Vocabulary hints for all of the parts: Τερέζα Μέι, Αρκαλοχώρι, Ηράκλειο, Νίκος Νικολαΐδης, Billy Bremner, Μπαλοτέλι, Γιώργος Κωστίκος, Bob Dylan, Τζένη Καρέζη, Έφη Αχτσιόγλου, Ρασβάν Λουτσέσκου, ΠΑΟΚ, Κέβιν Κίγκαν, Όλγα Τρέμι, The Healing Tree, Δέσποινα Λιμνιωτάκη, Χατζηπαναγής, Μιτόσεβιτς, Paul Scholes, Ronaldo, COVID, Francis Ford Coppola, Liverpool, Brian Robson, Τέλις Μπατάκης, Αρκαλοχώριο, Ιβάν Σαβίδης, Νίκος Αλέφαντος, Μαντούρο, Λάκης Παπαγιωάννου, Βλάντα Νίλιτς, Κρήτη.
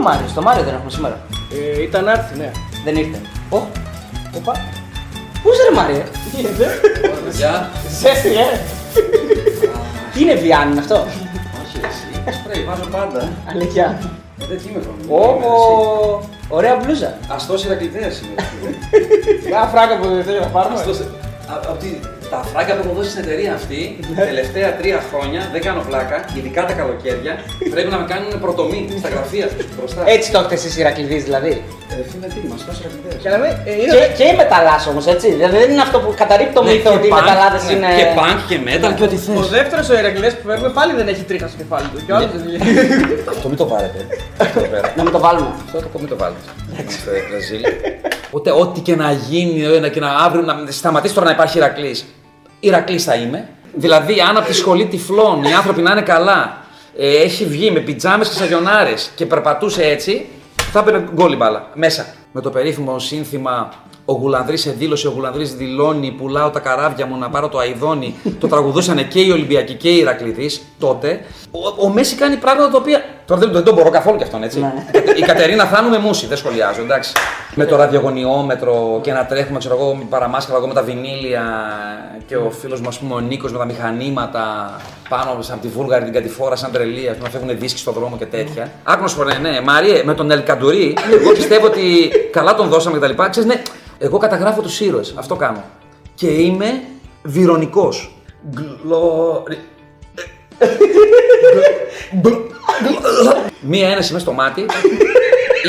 ο Μάριος, το Μάριο δεν έχουμε σήμερα. Ήταν άρθι, ναι. Δεν ήρθε. Οπα. Πού είσαι ρε Μάριε. Τι είναι, ζέστη, τι είναι Βιάννη αυτό. Όχι εσύ, σπρέι, βάζω πάντα. Αλήθεια. Δεν είμαι φοβερό. Ωραία μπλούζα. Αστός Ηρακλητέας σήμερα. Μια φράγκα που δεν θέλω να πάρουμε. Τα φράγκα που έχω δώσει στην εταιρεία αυτή, τα τελευταία 3 χρόνια, δεν κάνω πλάκα, ειδικά τα καλοκαίρια, πρέπει να με κάνουν πρωτομή στα γραφεία τους μπροστά. Έτσι το έχετε εσείς Ηρακλειδείς δηλαδή. Φίλε, τι είμαστε, τόσο Ηρακλειδείς. Και οι μεταλλάς όμως, έτσι. Δηλαδή δεν είναι αυτό που καταρρύπτει το μύθο ότι οι μεταλλάδες είναι. Και πανκ και μέταλ και ό,τι θες. Ο δεύτερος ο Ηρακλειδές που παίρνουμε πάλι δεν έχει τρίχα στο κεφάλι του. Αυτό μην το πάρετε. Να μην το βάλουμε. Αυτό μην το βάλετε. Ό,τι και να γίνει και να αύριο να σταματήσει τώρα να υπάρχει Ηρακλής. Ηρακλής θα είμαι. Δηλαδή, αν από τη σχολή τυφλών οι άνθρωποι να είναι καλά, έχει βγει με πιτζάμες και σαγιονάρες και περπατούσε έτσι, θα έπαιρνε γκόλι μπάλα μέσα. Με το περίφημο σύνθημα «Ο Γουλανδρής εδήλωσε, ο Γουλανδρής δηλώνει, πουλάω τα καράβια μου να πάρω το αηδόνι», το τραγουδούσαν και οι Ολυμπιακοί και οι Ηρακλειδείς τότε. Ο Μέση κάνει πράγματα τα οποία. Τώρα δεν τον μπορώ καθόλου κι αυτόν, έτσι. Η Κατερίνα Θάνου με μουσι, δεν σχολιάζω, εντάξει. Με το ραδιογωνιόμετρο και να τρέχουμε, ξέρω εγώ, με παραμάσκαλα, εγώ με τα βινίλια και ο φίλος μου, ας πούμε, ο Νίκος με τα μηχανήματα πάνω από τη Βούλγαρη, την κατηφόρα, σαν τρελή, ας πούμε, να φεύγουν δίσκοι στον δρόμο και τέτοια. Άγνωστο, ναι, Μάριε, με τον Ελκαντουρί, εγώ πιστεύω ότι καλά τον δώσαμε κτλ. Ξέρεις, ναι, εγώ καταγράφω τους ήρωες, αυτό κάνω. Και είμαι βιρονικός. Μία ένεση μέσα στο μάτι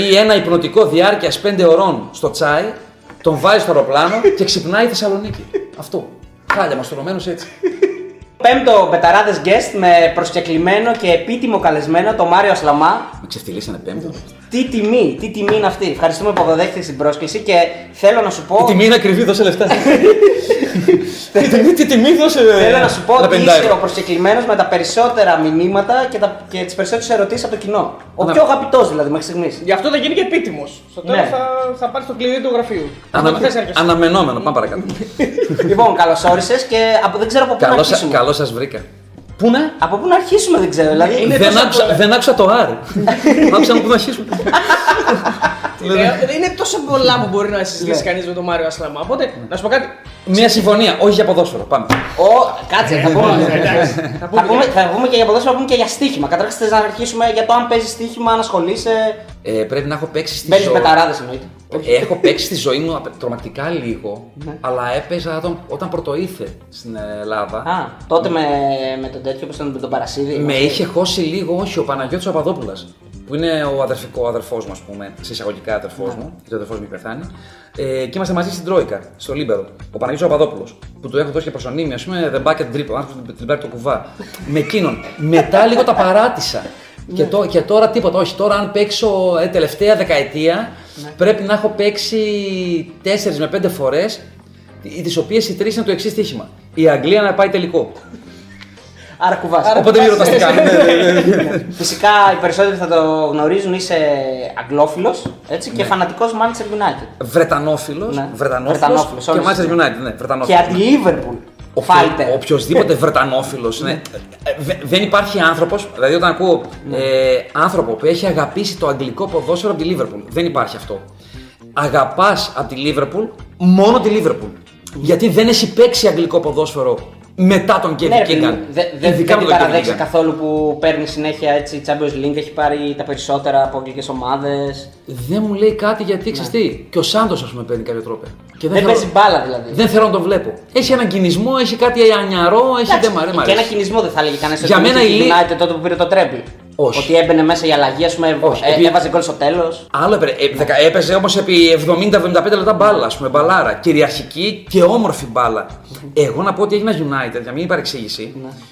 ή ένα υπνοτικό διάρκειας 5 ωρών στο τσάι, τον βάζει στο αεροπλάνο και ξυπνάει η Θεσσαλονίκη. Αυτό. Χάλια μας τολωμένος έτσι. Πέμπτο μπεταράδες guest με προσκεκλημένο και επίτιμο καλεσμένο τον Μάριο Ασλαμά. Με ξεφτυλίσανε πέμπτο. Τι τιμή είναι αυτή. Ευχαριστούμε που αποδέχτηκες την πρόσκληση και θέλω να σου πω. Τι τιμή είναι ακριβή, δώσε λεφτά. Τι τιμή δώσε. Θέλω να σου πω ότι είσαι ο προσκεκλημένος με τα περισσότερα μηνύματα και τις περισσότερες ερωτήσεις από το κοινό. Ο πιο αγαπητός δηλαδή μέχρι στιγμής. Γι' αυτό θα γίνει και επίτιμος. Στο τέλος θα πάρει το κλειδί του γραφείου. Αναμενόμενο, πάμε παρακάτω. Λοιπόν, καλώς όρισες και δεν ξέρω από πού να αρχίσουμε. Καλώς σας βρήκα. Πού να? Από πού να αρχίσουμε δεν ξέρω. Δηλαδή, δεν άκουσα το R. Άκουσα από πού να αρχίσουμε. Είναι τόσο πολλά που μπορεί να συζητήσει κανείς με τον Μάριο Ασλαμά. Οπότε να σου πω κάτι. Μια συμφωνία, όχι για ποδόσφαιρο. Πάμε. Κάτσε, θα πούμε και για ποδόσφαιρο, θα πούμε και για στοίχημα. Καταρχάς θες να αρχίσουμε για το αν παίζεις στοίχημα, αν ασχολείσαι. Πρέπει να έχω παίξει στη ζωή μου. Παίζεις πεταράδες εννοείται. Έχω παίξει στη ζωή μου τρομακτικά λίγο, αλλά έπαιζα όταν πρωτοήθε στην Ελλάδα. Τότε με τον τέτοιο, με τον Παρασίδη. Με είχε χώσει λίγο, όχι, ο Παναγιώτης Παπαδόπουλος. Που είναι ο αδερφός μου, ας πούμε, σε εισαγωγικά αδερφός μου, γιατί ο αδερφός μου πεθάνει. Και είμαστε μαζί στην Τρόικα, στο Λίμπερο. Ο Παναγιώτης Παπαδόπουλος, που του έχω δώσει και προσωνύμια, ας πούμε, The Bucket Drip, ο άνθρωπος την πάρει το κουβά. Με εκείνον. Μετά λίγο τα παράτησα. Και τώρα τίποτα, όχι. Τώρα, αν παίξω τελευταία δεκαετία, πρέπει να έχω παίξει 4 με 5 φορές, τις οποίες οι 3 είναι το εξής στοίχημα. Η Αγγλία να πάει τελικό. Άρα κουβάς. Οπότε μην ρωτάς τι κάνω. Φυσικά οι περισσότεροι θα το γνωρίζουν, είσαι αγγλόφιλος και φανατικός Manchester United. Βρετανόφιλος και Manchester United, ναι. Και από τη Liverpool. Οποιοσδήποτε Βρετανόφιλος, ναι. Δεν υπάρχει άνθρωπος, δηλαδή όταν ακούω άνθρωπο που έχει αγαπήσει το αγγλικό ποδόσφαιρο από τη Liverpool, δεν υπάρχει αυτό. Αγαπάς από τη Liverpool μόνο τη Liverpool. Γιατί δεν έχει παίξει αγγλικό ποδόσφαιρο μετά τον Κέβιν Κίγκαν. Δεν την παραδέχεσαι καθόλου που παίρνει συνέχεια έτσι, η Champions League, έχει πάρει τα περισσότερα από αγγλικές ομάδades. Δεν μου λέει κάτι γιατί ξέρεις τι. Και ο Σάντος, ας πούμε, παίρνει κάποιο τρόπο. Δεν παίζει μπάλα δηλαδή. Δεν θέλω να τον βλέπω. Έχει έναν κινησμό, έχει κάτι ανιαρό, έχει δεμαρέμα. Και ένα κινησμό δεν θα έλεγε κανένα. Για μένα η United τότε που πήρε το τρέμπι. Όχι. Ότι έμπαινε μέσα η αλλαγή, ας πούμε, έβαζε γκολ στο τέλος. Άλλο έπαιζε όμως επί 70-75 λεπτά μπάλα, ας πούμε, μπαλάρα. Κυριαρχική και όμορφη μπάλα. Εγώ να πω ότι έγινα United, για μην υπάρξει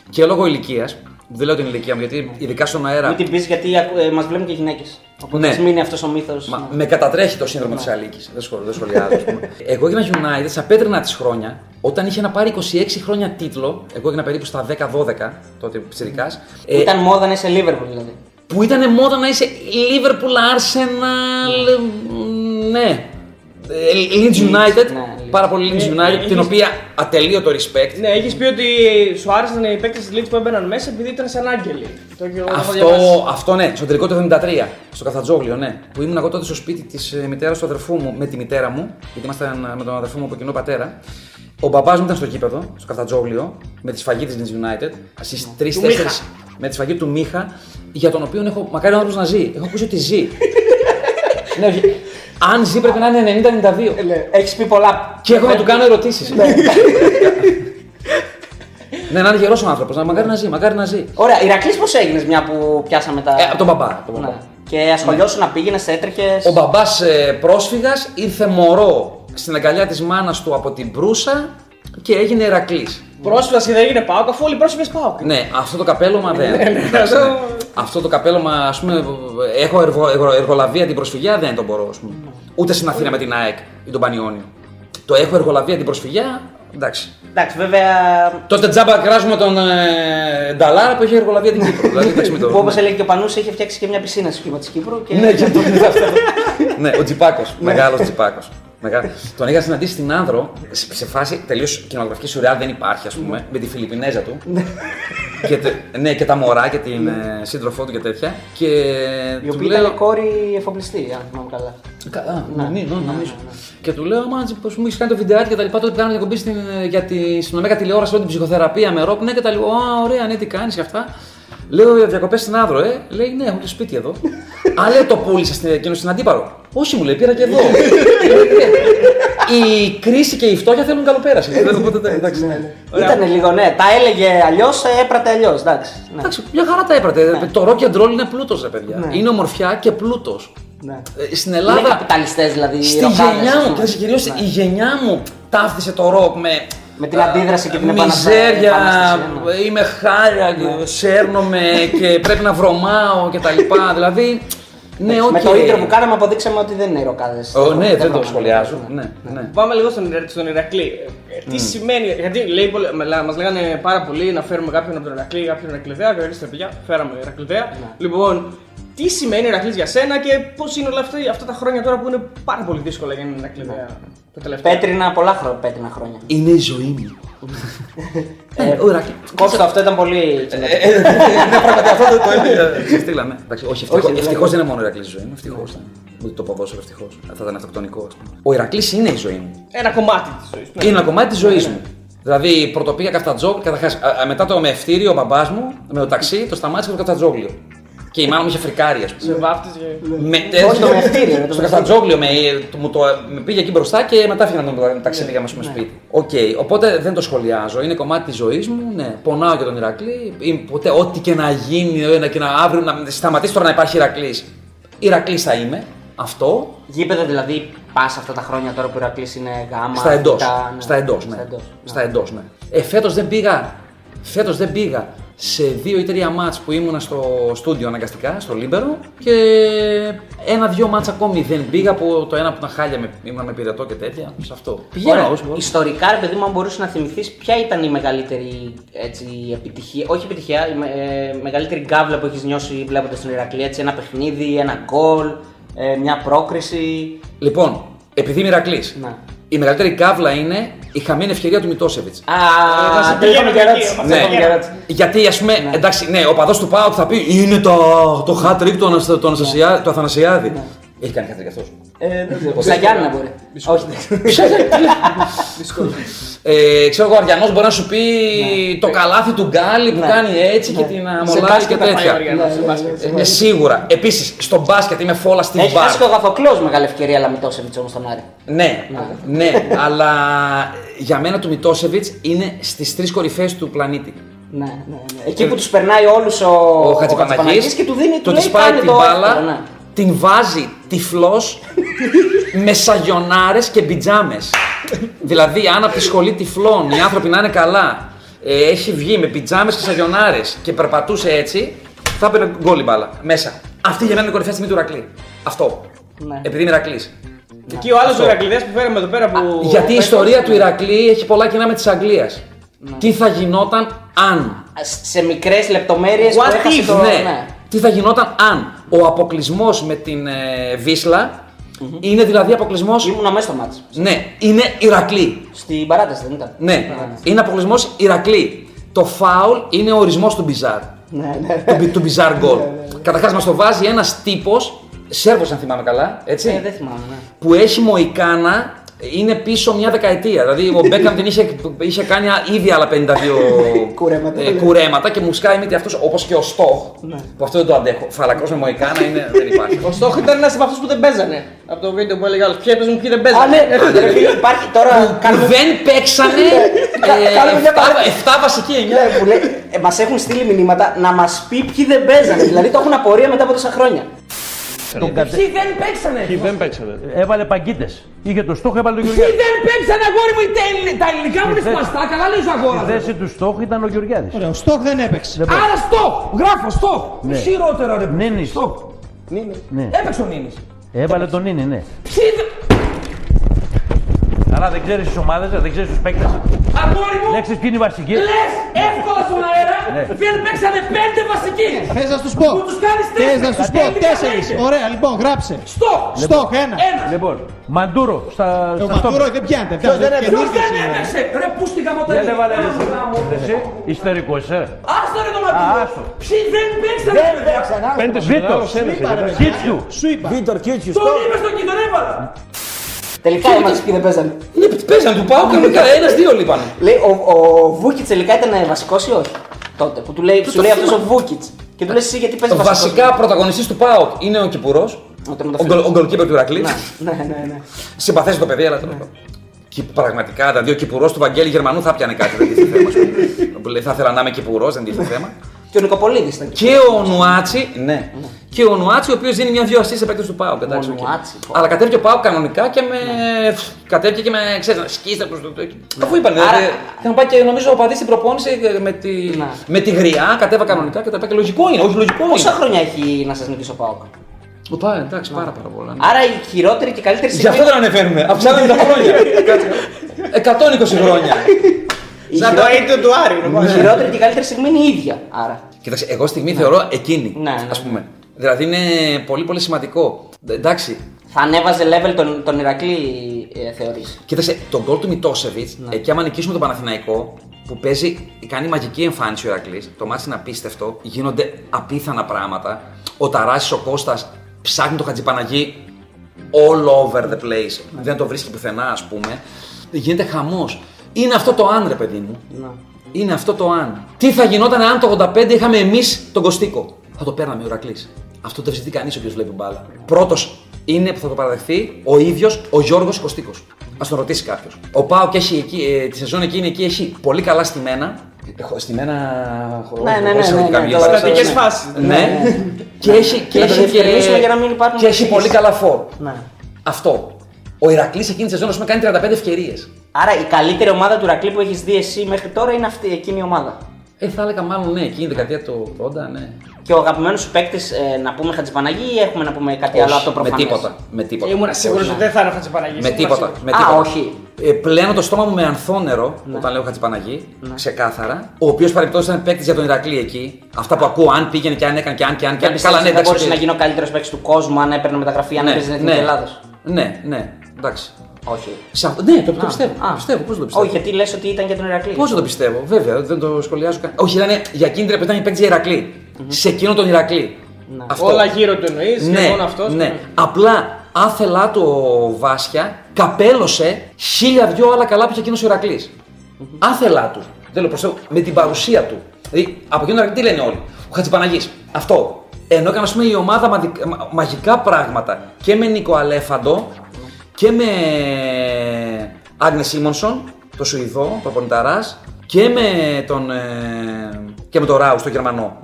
και λόγω ηλικίας. Δεν λέω την ηλικία μου, γιατί ειδικά στον αέρα. Μην την πεις, γιατί μας βλέπουν και γυναίκες. Οπότε ας μείνει αυτός ο μύθος. Με κατατρέχει το σύνδρομο της Αλίκης. Δεν σχολιάζω, ας πούμε. Εγώ έγινα United στα πέτρινα της χρόνια, όταν είχε να πάρει 26 χρόνια τίτλο. Εγώ έγινα περίπου στα 10-12, τότε ψηρικάς. Ήταν μόδα να είσαι Liverpool, δηλαδή. Που ήταν μόδα να είσαι Liverpool, Arsenal. Ναι. Leeds United, πάρα πολύ Leeds United, την οποία ατελείωτο respect. Ναι, έχεις πει ότι σου άρεσαν οι παίκτες της Leeds που έμπαιναν μέσα επειδή ήταν σαν άγγελοι. Αυτό ναι, στο τελικό του 1973, στο Καθατζόγλιο, ναι. Που ήμουν εγώ τότε στο σπίτι της μητέρας του αδερφού μου, με τη μητέρα μου, γιατί ήμασταν με τον αδερφό μου από κοινό πατέρα. Ο μπαμπάς μου ήταν στο γήπεδο, στο Καθατζόγλιο, με τη σφαγή της Leeds United, στις 3-4, με τη σφαγή του Μίχα, για τον οποίο έχω, μακάρι ο άνθρωπος να ζει, έχω ακούσει ότι ζει. Ναι, αν ζει πρέπει να είναι 90-92. Έχεις πει πολλά. Και εγώ να του κάνω ερωτήσεις. Ναι, να είναι γερός ο άνθρωπος, μακάρι να ζει, μακάρι να ζει. Ωραία, Ηρακλής πώς έγινες μια που πιάσαμε τα... Από τον μπαμπά. Και ασχολιώσου να πήγαινες, έτρεχες. Ο μπαμπάς πρόσφυγας, ήρθε μωρό στην αγκαλιά της μάνας του από την Προύσα και έγινε Ηρακλής. Πρόσφυγας και δεν έγινε ΠΑΟΚ, αφού όλοι οι πρόσφυγες ΠΑΟΚ. Ναι, αυτό το καπέλωμα δεν. Αυτό το καπέλωμα, ας πούμε, έχω εργολαβία την προσφυγιά, δεν τον μπορώ, ας πούμε. Ούτε στην Αθήνα με την ΑΕΚ ή τον Πανιόνιο. Το έχω εργολαβία την προσφυγιά, εντάξει. Εντάξει, βέβαια. Τότε τζάμπα κράζουμε τον Νταλάρα που είχε εργολαβία την Κύπρο. Που όπως έλεγε και ο Πανούς, είχε φτιάξει και μια πισίνα στο κύμα της Κύπρου. Ναι, και αυτό είναι αυτό. Ναι, ο Τζιπάκος, μεγάλος Τζιπάκος. Τον είχα συναντήσει στην Άνδρο, σε φάση τελείως κινηματογραφική σουρεάλ, δεν υπάρχει, ας πούμε, με τη Φιλιππινέζα του. Ναι, και τα μωρά και την σύντροφό του και τέτοια. Η οποία ήταν κόρη εφοπλιστή, αν θυμάμαι καλά. Ναι, νομίζω. Και του λέω, μάτζι, πως μου έχεις κάνει το βιντεάκι και τα λοιπά. Τότε κάναμε διακοπή στην Ομέγα τηλεόραση, όλη την ψυχοθεραπεία με ρόπ, ναι, και τα λοιπά. Α, ωραία, ναι, τι κάνεις και αυτά. Λέω, διακοπές στην Άνδρο, λέει, ναι, έχω το σπίτι εδώ. Α, λέει, το πούλησα στην εκείνο στην αντίπαρο. Όχι, μου λέει, πήρα και εδώ. Η κρίση και η φτώχεια θέλουν καλοπέραση. Ήτανε λίγο, ναι, τα έλεγε αλλιώς, έπρατε αλλιώς. Εντάξει, μια χαρά τα έπρατε. Το rock and roll είναι πλούτος, ρε παιδιά. Είναι ομορφιά και πλούτος. Στην Ελλάδα. Είναι καπιταλιστές, δηλαδή. Στη γενιά μου, και κυρίως η γενιά μου ταύτισε το ροκ με. Με την αντίδραση και την επαναστασία. Μιζέρια, είμαι χάρια, σέρνομαι και πρέπει να βρωμάω κτλ. Δηλαδή. Ναι, okay. Με το ίδιο που κάναμε αποδείξαμε ότι δεν είναι ροκάδες. Ναι, δεν το σχολιάζω. Ναι. Πάμε λίγο στον Ηρακλή. Τι σημαίνει, γιατί μας λέγανε πάρα πολύ να φέρουμε κάποιον από τον Ηρακλή, κάποιον Ηρακλειδέα. Καθίστε, παιδιά, φέραμε Ηρακλειδέα. Λοιπόν, τι σημαίνει Ηρακλής για σένα και πώς είναι όλα αυτά τα χρόνια τώρα που είναι πάρα πολύ δύσκολα για έναν Ηρακλειδέα. Πέτρινα, πολλά πέτρινα χρόνια. Είναι η ζωή μου. Κόψτε, αυτό ήταν πολύ. Ναι, πραγματικά αυτό το έλεγα. Όχι, ευτυχώς δεν είναι μόνο ο Ηρακλής η ζωή μου. Ευτυχώς. Ούτε το ποδόσφαιρο, ευτυχώς. Αυτό ήταν αυτοκτονικό. Ο Ηρακλής είναι η ζωή μου. Ένα κομμάτι της ζωής μου. Είναι ένα κομμάτι της ζωής μου. Δηλαδή, πρωτοπήγα Καφτατζόγλιο. Καταρχάς, μετά το μευτήριο, ο μπαμπάς μου με το ταξί το σταμάτησε το Καφτατζόγλιο. Και η μάνα μου είχε φρικάρει, ας πούμε. Σε βάφτιζε. Όχι, το μευτήριο. Στο Καφτατζόγλιο με πήγε εκεί μπροστά και μετά φύγαμε το ταξί, πήγαμε στο σπίτι. Οκ, οπότε δεν το σχολιάζω. Είναι κομμάτι της ζωής μου. Ναι. Πονάω για τον Ηρακλή. Ποτέ, ό,τι και να γίνει, και αύριο να σταματήσει τώρα να υπάρχει Ηρακλής. Ηρακλής θα είμαι. Αυτό. Γήπεδο δηλαδή πας αυτά τα χρόνια τώρα που ο Ηρακλής είναι γάμα. Στα εντός. Στα εντός, ναι. Φέτος δεν πήγα. Σε 2 ή 3 μάτς που ήμουνα στο στούντιο αναγκαστικά, στο Λίμπερο, και 1-2 μάτς ακόμη δεν πήγα, που το ένα που ήταν χάλια ήμουνα με πυρετό και τέτοια. Σε αυτό. Πηγαίνω. Ιστορικά, ρε παιδί μου, αν μπορούσε να θυμηθείς ποια ήταν η μεγαλύτερη επιτυχία, όχι επιτυχία, η μεγαλύτερη γκάβλα που έχεις νιώσει βλέποντας τον Ηρακλή, έτσι, ένα παιχνίδι, ένα γκολ, μια πρόκριση. Λοιπόν, επειδή είμαι Ηρακλής. Η μεγαλύτερη καύλα είναι η χαμένη ευκαιρία του Μιτόσεβιτς. Το είπαμε και ερώτηση. Γιατί, ας πούμε, εντάξει, ναι, ο παδός του ΠΑΟΚ θα πει είναι το hat trick του Αθανασιάδη. Έχει κάνει hat trick αυτός. Ψαγιάννα μπορεί. Όχι, ξέρω εγώ, ο Αριανός μπορεί να σου πει το καλάθι του Γκάλι που κάνει έτσι και την αμολάζει και τέτοια. Σίγουρα. Επίσης, στο μπάσκετ είμαι φόλα στην μπάσκετ. Έχει χάσει και ο Γαθοκλός μεγάλη ευκαιρία, αλλά Μιτόσεβιτς όμως τον Άρη. Ναι, αλλά για μένα του Μιτόσεβιτς είναι στις 3 κορυφές του πλανήτη. Εκεί που τους περνάει όλους ο Χατζηπαναγής και του δίνει το έκτο. Την βάζει τυφλός με σαγιονάρες και πιτζάμες. Δηλαδή, αν από τη σχολή τυφλών οι άνθρωποι να είναι καλά, έχει βγει με πιτζάμες και σαγιονάρες και περπατούσε έτσι, θα έπαιρνε γκόλι μπάλα μέσα. Αυτή για μένα είναι η κορυφαία στιγμή του Ηρακλή. Αυτό. Ναι. Επειδή είμαι Ηρακλής. Εκεί ο άλλος ο Ηρακλειδέας που φέραμε εδώ πέρα που. Γιατί η ιστορία του Ηρακλή έχει πολλά κοινά με της Αγγλίας. Ναι. Τι θα γινόταν αν. Σε μικρές λεπτομέρειες που έχασε το. Ναι. Τι θα γινόταν αν ο αποκλεισμός με την Βίσλα Mm-hmm. Είναι δηλαδή αποκλεισμός. Ήμουνα μέσα στο μάτς. Ναι, είναι Ηρακλή. Στην παράταση δεν ήταν. Ναι, είναι αποκλεισμός Ηρακλή. Το φάουλ είναι ο ορισμός του Μπιζάρ. Ναι, ναι. Του Μπιζάρ γκολ. Καταρχάς μας το βάζει ένας τύπος, Σέρβος αν θυμάμαι καλά, έτσι. Ναι, δεν θυμάμαι. Ναι. Που έχει μοϊκάνα. Είναι πίσω μια δεκαετία. Δηλαδή ο Μπέκαμ την είχε κάνει ήδη άλλα 52 κουρέματα και μου σκάει μύτη αυτός, όπως και ο Στοχ. Που αυτό δεν το αντέχω. Φαλακρός με μοϊκάνα είναι, δεν υπάρχει. Ο Στοχ ήταν ένας από αυτούς που δεν παίζανε. Από το βίντεο που έλεγε άλλος. Ποιοι παίζουν, ποιοι δεν παίζανε. Υπάρχει τώρα. Δεν παίξανε. 7 βασικοί. Μας έχουν στείλει μηνύματα να μας πει ποιοι δεν παίζανε. Δηλαδή το έχουν απορία μετά από τόσα χρόνια. Ποιοι δεν παίξανε. Έβαλε παγκίτες. Είχε το Στόχο, έβαλε τον Γιουργιάδη. Ποιοι δεν παίξανε, αγόρι μου, τα ελληνικά μου είναι σπαστά. Καλά λέει ο αγόρας. Η θέση του Στόχου ήταν ο Γιουργιάδης. Ωραία, ο Στόχ δεν έπαιξε. Άρα Στόχο! Γράφω Στόχο! Ναι. Χειρότερο ρε. Νίνης. Στόχο. Ναι. Έπαιξε ο Νίνης. Έβαλε τον Νίνη, ναι. Αλλά δεν ξέρεις τις ομάδες, δεν ξέρεις τους παίκτες. Αγόρι μου! Δεν ξέρεις ποιοι είναι οι βασικοί. Λες εύκολα στον αέρα, δεν παίξανε 5 βασικοί. Θες να τους πω. Που τους κάνεις 4. Θες να τους πω 4. Ωραία, λοιπόν, γράψε. Στοχ. Στοχ, ένα. Λοιπόν, Μαντούρο στα στόχ. Μαντούρο δεν πιάνεται. Ποιος δεν έπαιξε. Ρε πού στην καμποτέλη. Δεν έβαλε εσύ. Ιστερικό είσαι. Άστο ρε το Μαντούρο. Ποιοι δεν παίξανε. Δεν παίξανε. Πέντε. Τελικά οι ματσικοί δεν παίζανε. Ναι, παίζανε του πάω κανονικά, ένας-δύο λείπανε. Λέει ο Βούκιτς τελικά ήταν βασικός ή όχι τότε, που του λέει αυτός ο Βούκιτς. Και του λες εσύ γιατί παίζει βασικός. Βασικά πρωταγωνιστής του ΠΑΟΚ είναι ο Κυπουρός, ο γκολκίπερ του Ηρακλή. Ναι. Συμπαθές το παιδί, αλλά και πραγματικά τα δύο Κυπουρός του Βαγγέλη Γερμανού θα πιάνε κάτι, δεν τίθεται θέμα. Λέει θα ήθελα να είμαι Κυπουρός, δεν τίθεται θέμα. Και ο Νικοπολίδης ήταν και ο Νουάτσι, ναι. Και ο Νουάτσι, ο οποίος δίνει μια-δυο ασίστ σε παίκτες του ΠΑΟΚ. Αλλά κατέβηκε ο ΠΑΟΚ κανονικά και με. Κατέβηκε και με. Ξέρετε, σκίστε προς το. Αφού είπαν. Είχαν πάει και νομίζω ο Παδί στην προπόνηση με τη γριά, κατέβα κανονικά και τα πάει. Λογικό είναι, όχι λογικό είναι. Πόσα χρόνια έχει να σας νικήσει ο ΠΑΟΚ? Εντάξει, πάρα πολλά. Άρα η χειρότερη και καλύτερη στιγμή. Γι' αυτό δεν ανεβαίνουμε. Από τα χρόνια. 120 χρόνια. Η χειρότερη και καλύτερη στιγμή είναι η ίδια. Κοιτάξτε, εγώ στιγμή θεωρώ εκείνη. Ας πούμε. Δηλαδή είναι πολύ πολύ σημαντικό. Εντάξει. Θα ανέβαζε level τον Ηρακλή, θεωρείς? Κοίταξε, τον γκολ του Μιτόσεβιτς, εκεί άμα νικήσουμε τον Παναθηναϊκό, που παίζει, κάνει μαγική εμφάνιση ο Ηρακλής, το μάτι είναι απίστευτο, γίνονται απίθανα πράγματα. Ο Ταράσης, ο Κώστας ψάχνει το Χατζηπαναγή all over the place. Δεν το βρίσκει πουθενά, ας πούμε. Γίνεται χαμός. Είναι αυτό το αν, ρε παιδί μου. Είναι αυτό το αν. Τι θα γινόταν αν το 85 είχαμε εμείς τον Κωστίκο? Θα το παίρναμε ο Ηρακλής. Αυτό δεν ζητεί κανείς όποιος βλέπει μπάλα. Πρώτος είναι που θα το παραδεχθεί ο ίδιος ο Γιώργος Κωστίκος. Ας τον ρωτήσει κάποιος. Ο ΠΑΟΚ έχει τη σεζόν εκείνη εκεί έχει πολύ καλά στημένα. Στημένα χωρί να έχει καμία στατικές φάσεις. Ναι. Και έχει πολύ καλά φόρ. Αυτό. Ο Ηρακλής εκείνη τη σεζόν ας κάνει 35 ευκαιρίες. Άρα η καλύτερη ομάδα του Ηρακλή που έχεις δει εσύ μέχρι τώρα είναι αυτή, εκείνη η ομάδα. Θα έλεγα μάλλον ναι, εκείνη η δεκαετία του 80, ναι. Και ο αγαπημένος σου παίκτης, να πούμε Χατζηπαναγή ή έχουμε να πούμε κάτι άλλο από το προφανές? Με τίποτα. Ήμουν σίγουρος ότι δεν θα είναι Χατζηπαναγή. Με τίποτα. Όχι. Πλένω το στόμα μου με ανθό νερό όταν λέω Χατζηπαναγή, ξεκάθαρα. Ο οποίος παρεμπιπτόντως ήταν παίκτης για τον Ηρακλή εκεί. Αυτά που ακούω, αν πήγαινε και αν έκανε και αν και αν και αν. Καλά, ναι, δεν μπορούσε να γίνει ο καλύτερος παίκτης του κόσμου αν έπαιρνε μεταγραφή, αν έπαιζε στην Ελλάδα. Ναι, εντάξει. Όχι. Ναι, το πιστεύω. Πιστεύω. Πώς το πιστεύω? Όχι, γιατί λες ότι ήταν για τον Ηρακλή. Πώς το πιστεύω, βέβαια, δεν το σχολιάζω καν. Όχι, ήταν για κίνητρα που ήταν η παίκτης για Ηρακλή. Σε εκείνον τον Ηρακλή. Όλα γύρω του εννοείς, σχεδόν αυτός. Ναι. Απλά άθελά του ο Βάσια καπέλωσε 1002 άλλα καλά που είχε εκείνος ο Ηρακλής. Άθελά του. Δεν λέω προσθέτω, με την παρουσία του. Δηλαδή από εκείνον τον Ηρακλή τι λένε όλοι? Ο Χατζηπαναγής. Αυτό. Ενώ έκανε ας πούμε η ομάδα μαγικά πράγματα και με Νίκο Αλέφαντο. Και με Άγνε Σίμονσον, το Σουηδό, το Πονταράς, και με τον Ράους, το Γερμανό.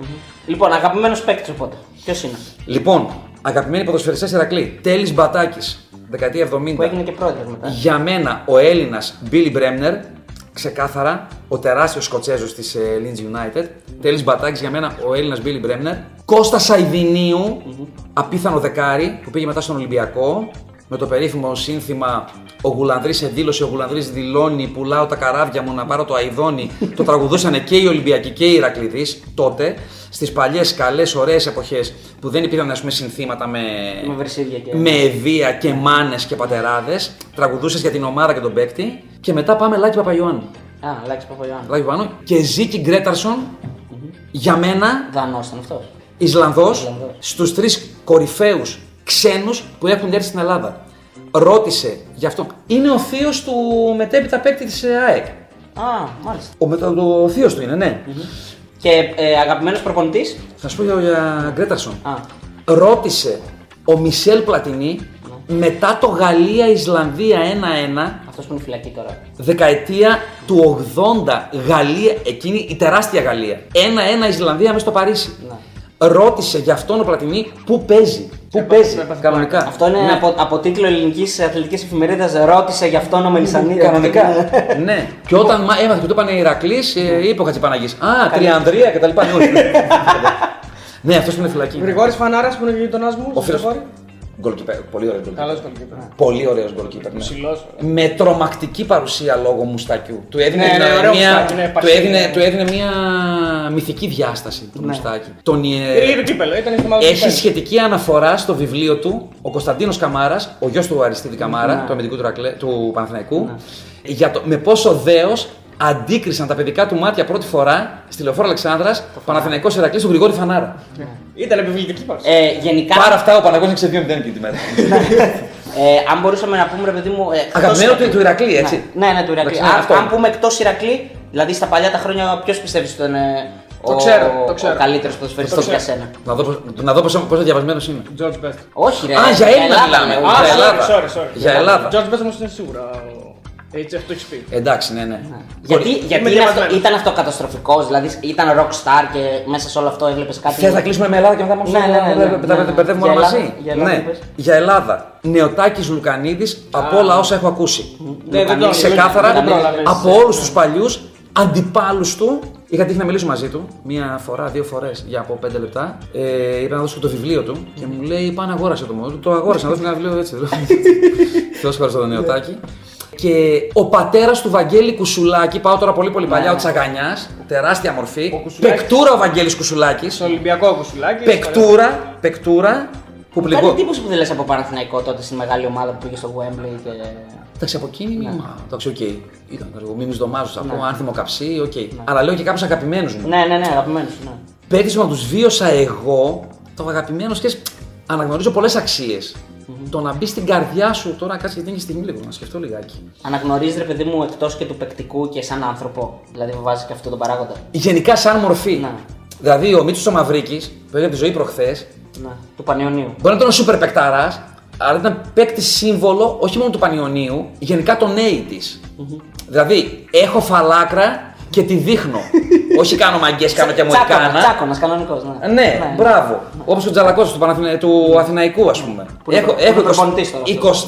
Λοιπόν, αγαπημένος παίκτης οπότε, ποιος είναι? Λοιπόν, αγαπημένοι ποδοσφαιριστές Ηρακλή, Τέλις Μπατάκης, δεκαετία 70. Που έγινε και πρόεδρος μετά. Για μένα ο Έλληνας Billy Bremner, ξεκάθαρα, ο τεράστιος Σκοτσέζος της Leeds United. Τέλις Μπατάκης, για μένα ο Έλληνας Billy Bremner. Κώστα Σαϊδινίου, απίθανο δεκάρι, που πήγε μετά στον Ολυμπιακό. με το περίφημο σύνθημα «Ο Γουλανδρής εδήλωσε, ο Γουλανδρής δηλώνει, πουλάω τα καράβια μου να πάρω το αηδόνι». Το τραγουδούσαν και οι Ολυμπιακοί και οι Ηρακλειδείς τότε, στις παλιές καλές ωραίες εποχές που δεν υπήρχαν, ας πούμε, συνθήματα με ευεία και μάνες και πατεράδες. Τραγουδούσες για την ομάδα και τον παίκτη. Και μετά πάμε Λάκη Παπαγιωάννου. Α, Λάκη Παπαγιωάννου. Και Ζίκη Γκρέταρσον, για μένα. Δανός ήταν αυτός. Ισλανδός, στους τρεις κορυφαίους ξένους που έχουν έρθει στην Ελλάδα. Ρώτησε γι' αυτό. Είναι ο θείος του μετέπειτα παίκτη της ΑΕΚ. Α, μάλιστα. Ο θείος του είναι, ναι. Mm-hmm. Και αγαπημένος προπονητής. Θα σου πω για Γκρέταρσον. Ρώτησε ο Μισελ Πλατινί μετά το Γαλλία-Ισλανδία 1-1. Αυτός που είναι φυλακή τώρα. Δεκαετία του 80, Γαλλία, εκείνη η τεράστια Γαλλία. 1-1 Ισλανδία μέσα στο Παρίσι. Να. Ρώτησε γι' αυτόν ο Πλατινί πού παίζει. Πού παίζει κανονικά. Αυτό είναι από τίτλο ελληνικής αθλητικής εφημερίδας. Ρώτησε γι' αυτόν ο Μελισσανίδης. Κανονικά. Ναι. Και όταν έμαθε που το είπαν Ηρακλής, είπε ο Χατζηπαναγής. Α, Τριανδρία κτλ. Ναι, αυτός που είναι φυλακή. Γρηγόρης Φανάρας που είναι γειτονάς μου. Πολύ ωραίος γκολκίπερ. Πολύ ωραίος γκολκίπερ. Με τρομακτική παρουσία λόγω μουστακιού. Του έδινε μια μυθική διάσταση του μουστάκι. Έχει σχετική αναφορά στο βιβλίο του ο Κωνσταντίνος Καμάρας, ο γιος του Αριστίδη Καμάρα, του αμυντικού του Παναθηναϊκού, με πόσο δέος αντίκρισαν τα παιδικά του μάτια πρώτη φορά στη Λεωφόρο Αλεξάνδρας, Παναθηναϊκός Ηρακλής, του Γρηγόρη Φανάρα. Ήταν επιβλητική παρουσία. Γενικά. Πάρα αυτά ο Παναγιώτης είναι 6-2-0 και τη μέρα. Αν μπορούσαμε να πούμε, ρε παιδί μου. Αγαπημένο του Ηρακλή, έτσι. Ναι, του Ηρακλή. Αν πούμε εκτός Ηρακλή, δηλαδή στα παλιά τα χρόνια, ποιος πιστεύει ότι ήταν ο καλύτερος ποδοσφαιριστής για σένα? Να δω πόσο διαβασμένος είναι. George Best. Όχι, ρε. Α, για Έλληνα μιλάμε. Για Ελλάδα. George Best όμως είναι σίγουρα. Έτσι, αυτό έχει πει. Εντάξει, ναι. Γιατί ήταν αυτό καταστροφικό, δηλαδή ήταν rock star και μέσα σε όλο αυτό έβλεπε κάτι. Θες να κλείσουμε με Ελλάδα και μετά μόνο. Ναι. Μπερδεύουμε όλα μαζί. Για Ελλάδα. Νεοτάκης Λουκανίδης, από όλα όσα έχω ακούσει. Ξεκάθαρα από όλους τους παλιούς αντιπάλους του. Είχα τύχει να μιλήσω μαζί του μία φορά, δύο φορές για από 5 λεπτά. Είπα να δώσω το βιβλίο του και μου λέει: Πάνε, αγόρασε το μόνο. Το αγόρασα, να δώσω ένα βιβλίο έτσι. Θεός ευχαριστώ τον Νεοτάκη. Και ο πατέρας του Βαγγέλη Κουσουλάκη, πάω τώρα πολύ παλιά, ο Τσαγανιάς, τεράστια μορφή. Πεκτούρα ο Βαγγέλης Κουσουλάκης. Ολυμπιακό Κουσουλάκη. Πεκτούρα. Κάνει εντύπωση που δεν λες από Παναθηναϊκό τότε στη μεγάλη ομάδα που πήγε στο Wembley και. Εντάξει, από εκείνη. Εντάξει, οκ. Ήταν το Μίμη Δωμάζου, από Άνθιμο Καψί, οκ. Αλλά λέω και κάποιους αγαπημένους μου. Ναι, αγαπημένους. Πέτυχα να τους βίωσα εγώ, το αγαπημένο και αναγνωρίζω πολλές αξίες. Το να μπει στην καρδιά σου τώρα, κάτσε γιατί είναι στιγμή λίγο, να σκεφτώ λιγάκι. Αναγνωρίζει, ρε παιδί μου, εκτός και του παικτικού και σαν άνθρωπο. Δηλαδή, βάζει και αυτό τον παράγοντα. Γενικά, σαν μορφή. Να. Δηλαδή, ο Μίτσος ο Μαυρίκης, που έγινε τη ζωή προχθές. Του Πανιωνίου. Μπορεί να ήταν ο σούπερ παικτάρας, αλλά ήταν παίκτη σύμβολο όχι μόνο του Πανιωνίου, γενικά των 80's. Δηλαδή, έχω φαλάκρα και τη δείχνω. Όχι κάνω μαγκές, κάνω και αμερικάνα. Τσάκωνας, κανονικός. Ναι, μπράβο. Όπως ο Τζαλακός του Αθηναϊκού, ας πούμε. Έχω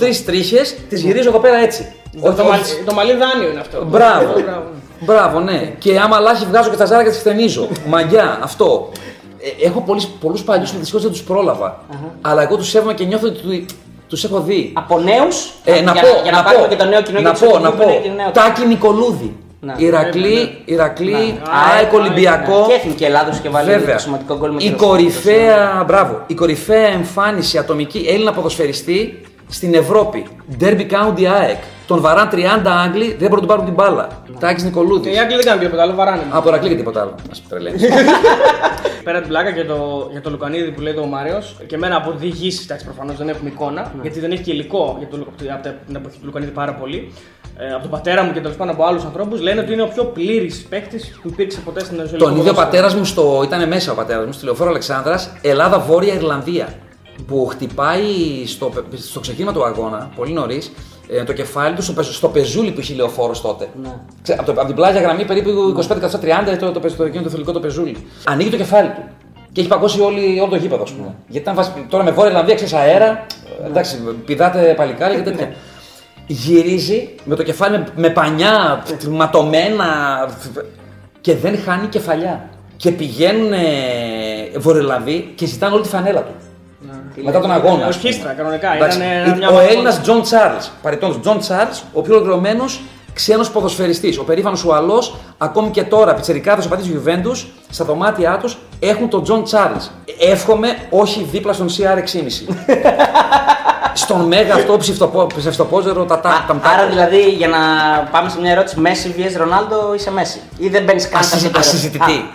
23 τρίχες, τις γυρίζω εδώ πέρα έτσι. Το μαλλί δάνειο είναι αυτό. Μπράβο, ναι. Και άμα λάχη βγάζω και τα ζάρα και τις χτενίζω. Μαγκιά, αυτό. Έχω πολλούς παλιούς που δυστυχώς δεν τους πρόλαβα. Αλλά εγώ τους σέβομαι και νιώθω ότι τους έχω δει. Από νέους, για να πάρουμε και το νέο κοινό. Να πω, Τάκη Νικολούδη. Ηρακλή, ΑΕΚ, Ολυμπιακό. Και έφυγε και Ελλάδος και βάλει το σημαντικό γκολ με η κορυφαία εμφάνιση ατομική Έλληνα ποδοσφαιριστή στην Ευρώπη. Derby County ΑΕΚ. Τον βαράν 30 Άγγλοι, δεν μπορούν να του πάρουν την μπάλα. Τάκης Νικολούδης. Οι Άγγλοι δεν κάνουν τίποτα άλλο, βαράνε. Από Ηρακλή και τίποτα άλλο. Ας τρελαίνεις. Πέρα την πλάκα για το Λουκανίδη που λέει το ο Μάριος, και εμένα από διηγήσεις, εντάξει, προφανώς δεν έχουμε εικόνα, γιατί δεν έχει και υλικό για την εποχή του Λουκανίδη πάρα πολύ. Από τον πατέρα μου και τέλος πάντων από άλλους ανθρώπους, λένε ότι είναι ο πιο πλήρης παίκτης που υπήρξε ποτέ στην ζωή. Τον ίδιο πατέρα μου ήταν μέσα ο πατέρα μου, στη Λεωφόρο Αλεξάνδρας, Ελλάδα Βόρεια Ιρλανδία. Που χτυπάει στο ξεκίνημα του αγώνα, πολύ νωρίς, το κεφάλι του στο πεζούλι που είχε λεωφόρος τότε. Από την πλάγια γραμμή περίπου 25-30 εκείνο το φιλικό το πεζούλι. Ανοίγει το κεφάλι του και έχει παγκώσει όλο το γήπεδο, ας πούμε. Γιατί τώρα με Βόρεια Ιρλανδία ξέρεις αέρα, εντάξει, πηδάτε παλικάρια και τέτοια. Γυρίζει με το κεφάλι με πανιά, ματωμένα και δεν χάνει κεφαλιά. Και πηγαίνουν Βορειοελλανδοί και ζητάνε όλη τη φανέλα του. μετά τον αγώνα. Ορχήστρα, κανονικά. Ο Έλληνας Τζον Τσάρλς, παρετών Τζον Τσάρλς, ο πιο ολοκληρωμένος ξένος ποδοσφαιριστής, ο περήφανος Ουαλός, ακόμη και τώρα πιτσερικάδες οπαδοί της Γιουβέντους, στα δωμάτια τους έχουν τον Τζον Τσάρλς. Εύχομαι όχι δίπλα στον CR6,5. Στον μέγα αυτό ψευτοπόζερο τα. Άρα δηλαδή, για να πάμε σε μια ερώτηση, Μέση vs Ρονάλντο, είσαι Μέση ή δεν μπαίνεις καν σε ασυζητητή.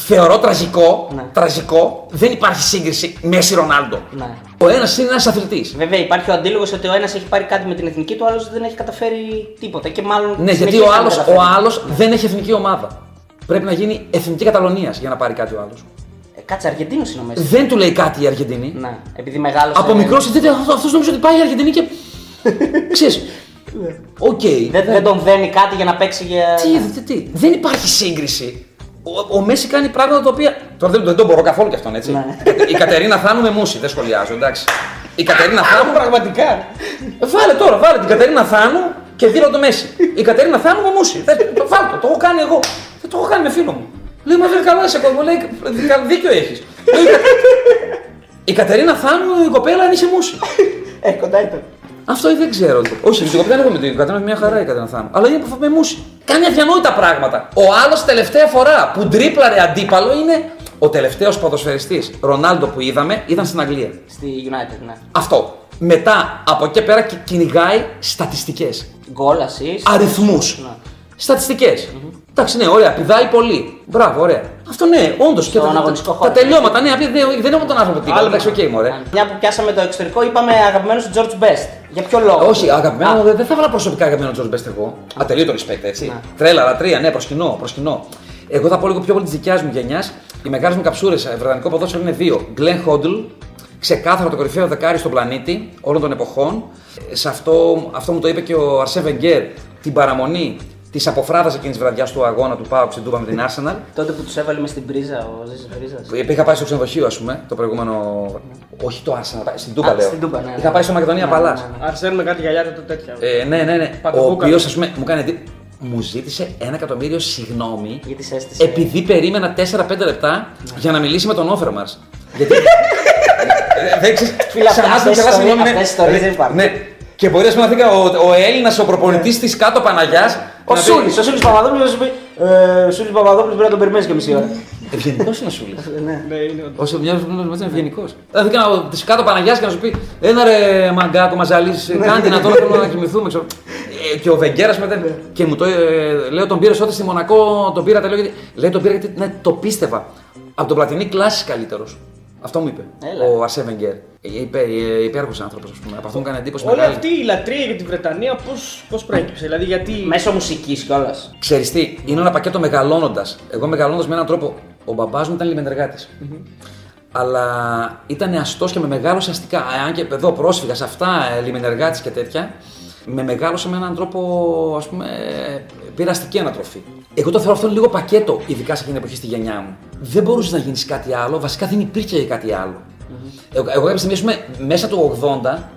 Θεωρώ τραγικό, ναι. Τραγικό, δεν υπάρχει σύγκριση Μέση Ρονάλντο. Ναι. Ο ένας είναι ένας αθλητής. Βέβαια, υπάρχει ο αντίλογος ότι ο ένας έχει πάρει κάτι με την εθνική του, ο άλλος δεν έχει καταφέρει τίποτα. Και μάλλον ναι, γιατί ο άλλος δεν έχει εθνική ομάδα. Πρέπει να γίνει εθνική Καταλωνίας για να πάρει κάτι ο άλλος. Κάτσε, Αργεντίνος είναι ο Μέση. Δεν του λέει κάτι η Αργεντινή. Ναι, επειδή μεγάλωσε. Από μικρό συζητείται, αυτός νομίζω ότι πάει η Αργεντινή και. Ξέρεις. Okay. Δεν τον δένει κάτι για να παίξει για. Τι. Δεν υπάρχει σύγκριση. Ο Μέση κάνει πράγματα τα οποία. Τώρα δεν τον μπορώ καθόλου κι αυτόν, έτσι. Ναι. Η Κατερίνα Θάνου με μουσι, δεν σχολιάζω, εντάξει. Η Κατερίνα Θάνου. Πραγματικά. Βάλε την Κατερίνα Θάνου και δίνω το Μέση. Η Κατερίνα Θάνου με μουσι. Βάλτε το έχω κάνει εγώ. Δεν το έχω κάνει με φίλο μου. Λέει, μα δεν καλά είσαι κόσμο, λέει, δίκιο έχεις. Η Κατερίνα Θάνου, η κοπέλα, είναι σε μουσι. Κοντά ήταν. Αυτό δεν ξέρω. Όχι, την κοπέλα έχω με την Κατερίνα, μια χαρά η Κατερίνα Θάνου. Αλλά είναι με μουσι. Κάνει αδιανόητα πράγματα. Ο άλλος τελευταία φορά που ντρίπλαρε αντίπαλο είναι ο τελευταίος ποδοσφαιριστής Ρονάλντο που είδαμε, ήταν στην Αγγλία. Στη United, ναι. Αυτό. Μετά από εκεί πέρα κυνηγάει στατιστικές. Γκολ, ασίστ. Αριθμούς. Ναι. Στατιστικές. Εντάξει, ναι, ωραία, πηδάει πολύ. Μπράβο, ωραία. Αυτό ναι, όντως και τα τελειώματα, ναι, δεν έχουμε τον άνθρωπο τίποτα. Εντάξει, οκ, μωρέ. Μια που πιάσαμε το εξωτερικό, είπαμε αγαπημένο του George Best. Για ποιο λόγο? Όχι, αγαπημένο, δεν θα βάλα προσωπικά αγαπημένο George Best εγώ. Ατελείωτο respect, έτσι. Τρέλα, λατρεία, ναι, προσκυνώ. Εγώ θα πω λίγο πιο πολύ τη δικιά μου γενιά. Οι μεγάλες μου καψούρες βρετανικό ποδόσφαιρο είναι δύο. Glenn Hoddle, ξεκάθαρα το κορυφαίο δεκάρι στον πλανήτη όλων των εποχών. Σε αυτό μου το είπε και ο Arsène Wenger την παραμονή. Τη αποφράδας εκείνη τη βραδιά του αγώνα του ΠΑΟΚ στην Τούμπα με την Arsenal. Τότε που του έβαλε με στην πρίζα, ο Ζήσης Πρίζας. Είχα πάει στο ξενοδοχείο, α πούμε, το προηγούμενο. Όχι το Arsenal, στην Τούμπα λέω. Είχα πάει στο Μακεδονία Παλάς. Αρσένουμε κάτι γυαλιά τότε τέτοια. Ναι. Ο οποίος, α πούμε, μου κάνει εντύπωση. Μου ζήτησε 1.000.000 συγγνώμη επειδή περίμενα 4-5 λεπτά για να μιλήσει με τον Όφερμαρς. Γιατί. Δεν ξέρει. Και μπορεί να πει ο Έλληνας, ο προπονητής της κάτω Παναγιάς. Ο Σούλης Παπαδόπουλος είπε: Ο Σούλης Παπαδόπουλος πρέπει να τον περιμένεις και μισή ώρα. Ευγενικός είναι ο Σούλης. Ναι, είναι ο Σούλης. Είναι ευγενικός. Θα δει τη κάτω Παναγιάς και να σου πει: Ένα ρε μαγκάκο, μα ζαλίζεις. Κάνει δυνατόν να κοιμηθούμε. Και ο Βεγγέρας μετά. Και μου το λέω: Τον πήρες τότε στη Μονακό, τον πήρα τελείω. Λέει: Τον πήρα γιατί το πίστευα. Από τον Πλατινή κλάσης καλύτερος. Αυτό μου είπε ο Arsène Wenger. Υπέροχος άνθρωπος, ας πούμε. Από αυτό μου έκανε εντύπωση. Όλη αυτή η λατρεία για τη Βρετανία πώς προέκυψε, δηλαδή γιατί. Μέσω μουσικής κιόλας. Ξέρεις τι, είναι ένα πακέτο μεγαλώνοντας. Εγώ μεγαλώνοντας με έναν τρόπο. Ο μπαμπάς μου ήταν λιμενεργάτης. Αλλά ήταν αστός και με μεγάλωσε αστικά. Αν και εδώ πρόσφυγας, αυτά, λιμενεργάτης και τέτοια. Με μεγάλωσε με έναν τρόπο, ας πούμε, πειραστική ανατροφή. Εγώ το θεωρώ αυτό λίγο πακέτο, ειδικά σε εκείνη την εποχή στη γενιά μου. Δεν μπορούσε να γίνει κάτι άλλο, βασικά δεν υπήρχε κάτι άλλο. Εγώ κάποια στιγμή, ας πούμε, μέσα του 80,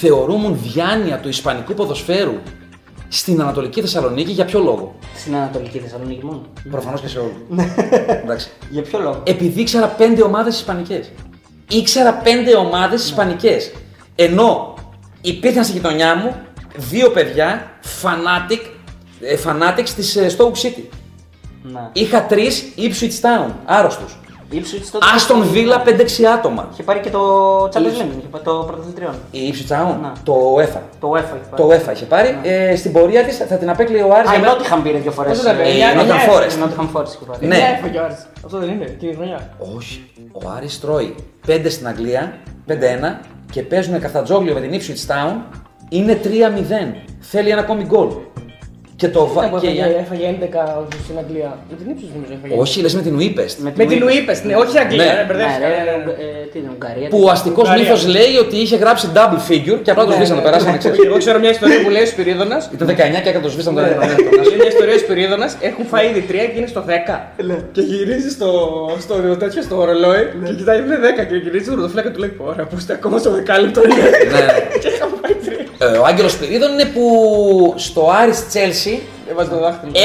θεωρούμουν διάνοια του ισπανικού ποδοσφαίρου στην Ανατολική Θεσσαλονίκη για ποιο λόγο? Στην Ανατολική Θεσσαλονίκη μόνο. Προφανώς και σε όλους. Εντάξει. Για ποιο λόγο? Επειδή ήξερα 5 ομάδες ισπανικές. Ενώ υπήρχαν στη γειτονιά μου 2 παιδιά fanatics της Stoke City. Να. Είχα 3 Ipswich Town, άρρωστους. Aston Villa 5-6 άτομα. Είχε πάρει και το Champions League, το πρωταθλητριών. Η Ipswich Town, το UEFA. Το UEFA είχε πάρει. Στην πορεία της θα την απέκλειε ο Άρης. Η Nottingham πήρε 2 φορές. Η Nottingham Forest είχε πάρει. Ναι, έφαγε ο Άρης. Αυτό δεν είναι, την χρονιά? Όχι. Ο Άρης τρώει 5 στην Αγγλία, 5-1 και παίζουν καφτατζόγλιο με την Ipswich Town. Είναι 3-0. Θέλει ένα ακόμη γκολ. Και το βάζει. Έφαγε 11 στην Αγγλία. Με την Ήψη νομίζω έφαγε. Όχι, λες με την Ουίπεστ. Ναι, όχι Αγγλία. Την Ουγγαρία. Που ο αστικός μύθος λέει ότι είχε γράψει double figure και απλά το σβήσαν το περάσανε. Εγώ ξέρω μια ιστορία που λέει ο Σπυρίδωνας. Ήταν 19 και έκανε το σβήσαν το περάσανε. Λέει μια ιστορία ο Σπυρίδωνας, έχουν φάει ήδη 3 και είναι στο 10. Και γυρίζει στο ρολόι και κοιτάει 10 και γυρίζει στο ροδοφλάκα του λέει πόρα που είστε ακόμα στο 10 λεπτό. Ο Άγγελος Σπυρίδων είναι που στο Άρης Chelsea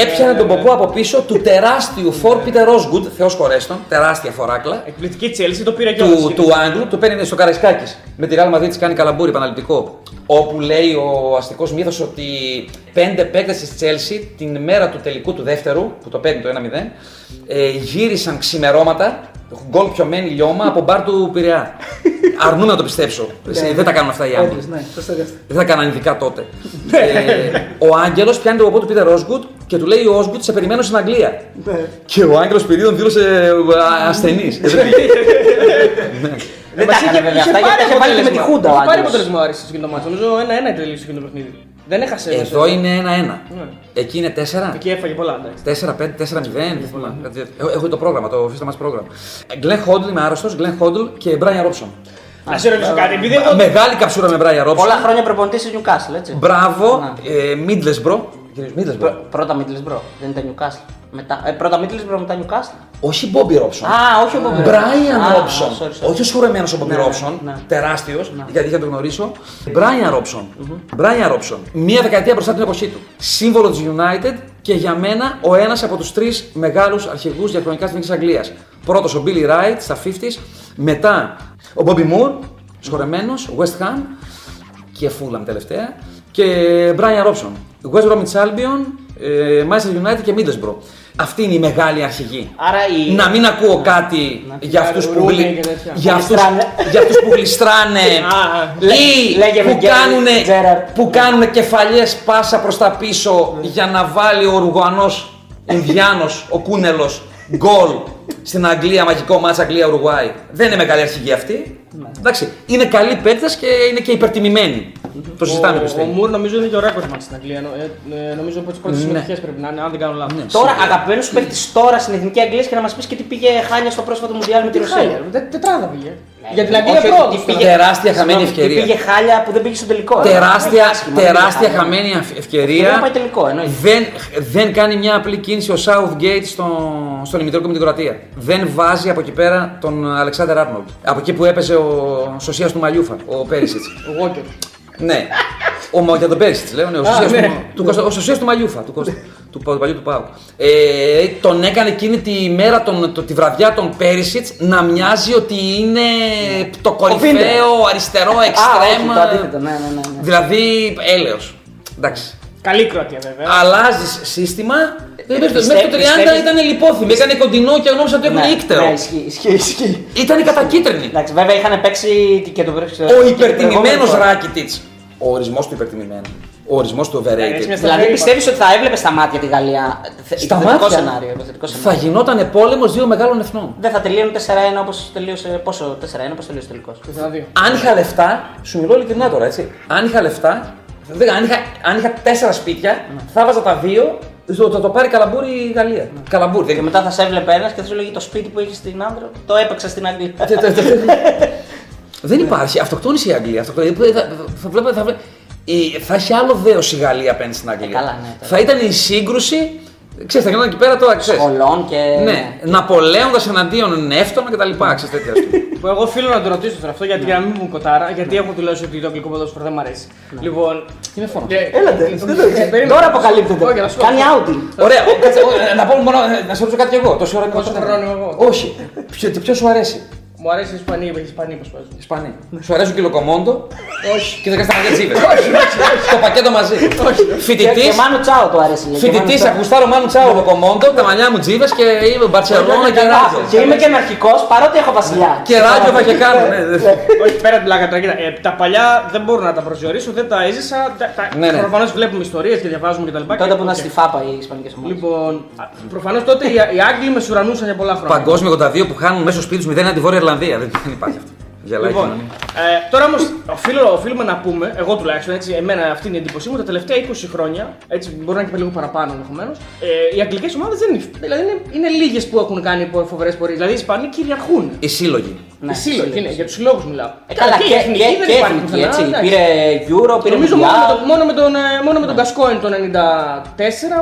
Έπιανε τον ποπό από πίσω του τεράστιου Φόρπιτε Ρόσγκουντ, Θεός χωρέστον, τεράστια φοράκλα. Εκπληκτική Τσέλσι, το πήρε και όλος. Του Άγγλου, του παίρνει στο Καραϊσκάκης. Με τη Ρεάλ Μαδρίτης κάνει καλαμπούρι επαναληπτικό. Όπου λέει ο αστικός μύθος ότι 5 παίκτες της Τσέλσι την μέρα του τελικού του δεύτερου, που το παίρνει το 1-0, γύρισαν ξημερώματα, γκολ πιωμένη λιώμα από μπαρ του Πειραιά. Αρνούμε να το πιστέψω. Δεν τα κάνουν αυτά οι Άγγλοι. Δεν τα κάνανε ειδικά τότε. Ο Άγγελος πιάνει τον ποπό του Πίτερ Όσγκουτ και του λέει: ο Όσγκουτ, σε περιμένω στην Αγγλία. Και ο Άγγελος Πυρίδων δήλωσε ασθενής. Δεν τα έκανε βέβαια αυτά γιατί είχε βάλει με τη Χούντα. Είχε πάρει αποτέλεσμα άριστα στο κινητό μάτσο. Νομίζω 1-1 τελείωσε το παιχνίδι. Δεν έχασε. Εδώ είναι 1-1. Εκεί είναι 4. Εκεί έφαγε πολλά. 4-5, 4-0. Έχω το πρόγραμμα, το φύστα μας πρόγραμμα. Γκλεν Χόντλ, είμαι άρρωστος, Γκλεν Χόντλ και Μπράιαν Ρόψον. Να σε ρωτήσω κάτι. Μεγάλη καψούρα με Μπράιαν Ρόψον. Πολλά χρόνια προπονητής της Νιουκάσλ, έτσι. Μπράβο, Μίτλεσμπρο. Πρώτα Μίτλεσμπρο, δεν ήταν Νιουκάσλ. Πρώτα Μίτλεσμπρο, μετά Νιουκάσλ. Όχι Μπόμπι Ρόψον. Α, όχι ο Μπόμπι Ρόψον. Μπράιαν Ρόψον. Όχι ο σουρεμένος ο Μπόμπι Ρόψον. Τεράστιος, γιατί είχα τον γνωρίσω. Μπράιαν Ρόψον. Μπράιαν Ρόψον. Μία δεκαετία μπροστά την εποχή του. Σύμβολο της United και για μένα ο ένας από τους τρεις μεγάλους αρχηγούς διαχρονικά της Αγγλίας. Πρώτος ο Billy Wright στα 50s, μετά ο Bobby Moore, σουρεμένος, West Ham και Fulham τελευταία. Και Brian Robson, West Bromwich Albion, Manchester United και Middlesbrough. Αυτή είναι η μεγάλη αρχηγή. Η... Να μην ακούω κάτι για αυτούς που γλιστράνε ή που κάνουν κεφαλιές πάσα προς τα πίσω για να βάλει ο Ουρουγουανός Ινδιάνος, ο Κούνελος, γκολ στην Αγγλία, μαγικό μάτς Αγγλία-Ουρουγουάη. Δεν είναι μεγάλη αρχηγή αυτή. Εντάξει, είναι καλοί παίκτες και είναι και υπερτιμημένοι. Το συζητάμε πιστεύω. Ο Μουρ νομίζω είναι και ο ρέκορτ μας στην Αγγλία. Νομίζω από τις πρώτες συμμετοχές πρέπει να είναι, αν δεν κάνω λάθος. Τώρα, αγαπημένος παίκτης τώρα στην Εθνική Αγγλία και να μας πεις και τι πήγε χάλια στο πρόσφατο Μουντιάλ με τη Ρωσία. Τετράδα πήγε. Για την Αγγλία πρώτη. Τεράστια χαμένη ευκαιρία. Πήγε χάλια που δεν πήγε στο τελικό. Τεράστια χαμένη ευκαιρία. Δεν κάνει μια απλή κίνηση ο Southgate στον ημιτελικό με την Κροατία. Δεν βάζει από εκεί πέρα τον Αλεξάντερ Άρνολντ. Από εκεί που έπαιζε ο Σωσίας του Μαλιούφα, ο Πέρισιτ. Ναι, για τον Perysic λέγανε, ο Σωσίας του Μαλιούφα, του παλιού του Πάου. Τον έκανε εκείνη τη μέρα, τη βραδιά τον Perysic να μοιάζει ότι είναι το κορυφαίο αριστερό εξτρέμ, δηλαδή έλεος. Καλή Κροατία βέβαια. Αλλάζεις σύστημα. Μέχρι το 30 ήταν λιπόθυμη. Έκανε κοντινό και γνώρισα ότι έχουν ύκτερο. Ναι, ισχύει. Ήταν κατακίτρινη. Εντάξει, βέβαια είχαν παίξει και το βρέξιμο. Ο υπερτιμημένος Ράκιτιτς. Ο ορισμός του υπερτιμημένου. Ο ορισμός του overrated. Δηλαδή πιστεύεις ότι θα έβλεπες στα μάτια τη Γαλλία. Στα μάτια. Σενάριο. Θα γινόταν πόλεμος δύο μεγάλων εθνών. Δεν θα τελείωνε 4-1 όπως τελείωσε. Πόσο 4-1, όπως τελείωσε τελικώς. Αν είχα λεφτά, σου μιλώ ειλικρινά τώρα έτσι. Αν είχα λεφτά. Αν είχα 4 σπίτια, θα βάζα τα 2, θα το πάρει καλαμπούρι η Γαλλία. Καλαμπούρι. Και μετά θα σε έβλεπε ένας και θα σου λέγει το σπίτι που έχει στην Άνδρο, το έπαιξα στην Αγγλία. Δεν υπάρχει. Αυτοκτόνησε η Αγγλία. Θα έχει άλλο δέος η Γαλλία απέναντι στην Αγγλία. Θα ήταν η σύγκρουση. Ξέρεις, θα γινόταν εκεί πέρα τώρα, ξέρεις. Σχολών και. Ναι, Ναπολέοντας εναντίον Νεύτωνα κτλ. Ξέρεις τέτοια. Εγώ οφείλω να το ρωτήσω τώρα αυτό γιατί να μην μου κοτάρα, γιατί έχω δηλώσει ότι το αγγλικό ποδόσφαιρο δεν μου αρέσει. Λοιπόν. Τι με φόνο. Έλατε. Τώρα αποκαλύπτεται. Κάνει outing. Ωραία, να σε ρωτήσω κάτι εγώ. Τόση ώρα εγώ. Όχι. Ποιο σου αρέσει. Μου αρέσει η Ισπανία, είπε Ισπανία πως παίζουν. Ισπανία. Σου αρέσει ο Λοκομόντο. Όχι. Και δεν κάνεις τα μαγετζίβες. Όχι. Το πακέτο μαζί. Φοιτητής. Και Μάνου Τσάο το αρέσει. Φοιτητής, ακουστάρω Μάνου Τσάο, Λοκομόντο, τα μαλλιά μου τζίβες και είμαι Μπαρσελόνα και Ράγιο. Και είμαι και αναρχικός παρότι έχω βασιλιά. Και Ράγιο θα και κάνω. Όχι πέρα την πλάκα τώρα. Τα παλιά δεν μπορώ να τα προσδιορίσω, δεν τα έζησα. Προφανώς βλέπουμε ιστορίες και διαβάζουμε κτλ. Τότε που ήταν στη Φάπα οι Ισπανικές ομάδες. Λοιπόν, προφανώς τότε οι Άγγλοι με σουρανούσαν για πολλά χρόνια. Παγκόσμιο 82 που χάνουν μέσα στο σπίτι τους 0 αντί Βόρεια Ιρλανδία. Δεν υπάρχει αυτό. Λοιπόν, τώρα όμως οφείλουμε να πούμε, εγώ τουλάχιστον έτσι, εμένα αυτή είναι η εντύπωσή μου, τα τελευταία 20 χρόνια, έτσι μπορεί να είναι και λίγο παραπάνω ενδεχομένως, οι αγγλικές ομάδες δεν είναι. Δηλαδή είναι λίγες που έχουν κάνει φοβερές πορείες. Δηλαδή οι Ισπανοί κυριαρχούν. Οι σύλλογοι. Ναι, οι σύλλογοι, ναι, για τους συλλόγους μιλάω. Καλά, και εθνική δεν υπάρχει πουθενά. Πήρε Euro, πήρε Mundial. Μόνο με τον Γκασκόιν το 94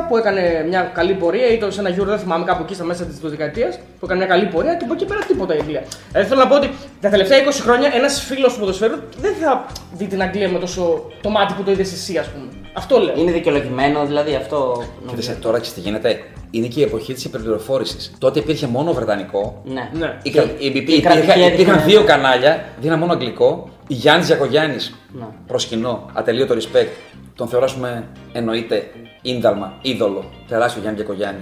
που έκανε μια καλή πορεία, ή σε ένα Euro, δεν θυμάμαι, κάπου εκεί στα μέσα της δεκαετίας, που έκανε μια καλή πορεία και από εκεί πέρα τίποτα η Αγγλία. Δηλαδή θέλω να πω ότι τα τελευταία 20 χρόνια ένας φίλος του ποδοσφαίρου δεν θα δει την Αγγλία με τόσο το μάτι που το είδες εσύ, ας πούμε. Αυτό λέω. Είναι δικαιολογημένο, δηλαδή αυτό. Κοίτασε τώρα και τι γίνεται. Είναι και η εποχή της υπερπληροφόρησης. Τότε υπήρχε μόνο βρετανικό. Ναι. Υπήρχαν δύο κανάλια, δίναν μόνο αγγλικό. Η Γιάννης Γιακογιάννης, ναι. Προς κοινό, ατελείωτο respect. Τον θεωράσουμε εννοείται ίνταλμα, είδωλο. Τεράστιο Γιάννη Γιακογιάννη.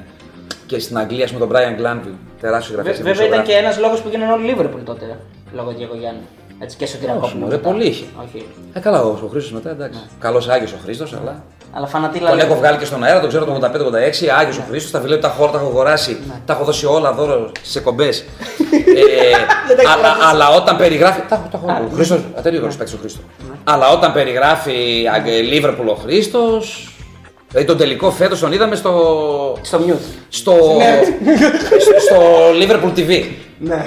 Και στην Αγγλία με τον Brian Glanville, τεράστιο γραφείο. Βέβαια ήταν και ένας λόγος που γίνανε όλοι Liverpool τότε, λόγω Γιακογιάννη. Έτσι και σωτηριακόπουλο. Δεν πολύ είχε. Καλά, ο Χρήστος μετά, εντάξει. Ναι. Καλός Άγιος ο Χρήστος, αλλά. Αλλά φανατήλα. Τον έχω βγάλει και στον αέρα, τον ξέρω το 85-86. Άγιος ο Χρήστος, τα βιβλία τα χώρα τα έχω αγοράσει, τα έχω δώσει όλα δώρο σε κομπές. Αλλά όταν περιγράφει. Τα έχω. Ο Χρήστος, ατέλειο respect ο Χρήστος. Αλλά όταν περιγράφει Liverpool ο Χρήστος. Δηλαδή τον τελικό φέτος τον είδαμε στο News. Στο Liverpool TV. Ναι.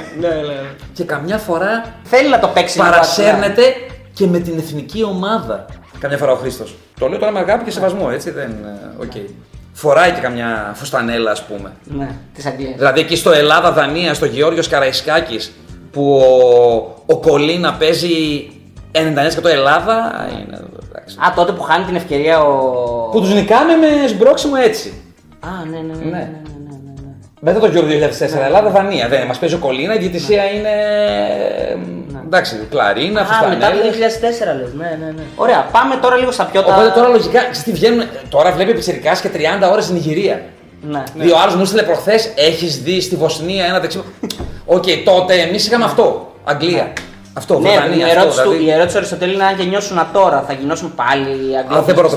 Και καμιά φορά θέλει να το παίξει. Παρασέρνεται και με την εθνική ομάδα. Καμιά φορά ο Χρήστος. Το λέω τώρα με αγάπη και σεβασμό, έτσι δεν. Okay. Φοράει και καμιά φουστανέλα, ας πούμε. Ναι, της Αγγλίας. Δηλαδή εκεί στο Ελλάδα-Δανία, στο Γεώργιος Καραϊσκάκης, που ο Κολίνα παίζει 99% Ελλάδα. Είναι... Α, τότε που χάνει την ευκαιρία ο. Που τους νικάνε με σμπρόξιμο έτσι. Α, ναι. Μετά το Euro 2004, Ελλάδα-Δανία. Δεν μας παίζει ο Κολίνα, η διαιτησία είναι. Εντάξει, κλαρίνα, φουστανέλα. Α, μετά το 2004 λες. Ναι. Ωραία, πάμε τώρα λίγο στα πιο τα. Οπότε τώρα λογικά στη βγαίνουν. Τώρα βλέπει πιτσιρικάς και 30 ώρες στην Ιγυρία. Ναι. Δύο άλλους μου έστειλε προχθές, έχεις δει στη Βοσνία ένα δεξί. Οκ, τότε εμείς είχαμε αυτό. Αγγλία. Αυτό, ναι, Βρετανία, η ερώτηση αυτό, δηλαδή... του Αριστοτέλη είναι αν γεννιώσουν τώρα, θα γινώσουν πάλι Αγγλία. Δεν μπορώ να το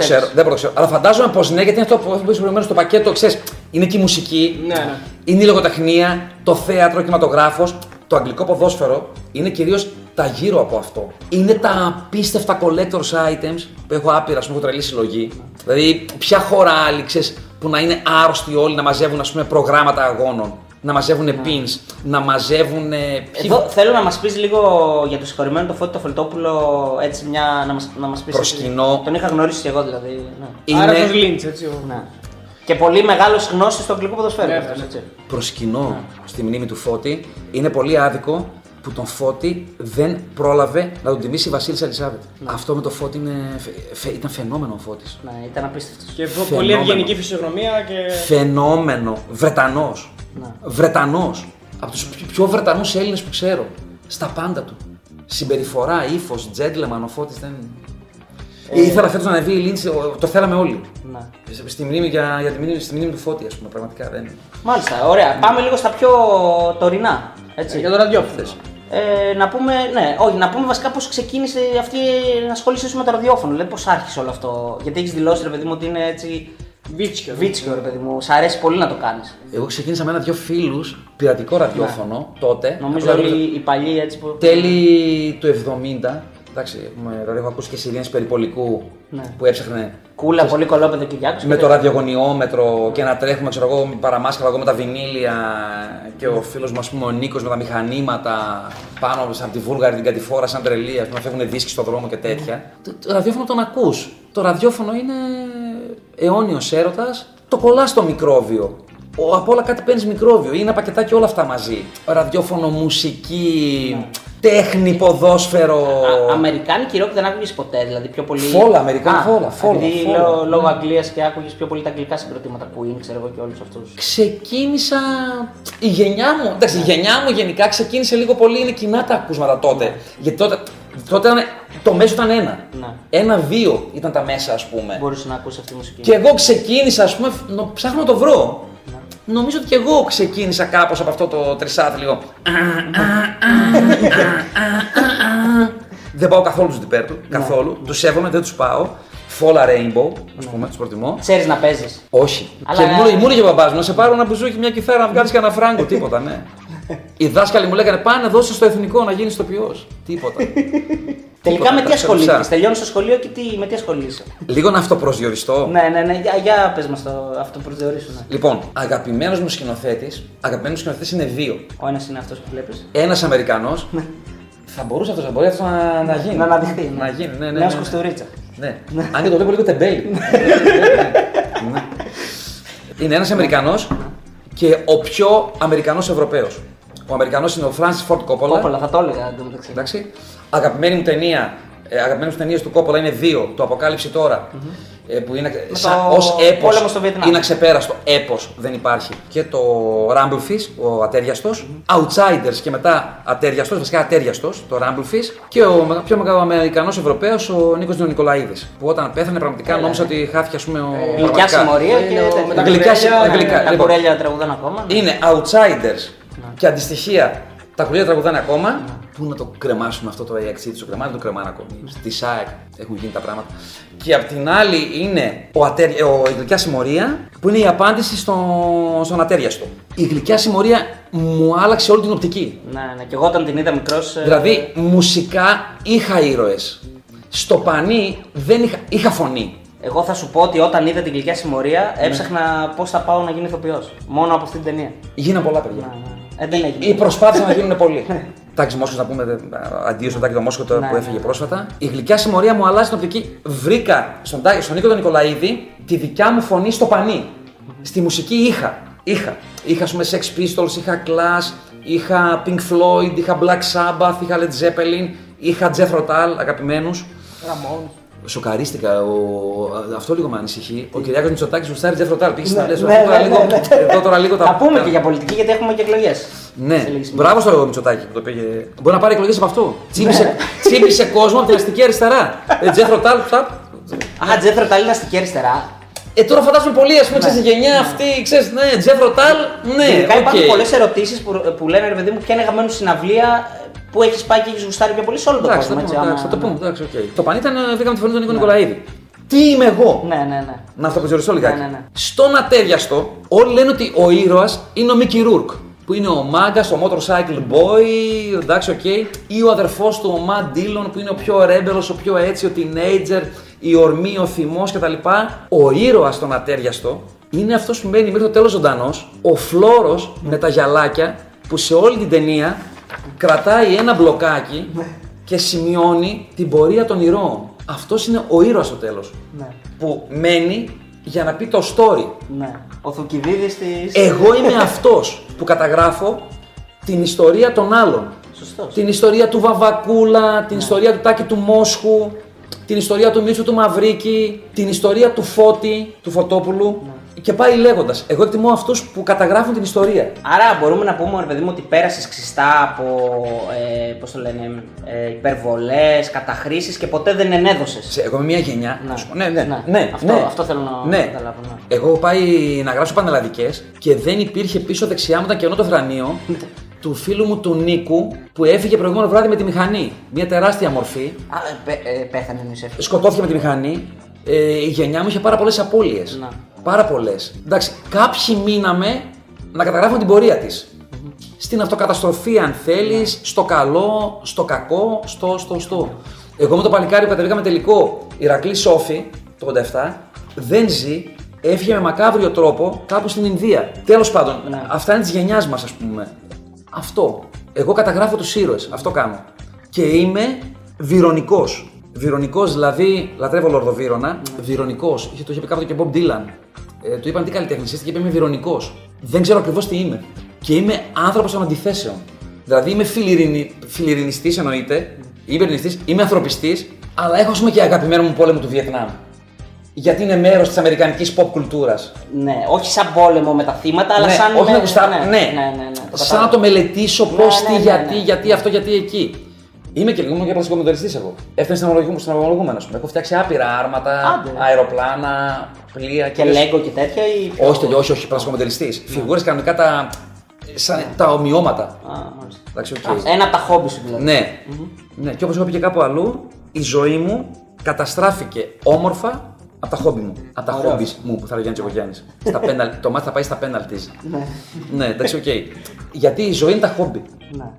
ξέρω, αλλά φαντάζομαι πως ναι, γιατί είναι αυτό που είπες προηγουμένως στο πακέτο, ξέρεις, είναι και η μουσική, ναι. Είναι η λογοτεχνία, το θέατρο, ο κινηματογράφος, το αγγλικό ποδόσφαιρο, είναι κυρίως τα γύρω από αυτό. Είναι τα απίστευτα collector's items που έχω άπειρα, έχω τρελή συλλογή, δηλαδή ποια χώρα άλλη, ξέρεις, που να είναι άρρωστοι όλοι να μαζεύουν ας πούμε, προγράμματα αγώνων. Να μαζεύουνε pins, να μαζεύουνε. Εδώ θέλω να μας πεις λίγο για το συγχωρημένο το Φώτη το Φωτόπουλο, έτσι μια. Να μας πεις. Προς κοινό. Τον είχα γνωρίσει και εγώ δηλαδή. Ναι. Άρα τον Lynch, έτσι. Ναι. Και πολύ μεγάλος γνώστης του αγγλικού ποδοσφαίρου. Προς κοινό, στη μνήμη του Φώτη, είναι πολύ άδικο που τον Φώτη δεν πρόλαβε να τον τιμήσει η Βασίλισσα Ελισάβετ. Ναι. Αυτό με το Φώτη ήταν φαινόμενο ο Φώτης. Ναι, ήταν απίστευτος. Και πολύ ευγενική φυσιογνωμία και. Φαινόμενο. Βρετανός. Να. Βρετανός, από τους πιο Βρετανούς Έλληνες που ξέρω, στα πάντα του. Συμπεριφορά, ύφος, gentleman, ο Φώτης δεν... Ήθελα φέτος να ανεβεί η Λίντς, το θέλαμε όλοι. Να. Στη μνήμη, στη μνήμη του Φώτη, ας πούμε, πραγματικά δεν... Μάλιστα, ωραία. Πάμε λίγο στα πιο τωρινά, έτσι. Για το ραδιόφωνο. Να πούμε, ναι, όχι, να πούμε βασικά πώς ξεκίνησε αυτή η ασχόλησή σου με το ραδιόφωνο, δηλαδή πώς άρχισε όλο αυτό. Γιατί έχεις δηλώσει, ρε παιδί μου, ότι είναι έτσι... Βίτσικο, ρε παιδί μου, σ' αρέσει πολύ να το κάνεις. Εγώ ξεκίνησα με ένα-δυο φίλους πειρατικό ραδιόφωνο τότε. Νομίζω ότι οι παλιοί έτσι που. Τέλη του 70. Εντάξει, έχω ακούσει και σιρήνες περιπολικού που έψαχνε. Κούλα, πολύ κολόπεδο και γιάκουσα. Με το ραδιογωνιόμετρο και να τρέχουμε, ξέρω εγώ, παραμάσκαλα, εγώ με τα βινίλια. Και ο φίλος μου, ας πούμε, ο Νίκος με τα μηχανήματα πάνω από τη Βούλγαρη, την κατηφόρα, σαν τρελή, ας πούμε, φεύγουν δίσκοι στον δρόμο και τέτοια. Το ραδιόφωνο τον ακούς. Το ραδιόφωνο είναι. Αιώνιος έρωτας, το κολλάς στο μικρόβιο. Από όλα κάτι παίρνεις μικρόβιο ή ένα πακετάκι όλα αυτά μαζί. Ραδιόφωνο, μουσική, τέχνη, ποδόσφαιρο. Αμερικάνικη ροκ δεν άκουγες ποτέ, δηλαδή πιο πολύ. Φόλα, αμερικάνικη φόλα. Δηλαδή λόγω Αγγλίας και άκουγες πιο πολύ τα αγγλικά συγκροτήματα που είναι, ξέρω εγώ και όλους αυτούς. Ξεκίνησα. Η γενιά μου, εντάξει, η γενιά μου γενικά ξεκίνησε λίγο πολύ, είναι κοινά τα ακούσματα τότε. Γιατί τότε το μέσο ήταν ένα. Ένα-δύο ήταν τα μέσα, ας πούμε. Μπορούσε να ακούσει αυτή τη μουσική. Και εγώ ξεκίνησα, ας πούμε, ψάχνω να το βρω. Νομίζω ότι και εγώ ξεκίνησα κάπως από αυτό το τρισάθλιο. Δεν πάω καθόλου στον υπέρ του. Καθόλου. Του σέβομαι, δεν του πάω. Φόλα Rainbow, ας πούμε, του προτιμώ. Ξέρεις να παίζεις. Όχι. Και μου έλεγε ο μπαμπάς μου να σε πάρω ένα μπουζούκι, μια κιθάρα, να βγάλεις κανένα φράγκο. Τίποτα, ναι. Οι δάσκαλοι μου λέγανε πάνε να δώσεις στο εθνικό να γίνεις ηθοποιός. Τίποτα. Τελικά με τι ασχολείσαι, τελειώνεις στο σχολείο και με τι ασχολείσαι. Λίγο να αυτοπροσδιοριστώ. Ναι, για πες μας το αυτοπροσδιορίσου. Λοιπόν, αγαπημένος μου σκηνοθέτης, είναι δύο. Ο ένας είναι αυτός που βλέπεις. Ένας Αμερικανός. Θα μπορούσε αυτό να γίνει. Να αναδειχθεί. Να γίνει, ναι. Ένας Κωστορίτσα. Ναι. Αν και το βλέπω λίγο τεμπέλι. Είναι ένας Αμερικανός και ο πιο Αμερικανός Ευρωπαίος. Ο Αμερικανός είναι ο Francis Ford Coppola. Coppola, θα το έλεγα. Εντάξει. Αγαπημένη μου ταινία αγαπημένες ταινίες του Κόπολα είναι δύο. Το αποκάλυψε τώρα. Mm-hmm. Που είναι ως έπος. Είναι αξεπέραστο. Έπος δεν υπάρχει. Και το Rumblefish, ο Ατέριαστος. Mm-hmm. Outsiders και μετά Ατέριαστος. Βασικά Ατέριαστος, το Rumblefish. Και ο πιο μεγαλοαμερικανός Ευρωπαίος, ο Νίκος Νικολαίδης. Που όταν πέθανε πραγματικά νόμιζα ότι χάθηκε, ας πούμε. Γλυκιά συμμορία και τα κουρέλια τραγουδάνε ακόμα. Είναι Outsiders και αντιστοιχεία. Τα κουρέλια τραγουδάνε ακόμα. Πού να το κρεμάσουμε αυτό το αεξί του, κρεμάνε, το κρεμάνε ακόμη. Στη ΣΑΕΚ έχουν γίνει τα πράγματα. Και απ' την άλλη είναι η γλυκιά συμμορία που είναι η απάντηση στον ατέριαστο. Η γλυκιά συμμορία μου άλλαξε όλη την οπτική. Ναι, και εγώ όταν την είδα μικρός. Δηλαδή μουσικά είχα ήρωες. Στο πανί δεν είχα φωνή. Εγώ θα σου πω ότι όταν είδα την γλυκιά συμμορία έψαχνα πώς θα πάω να γίνω ηθοποιός. Μόνο από αυτή την ταινία. Γίναν πολλά παιδιά. Ή προσπάθησαν να γίνουν πολλοί. Εντάξει, Μόσχο, να πούμε αντίο στον Τάκη το Μόσχο που έφυγε πρόσφατα. Η γλυκιά συμμορία μου αλλάζει την οπτική. Βρήκα στον Νίκο τον Νικολαίδη τη δικιά μου φωνή στο πανί. Στη μουσική είχα ας πούμε Sex Pistols, είχα Clash, είχα Pink Floyd, είχα Black Sabbath, είχα Led Zeppelin, είχα Jethro Tull, αγαπημένους. Ramones. Σοκαρίστηκα, αυτό λίγο με ανησυχεί. Ο Κυριάκος Μητσοτάκης γουστάρει Τζεφ Ροτάλ. Πήγε να λες εδώ τώρα λίγο τα. Θα πούμε και για πολιτική, γιατί έχουμε και εκλογές. Ναι, μπράβο στο Μητσοτάκη που το πήγε. Μπορεί να πάρει εκλογές από αυτό. Τσίπησε κόσμο από την αστική αριστερά. Τζεφ Ροτάλ, α, Τζεφ Ροτάλ είναι αστική αριστερά. Τώρα φαντάζομαι πολλοί, ας πούμε, ξέρεις, η γενιά αυτή, ξέρεις, ναι, Τζεφ Ροτάλ, ναι. Υπάρχουν πολλές ερωτήσεις που λένε, ρε παιδί μου, ποια είναι αγαπημένη συναυλία. Που έχει πάει και έχει γουστάρει πιο πολύ σε όλο τον κόσμο. Θα το πούμε. Εντάξει, okay. Το πανί ήταν βρήκαμε τη φωνή του Νίκο Νικολαίδη. Τι είμαι εγώ! Ναι. Να αυτοπροσδιοριστώ λιγάκι. Ναι. Στον ατέριαστο, όλοι λένε ότι ο ήρωας είναι ο Μίκι Ρούρκ. Που είναι ο μάγκας, ο motorcycle boy, εντάξει, okay. Ή ο αδερφός του, ο Ματ Ντίλον, που είναι ο πιο ρέμπελος, ο πιο έτσι, ο teenager, η ορμή, ο θυμός κτλ. Ο ήρωας στον ατέριαστο είναι αυτός που μένει μέχρι το τέλος ζωντανός, ο φλόρος με τα γυαλάκια που σε όλη την ταινία. Κρατάει ένα μπλοκάκι και σημειώνει την πορεία των ηρώων. Αυτός είναι ο ήρωας στο τέλος. Ναι. Που μένει για να πει το story. Ναι. Ο Θουκυδίδης της. Εγώ είμαι αυτός που καταγράφω την ιστορία των άλλων. Σωστός. Την ιστορία του Βαβακούλα, την ιστορία του Τάκη του Μόσχου, την ιστορία του Μίτσου του Μαυρίκη, την ιστορία του Φώτη, του Φωτόπουλου. Ναι. Και πάει λέγοντας. Εγώ εκτιμώ αυτούς που καταγράφουν την ιστορία. Άρα μπορούμε να πούμε, ρε παιδί μου, ότι πέρασες ξιστά από υπερβολές, καταχρήσεις και ποτέ δεν ενέδωσες. Εγώ είμαι μια γενιά. Ναι. Αυτό θέλω να καταλάβω. Ναι. Εγώ πάει να γράψω πανελλαδικές και δεν υπήρχε πίσω δεξιά μου τα κενό το θρανείο του φίλου μου του Νίκου που έφυγε προηγούμενο βράδυ με τη μηχανή. Μια τεράστια μορφή. Πέθανε εμείς. Σκοτώθηκε με τη μηχανή. Η γενιά μου είχε πάρα πολλές απώλειες. Να. Πάρα πολλές. Εντάξει, κάποιοι μείναμε να καταγράφουν την πορεία της. Mm-hmm. Στην αυτοκαταστροφή, αν θέλεις, στο καλό, στο κακό, στο. Εγώ με το παλικάρι που κατεβήκαμε τελικό, Ηρακλή Σόφη, το 87, δεν ζει, έφυγε με μακάβριο τρόπο κάπου στην Ινδία. Τέλος πάντων, αυτά είναι της γενιάς μας, ας πούμε. Αυτό. Εγώ καταγράφω τους ήρωες. Αυτό κάνω. Και είμαι βυρωνικός. Βυρωνικός, δηλαδή, λατρεύω Λορδοβύρωνα. Βυρωνικός, το είχε πει κάποτε και ο Bob Dylan. Του είπαν τι καλλιτέχνης είστε και είπε είμαι βυρωνικός. Δεν ξέρω ακριβώς τι είμαι. Και είμαι άνθρωπος των αντιθέσεων. Δηλαδή είμαι φιλιρινιστής, εννοείται, υπερνιστής, είμαι ανθρωπιστής, αλλά έχω, ας πούμε, και αγαπημένο μου πόλεμο του Βιετνάμ. Γιατί είναι μέρος της αμερικανικής pop κουλτούρας. Ναι, όχι σαν πόλεμο με τα θύματα, αλλά σαν. Όχι να γουστάρω. Ναι. Σαν να το μελετήσω πώς, τι, γιατί αυτό, γιατί εκεί. Είμαι και λίγο πλαστικομεταλλιστής εγώ. Έφτανε στην ομολογούμενο. Έχω φτιάξει άπειρα άρματα, αεροπλάνα, πλοία και. Και λέγκο και τέτοια, ή. Όχι, πλαστικομεταλλιστής. Φιγούρες κανονικά τα ομοιώματα. Ένα από τα χόμπι σου δηλαδή. Ναι, και όπως έχω πει και κάπου αλλού, η ζωή μου καταστράφηκε όμορφα από τα χόμπι μου. Από τα χόμπι μου που θα λέει Γιάννη Τσεκογιάννης. Το μάτι θα πάει στα πέναλτιζ. Ναι, εντάξει, οκ. Γιατί η ζωή είναι τα χόμπι.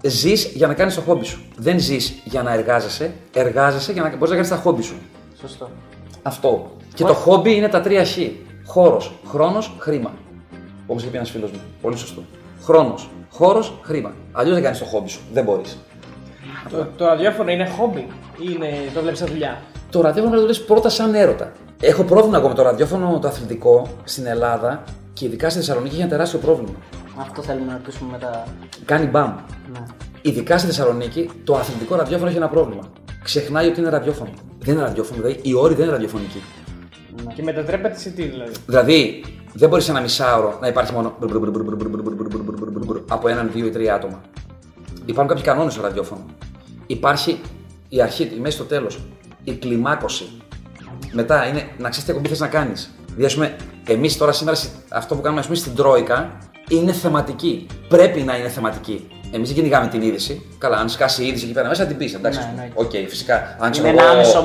Ζεις για να κάνεις το χόμπι σου. Δεν ζεις για να εργάζεσαι. Εργάζεσαι για να μπορείς να κάνεις τα χόμπι σου. Σωστό. Αυτό. Και το χόμπι είναι τα τρία χ. Χώρος, χρόνος, χρήμα. Όπως είπε ένας φίλος μου. Πολύ σωστό. Χρόνος, χώρος, χρήμα. Αλλιώς δεν κάνεις το χόμπι σου. Δεν μπορείς. Το ραδιόφωνο είναι χόμπι ή το βλέπεις σαν δουλειά? Το ραδιόφωνο το βλέπεις πρώτα σαν έρωτα. Έχω πρόβλημα εγώ με το ραδιόφωνο το αθλητικό στην Ελλάδα και ειδικά στη Θεσσαλονίκη έχει ένα τεράστιο πρόβλημα. Αυτό θέλουμε να ακούσουμε μετά. Κάνει μπαμ. Ναι. Ειδικά στη Θεσσαλονίκη το αθλητικό ραδιόφωνο έχει ένα πρόβλημα. ξεχνάει ότι είναι ραδιόφωνο. Δεν είναι ραδιόφωνο, δηλαδή οι όροι δεν είναι ραδιοφωνικοί. Και μετατρέπεται σε τι δηλαδή. Δηλαδή δεν μπορεί σε ένα μισάωρο να υπάρχει μόνο από έναν, δύο ή τρία άτομα. Υπάρχουν κάποιοι κανόνες στο ραδιόφωνο. Υπάρχει η αρχή, η μέση, το τέλος, η κλιμάκωση. Μετά είναι να ξέρεις τι εκπομπή θες να κάνεις. Δηλαδή, εμείς τώρα σήμερα αυτό που κάνουμε στην Τρόικα είναι θεματική. Πρέπει να είναι θεματική. Εμείς δεν κυνηγάμε την είδηση. Καλά, αν σκάσει η είδηση εκεί πέρα μέσα, θα την πεις. Εντάξει, οκ, φυσικά. Είναι ένα άμεσο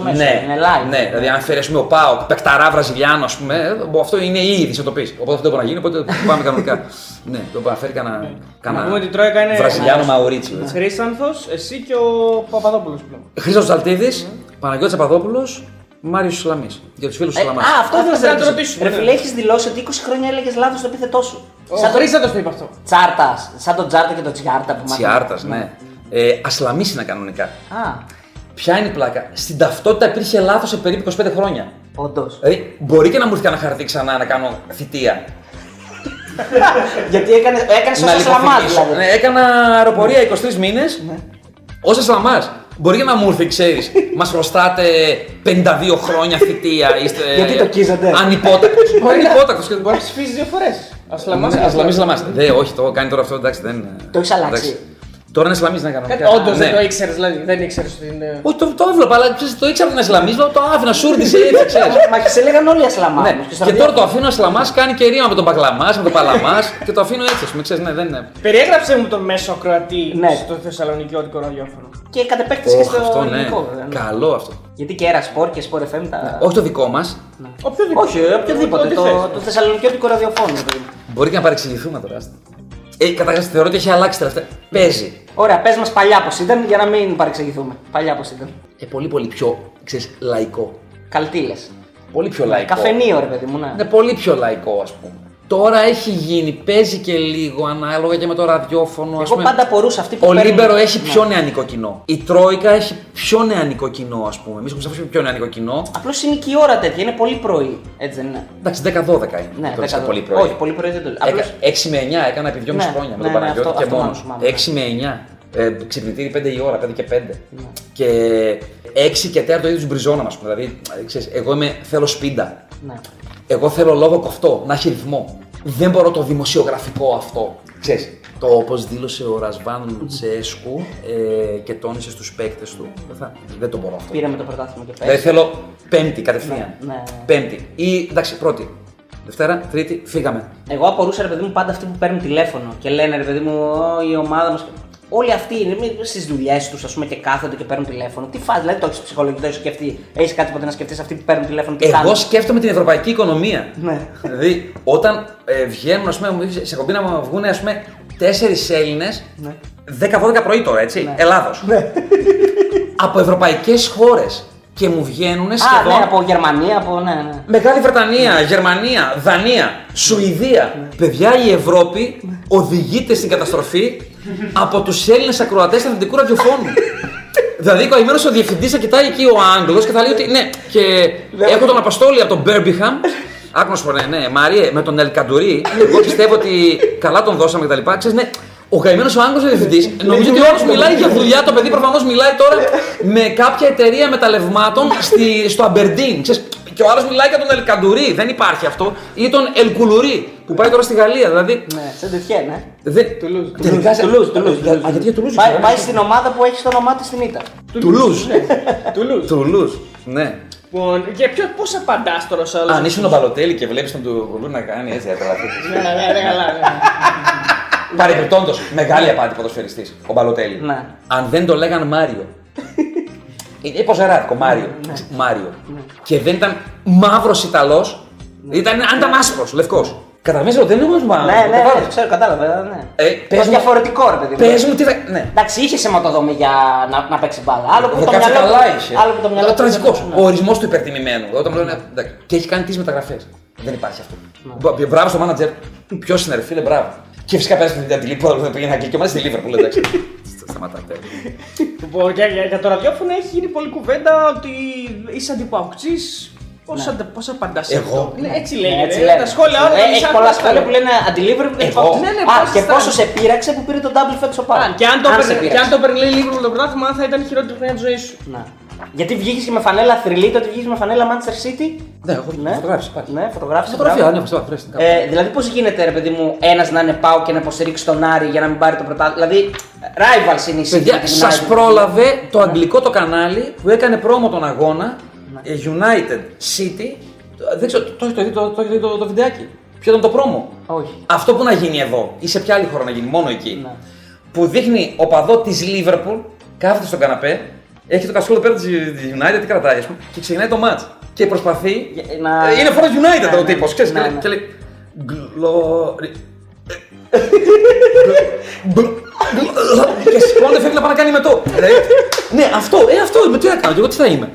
μέσο. Είναι live. Ναι, δηλαδή, αν φέρει ο Πάο, παικταρά Βραζιλιάνο, α πούμε, αυτό είναι η είδηση, το πεις. Οπότε αυτό δεν μπορεί να γίνει, οπότε πάμε κανονικά. Ναι, το μπορεί να φέρει κανένα Βραζιλιάνο Μαουρίτσιο. Χρήστανθος, εσύ και ο Παπαδόπουλος. Χρήστανθος Ζαλτίδης, Παναγιώτης Παπαδόπουλος. Μάριος Ασλαμάς. Για τους φίλους του Ασλαμάς. Αυτό ήθελα να το ρωτήσω. Ρε φίλε, έχεις δηλώσει ότι 20 χρόνια έλεγες λάθος το επίθετό σου. Χρήστατος το είπε αυτό. Τσάρτας. Σαν τον Τσάρτα και τον Τσιάρτα που μάθαμε. Τσιάρτας, ναι. Ασλαμής είναι κανονικά. Ποια είναι η πλάκα. Στην ταυτότητα υπήρχε λάθος σε περίπου 25 χρόνια. Όντως. Δηλαδή, μπορεί και να μου έρθει κανένα χαρτί ξανά να κάνω θητεία. Γιατί έκανες ως Ασλαμάς δηλαδή. Έκανα αεροπορία 23 μήνες ως Ασλαμάς. Μπορεί να μου έρθει, ξέρεις, μας χρωστάτε 52 χρόνια θητεία, είστε ανυπότακτος. Ανυπότακτος και μπορεί να ψηφίσεις δύο φορές. Ασλαμής. Δε, όχι, το κάνει τώρα αυτό, εντάξει, δεν... Το έχεις αλλάξει. Τώρα είναι Ασλαμής να κάνω. Όντως δεν το ήξερες, δηλαδή, δεν ήξερες ότι είναι... Όχι, το έβλεπα, αλλά το ήξερα ότι είναι Ασλαμής, το άφηνα, σούρτισε, έτσι, ξέρεις. Μα και σε λέγαν όλοι Ασλαμάς. Και τώρα το αφήνω Ασλαμάς, κάνει και ρήμα με τον Παγκλαμάς, με τον Παλαμάς και το αφήνω έτσι, με ξέρεις, ναι, δεν είναι. Περιέγραψε μου τον μέσο ακροατή στο θεσσαλονικιώτικο ραδιόφωνο. Και κατ' επέκταση και στο ελληνικό. Καλό αυτό. Γιατί και Aerasport και Sport FM τα. Όχι το δικό μας. Όχι, οποιοδήποτε. Το θεσσαλονικιώτικο ραδιόφωνο. Μπορεί και να παρεξηγηθούμε τώρα. Καταρχάς θεωρώ ότι έχει αλλάξει τελευταία. Παίζει. Ωραία, πες μας παλιά πως ήταν για να μην παρεξηγηθούμε. Παλιά πως ήταν. Πολύ πολύ πιο, ξέρεις, λαϊκό. Καλτήλες. Πολύ πιο λαϊκό. Καφενείο, ρε παιδί μου, ναι. Ναι, πολύ πιο λαϊκό, ας πούμε. Τώρα έχει γίνει, παίζει και λίγο ανάλογα και με το ραδιόφωνο. Εγώ πάντα μπορούσα αυτή που. Ο Λίμπερο έχει πιο νεανικό κοινό. Η Τρόικα έχει πιο νεανικό κοινό, ας πούμε. Εμείς έχουμε σαφώς πιο νεανικό κοινό. Απλώς είναι και η ώρα τέτοια, είναι πολύ πρωί. Έτσι δεν είναι. Εντάξει, 10-12 είναι. Ναι, το πολύ πρωί. Όχι, πολύ πρωί δεν το λέω. 6 με 9 έκανα επί 2,5 χρόνια με τον Παναγιώτη και μόνο. 6 με 9. Ξυπνητήρι 5 η ώρα, 5 και 5. Και 6 και 4 το ίδιο μπριζόνα, α πούμε. Δηλαδή, εγώ θέλω σπίντα. Εγώ θέλω λόγο κοφτό, να έχει ρυθμό. Δεν μπορώ το δημοσιογραφικό αυτό. Ξέρεις, το όπως δήλωσε ο Ρασβάν Λουτσέσκου και τόνισε στους παίκτες του. Δεν το μπορώ αυτό. Πήραμε το πρωτάθλημα και πέρσι. Δεν θέλω πέμπτη κατευθείαν. Ναι. Πέμπτη. Ή εντάξει, πρώτη. Δευτέρα, τρίτη, φύγαμε. Εγώ απορούσα, ρε παιδί μου, πάντα αυτοί που παίρνουν τηλέφωνο και λένε, ρε παιδί μου, η ομάδα μας. Όλοι αυτοί στις δουλειές τους, ας πούμε, και κάθονται και παίρνουν τηλέφωνο. Τι φάση, δηλαδή το έχεις ψυχολογικό, έχεις σκεφτεί. Έχεις κάτι ποτέ να σκεφτείς αυτοί που παίρνουν τηλέφωνο και κάνουν. Εγώ σκέφτομαι την ευρωπαϊκή οικονομία. Ναι. Δηλαδή, όταν βγαίνουν, ας πούμε, σε κομπή να βγουν, ας πούμε, 4 Έλληνες, 10-12 πρωί τώρα, έτσι. Ναι. Ελλάδος. Ναι. Από ευρωπαϊκές χώρες. Και μου βγαίνουν σχεδόν. Ναι, από Γερμανία, από. Ναι, ναι. Μεγάλη Βρετανία, ναι. Γερμανία, Δανία, Σουηδία. Ναι. Παιδιά, η Ευρώπη οδηγείται στην καταστροφή από τους Έλληνες ακροατές του αθλητικού ραδιοφώνου. Δηλαδή, καημένος ο διευθυντής θα κοιτάει εκεί ο Άγγλος και θα λέει ότι. Ναι, και έχω τον Απαστόλη από τον Μπέρμπιχαμ. Άγνωστο, ναι, Μάριε, με τον Ελκαντουρί. Εγώ πιστεύω ότι καλά τον δώσαμε κτλ. Ναι. Ο καημένος ο Άγγλος διευθυντής νομίζω ότι όλος μιλάει για δουλειά. Το παιδί προφανώς μιλάει τώρα με κάποια εταιρεία μεταλλευμάτων στο Αμπερντίν. Και ο άλλος μιλάει για τον Ελκαντουρί, δεν υπάρχει αυτό. Ή τον Ελκουλουρί που πάει τώρα στη Γαλλία. Δηλαδή. Ναι, σε τέτοια, ναι. Τουλούζ. Πάει στην ομάδα που έχει το όνομά της στην ήττα. Τουλούζ. Ναι. Και πώς απαντάς τώρα σε όλους. Αν ήσουν ο Μπαλοτέλη και βλέπεις τον Τουλούζ να κάνει έτσι, παρεμπιπτόντως, μεγάλη απάτη ποδοσφαιριστής, ο Μπαλοτέλη. Ναι. Αν δεν το λέγαν Μάριο. Είναι ποζεράτικο, Μάριο. Ναι. Μάριο. Ναι. Και δεν ήταν μαύρος Ιταλός, ναι. Ήταν ήταν άσπρος, λευκός. Καταλαβαίνεις ότι δεν είναι μαύρο. Ναι, ξέρω, κατάλαβα. Ναι. Πες διαφορετικό, ρε παιδί. Πες μου τι. Ναι. Εντάξει, είχε σηματοδομή για να παίξει μπάλα. Άλλο που το μυαλό. Τραγικός. Ο ορισμός του υπερτιμημένου. Και έχει κάνει τις μεταγραφές. Δεν υπάρχει αυτό. Μπράβο στο μάνατζερ. Ποιο είναι, ρε φίλε, μπράβο. Και φυσικά πέρασε την Αντιλήπη, όταν πήγαινε Αγγλική ομάδα στη Λίβερπουλ, εντάξει. Σταματάτε. Για το ραδιόφωνο έχει γίνει πολλή κουβέντα ότι είσαι αντιπαοκτζής, Πώς απαντά σε αυτό. Έτσι λέγεται. Τα σχόλια όλα. Έχει πολλά σχόλια που λένε αντιλίβερ που δεν υπάρχουν. Και πόσο σε πείραξε που πήρε τον double φέτος ο Πάρα. Και αν το περνάει λίγο με το πράγμα, θα ήταν χειρότερη χρονιά τη ζωή σου. Γιατί βγήκε και με φανέλα θρυλίτα, ότι βγήκε με φανέλα Manchester City. Ναι, έχω φωτογράφηση. Ναι, φωτογράφηση. Δηλαδή, πώς γίνεται, ρε παιδί μου, ένας να είναι πάω και να υποστηρίξει τον Άρη για να μην πάρει το πρωτάθλημα. Δηλαδή, rivals είναι η σύγκριση. Σας πρόλαβε το αγγλικό το κανάλι που έκανε πρόμο τον αγώνα. United City. Δεν ξέρω, το έχετε δει το βιντεάκι. Ποιο ήταν το πρόμο. Όχι. Αυτό που να γίνει εδώ ή σε ποια άλλη χώρα να γίνει, μόνο εκεί. Ναι. Που δείχνει οπαδό της Liverpool, κάθεται στον καναπέ, έχει το κασκόλο πέρα της United, τι κρατάει, και ξεκινάει το match. Και προσπαθεί. Είναι φορά United ο τύπος. Και λέει. Glory. Και σηκώνεται, φεύγει να πάει να κάνει μετό. Ναι, αυτό με τι θα κάνω, εγώ τι θα είμαι.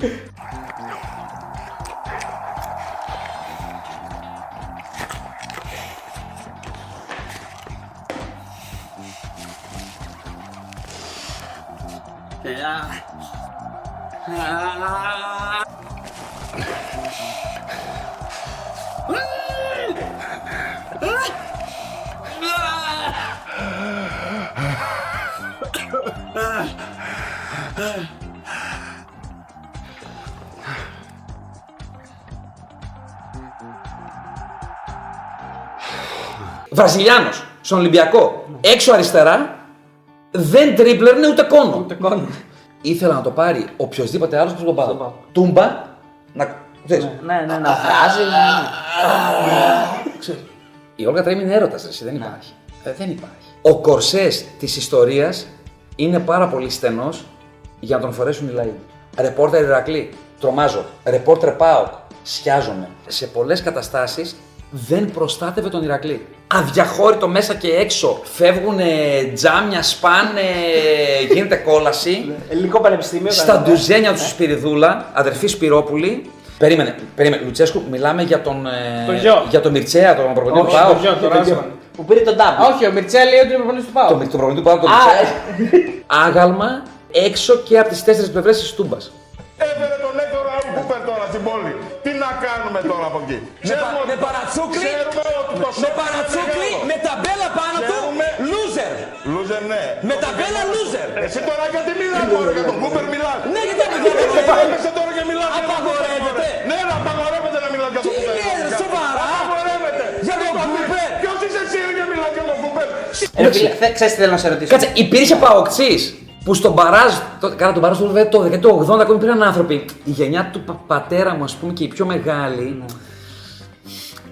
Βραζιλιάνος, στον Ολυμπιακό, έξω αριστερά, δεν τρίμπλερνε ούτε κόνο. Ήθελα να το πάρει οποιοδήποτε άλλο που τον πάρει. Τούμπα, να. Ξέρεις. Ναι, να φράζει, να. Η Όλγα Τρέιμ είναι έρωτας, εσύ δεν υπάρχει. Δεν υπάρχει. Ο κορσές της ιστορίας είναι πάρα πολύ στενός για να τον φορέσουν οι λαοί. Ρεπόρτερ Ηρακλή, τρομάζω. Ρεπόρτερ ΠΑΟΚ, σκιάζομαι. Σε πολλές καταστάσεις δεν προστάτευε τον Ηρακλή. Αδιαχώρητο μέσα και έξω. Φεύγουνε τζάμια, σπάνε, γίνεται κόλαση. Ελληνικό πανεπιστήμιο. Στα ντουζένια του Σπυριδούλα, αδερφή Σπυρόπουλη. Περίμενε. Λουτσέσκου, μιλάμε για τον Μιρτσέα, τον προπονητή του ΠΑΟΚ. Που πήρε τον double. Όχι, ο Μιρτσέα λέει ότι είναι προπονητής του ΠΑΟΚ. Το προπονητή του ΠΑΟΚ, τον Μιρτσέα. Άγαλμα έξω και από τις τέσσερις πλευρές της Τούμπας. Έφερε τον Έκτορα Γκούπερ τώρα στην πόλη. Τι να κάνουμε τώρα από εκεί. Με παρατσούκλι, με ταμπέλα πάνω του, loser. Loser, ναι. Με ταμπέλα loser. Εσύ τώρα γιατί μιλάς τώρα, για τον Γκούπερ μιλάς. Ναι, γιατί τώρα και μιλάς. Απαγορεύεται. Ναι, απαγορεύεται να μιλάς για τον Γκούπερ. Τι είναι, σοβαρά. Απαγορεύεται. Για τον Γκούπερ. Ποιος είσαι εσύ και μιλάς για τον Γκούπερ. Ξέρεις τι θέλω να σε ρωτήσω. Κάτσε, υπήρχε παοξής. Που στον παράζ, κατά τον παράζ του βέβαια το 1980 ακόμη πήραν άνθρωποι. Η γενιά του πατέρα μου, ας πούμε, και η πιο μεγάλη,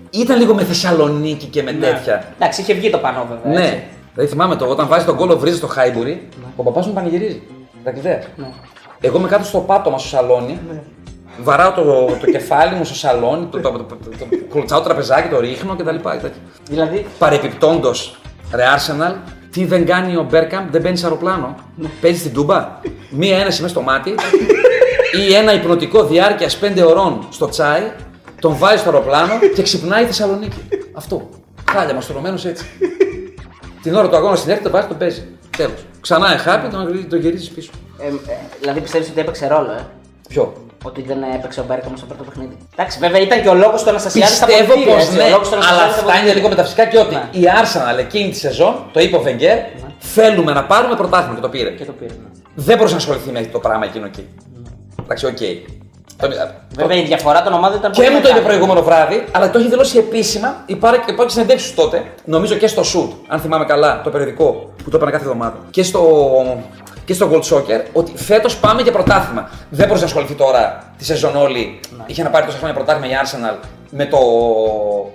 ήταν λίγο με Θεσσαλονίκη και με τέτοια. Εντάξει, είχε βγει το πανό βέβαια. Ναι. Δηλαδή θυμάμαι το, όταν βάζει τον κόλλο βρίζει στο Χάιμπουρι, ο παπάς μου πανηγυρίζει. Τα κλειδέα. Εγώ είμαι κάτω στο πάτωμα στο σαλόνι, βαράω το κεφάλι μου στο σαλόνι, το κλωτσάω τραπεζάκι, το ρίχνω κτλ. Δηλαδή. Παρεπιπτόντος, ρε Arsenal. Τι δεν κάνει ο Μπέρκαμ, δεν μπαίνει σε αεροπλάνο. Παίζει στην Τούμπα. Μία ένεση μέσα στο μάτι ή ένα υπνοτικό διάρκεια 5 ωρών στο τσάι, τον βάζει στο αεροπλάνο και ξυπνάει η Θεσσαλονίκη. Αυτό. Χάλια μα, τρωμένο έτσι. Την ώρα του αγώνα στην έρχεται, βάζει, τον παίζει. Τέλος. Ξανά εχάπη, τον γυρίζει πίσω. Δηλαδή πιστεύει ότι έπαιξε ρόλο, Ποιο? Ότι δεν έπαιξε ο Μπέρκαμ στο πρώτο παιχνίδι. Εντάξει, βέβαια ήταν και ο λόγος του Αναστασιάδη στα πόδια. Πιστεύω πως ναι, αλλά αυτά είναι λίγο μεταφυσικά και ότι η Arsenal εκείνη τη σεζόν, το είπε ο Βενγκέρ, θέλουμε να πάρουμε πρωτάθλημα και το πήρε. Δεν μπορούσε να ασχοληθεί με το πράγμα εκείνο εκεί. Εντάξει, οκ. Βέβαια η διαφορά των ομάδων ήταν πολύ. Και μου το είπε προηγούμενο βράδυ, αλλά το έχει δηλώσει επίσημα. Υπάρχει συνεντεύξεις τότε, νομίζω και στο Shoot, αν θυμάμαι καλά, το περιοδικό που το έπαιρνα κάθε εβδομάδα. Και στο Gold Soccer, ότι φέτος πάμε για πρωτάθλημα. Δεν μπορούσε να ασχοληθεί τώρα τη σεζόν όλη. Είχε να πάρει τόσα χρόνια πρωτάθλημα η Arsenal με το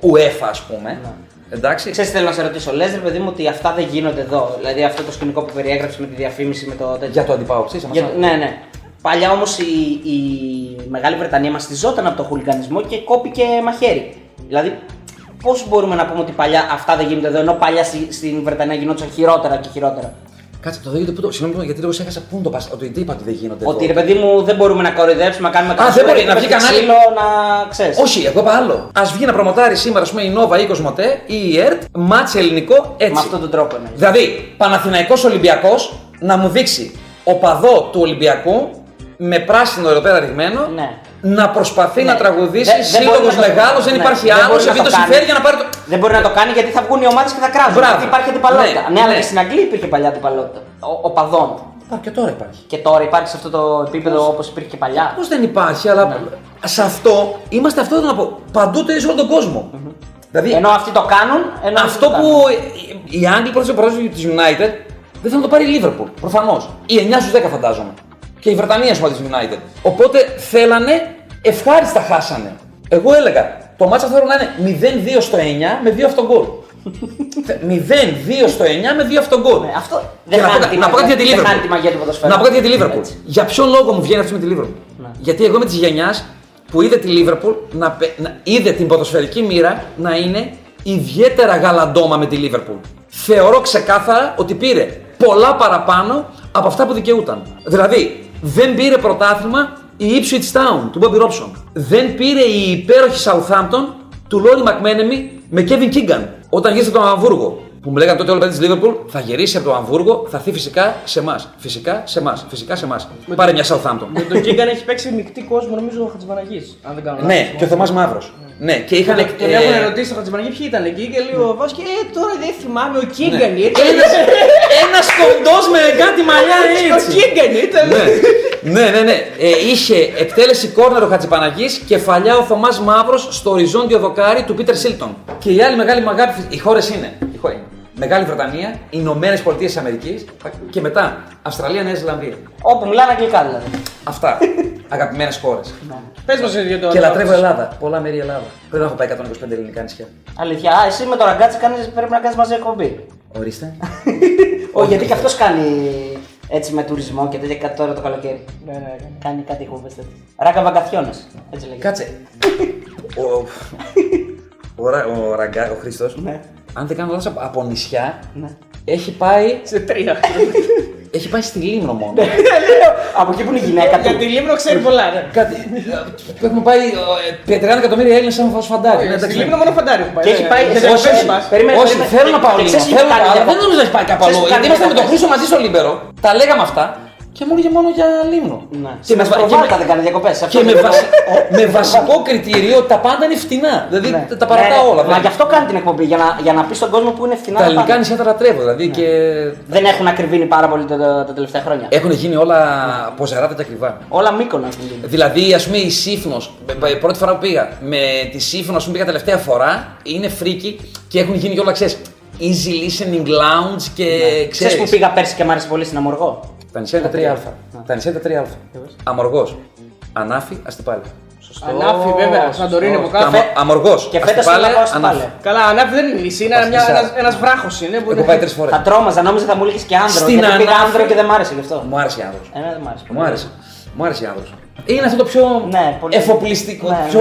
UEFA, ας πούμε. Εντάξει. Ξέρεις, θέλω να σε ρωτήσω, λες ρε παιδί μου ότι αυτά δεν γίνονται εδώ. Δηλαδή αυτό το σκηνικό που περιέγραψε με τη διαφήμιση με το. Για το αντιπαοξής, ναι. Παλιά όμως η Μεγάλη Βρετανία μας στιζόταν από το χουλικανισμό και κόπηκε μαχαίρι. Δηλαδή, πώς μπορούμε να πούμε ότι παλιά αυτά δεν γίνονται εδώ, ενώ παλιά στην Βρετανία γινόντουσαν χειρότερα και χειρότερα. Κάτσε το δείτε πού. Συγγνώμη, γιατί λίγο ξέχασα πού το πας. Ότι είπα ότι δεν γίνονται. Ότι ρε παιδί μου δεν μπορούμε να κοροϊδέψουμε, να κάνουμε κάτι. Δεν μπορεί να βγει κανάλι. Όχι, εγώ είπα άλλο. Ας βγει να προμοτάρει σήμερα, ας πούμε, η Νόβα ή η Κοσμοτέ ή η ΕΡΤ, μάτσε ελληνικό έτσι. Με αυτόν τον τρόπο είναι. Δηλαδή, Παναθηναϊκός Ολυμπιακός να μου δείξει οπαδό του Ολυμπιακού. Με πράσινο εδώ πέρα ρηγμένο, να προσπαθεί να τραγουδήσει σύλλογος μεγάλος, δεν υπάρχει άλλος, επειδή το συμφέρει για να πάρει το. Δεν μπορεί να το κάνει γιατί θα βγουν οι ομάδες και θα κράζουν. Γιατί υπάρχει αντιπαλότητα. Ναι, αλλά και στην Αγγλία υπήρχε παλιά αντιπαλότητα οπαδών. Και τώρα υπάρχει. Και τώρα υπάρχει σε αυτό το επίπεδο όπως υπήρχε και παλιά. Πώς δεν υπάρχει, αλλά σε αυτό είμαστε αυτό να πω. Παντού το ίδιο όλο τον κόσμο. Δηλαδή, ενώ αυτοί το κάνουν. Αυτό που οι Άγγλοι πρόσφυγαν τη United δεν θα το πάρει η Λίβερπουλ. Προφανώς. Ή 9 στους 10 φαντάζομαι. Και η Βρετανία σου τη United. Οπότε θέλανε, ευχάριστα χάσανε. Εγώ έλεγα, το μάτσα θέλω να είναι 0-2 στο 9 με 2 αυτογκόλ. 0-2 στο 9 με 2 αυτογκόλ. Αυτό δεν χάνει τη μαγεία του ποδοσφαίρου. Να πω κάτι για τη Liverpool. Για ποιο λόγο μου βγαίνει αυτό με τη Liverpool. Γιατί εγώ είμαι τη γενιά που είδε τη Liverpool, είδε την ποδοσφαιρική μοίρα να είναι ιδιαίτερα γαλαντόμα με τη Liverpool. Θεωρώ ξεκάθαρα ότι πήρε πολλά παραπάνω από αυτά που δικαιούταν. Δηλαδή, δεν πήρε πρωτάθλημα η Ipswich Town του Bobby Robson. Δεν πήρε η υπέροχη Southampton του Laurie McMenemy με Kevin Keegan. Όταν γύρισε από το Αμβούργο, που μου λέγανε τότε όλοι πέντε τη Λίβερπουλ, θα γυρίσει από το Αμβούργο, θα έρθει φυσικά σε εμάς. Πάρε μια Southampton. Με τον Keegan έχει παίξει μεικτή κόσμο, νομίζω ο Χατζηπαναγής. Αν δεν κάνω λάθος. Ναι, και ο Θωμάς Μαύρος. Ναι, και είχαν. Τον έχουν ερωτήσει στο Χατζηπαναγή ποιοι ήταν εκεί και λέει ο Βάσκε, τώρα δεν θυμάμαι, ο Keegan ήταν. Ένα κοντό με κάτι μαλλιά έτσι. Ο Keegan ήταν. Ναι. Είχε εκτέλεση κόρνερ ο Χατζηπαναγής, κεφαλιά ο Θωμάς Μαύρος στο οριζόντιο δοκάρι του Πίτερ Σίλτον. Και η άλλη μεγάλη μαγάπη, οι χώρες είναι. Μεγάλη Βρετανία, Ηνωμένες Πολιτείες της Αμερικής και μετά Αυστραλία, Νέα Ζηλανδία. Όπου μιλάνε αγγλικά δηλαδή. Αυτά. Αγαπημένες χώρες. Πες μας για το. Και λατρεύω Ελλάδα. Πολλά μέρη Ελλάδα. Πρέπει να έχω πάει 125 ελληνικά νησιά. Αλήθεια. Εσύ με το ραγκάτσι πρέπει να κάνεις μαζί εκπομπή. Ορίστε. Όχι, γιατί και αυτός κάνει έτσι με τουρισμό και τέτοια κάτι τώρα το καλοκαίρι. Κάνει κάτι εκπομπές τέτοιες. Ράγκα βαγκαθιώνας. Έτσι λέγεται. Κάτσε. Ο Χρήστος. Αν δεν κάνω λάθος από νησιά, έχει πάει. Σε τρία. Έχει πάει στη Λίμνο μόνο. Από εκεί που είναι η γυναίκα του. Για τη Λίμνο ξέρει πολλά. Έχουμε πάει 30 εκατομμύρια Έλληνες σαν φαντάρι. Στη Λίμνο μόνο φαντάρι έχουμε πάει. Και έχει πάει. Όσοι θέλουν να πάω Λίμνο. Αλλά δεν νομίζω να έχει πάει κάπου αλλού. Γιατί ήμασταν με τον Χρήστο μαζί στο Λίμπερο. Τα λέγαμε αυτά. Και μου έλεγε μόνο για Λίμνο. Και με βασικό κριτήριο τα πάντα είναι φτηνά. Δηλαδή τα παρατά όλα. Μα γι' αυτό κάνει την εκπομπή, για να πει στον κόσμο που είναι φτηνά. Τα ελληνικά νησιά τα λατρεύω. Δεν έχουν ακριβήνει πάρα πολύ τα τελευταία χρόνια. Έχουν γίνει όλα ποζαράτα και ακριβά. Όλα Μύκονα. Δηλαδή, α πούμε, η Σύφνος, πρώτη φορά που πήγα, με τη Σύφνο που πήγα τελευταία φορά, είναι φρίκι και έχουν γίνει όλα, ξέρει, easy listening lounge και ξέρει. Ξέρει που πήγα πέρσι και μ' άρεσε πολύ στην Αμοργό. Τα νησιά είναι τα 3α. Αμοργός. Ανάφη, Αστυπάλη. Ανάφη, βέβαια, Σαντορίνη από κάτω. Αμοργός. Και φέτος θα πάω Αστυπάλη. Καλά, Ανάφη δεν είναι νησί, είναι ένας βράχος. Έχω πάει 3 φορές. Θα τρόμαζα, νόμιζα θα μου έλεγες και άνδρο. Γιατί πήγα άνδρο και δεν μ' άρεσε γι' αυτό. Μου άρεσε η άνδρος. Μου άρεσε η άνδρος. Είναι αυτό το πιο εφοπλιστικό, πιο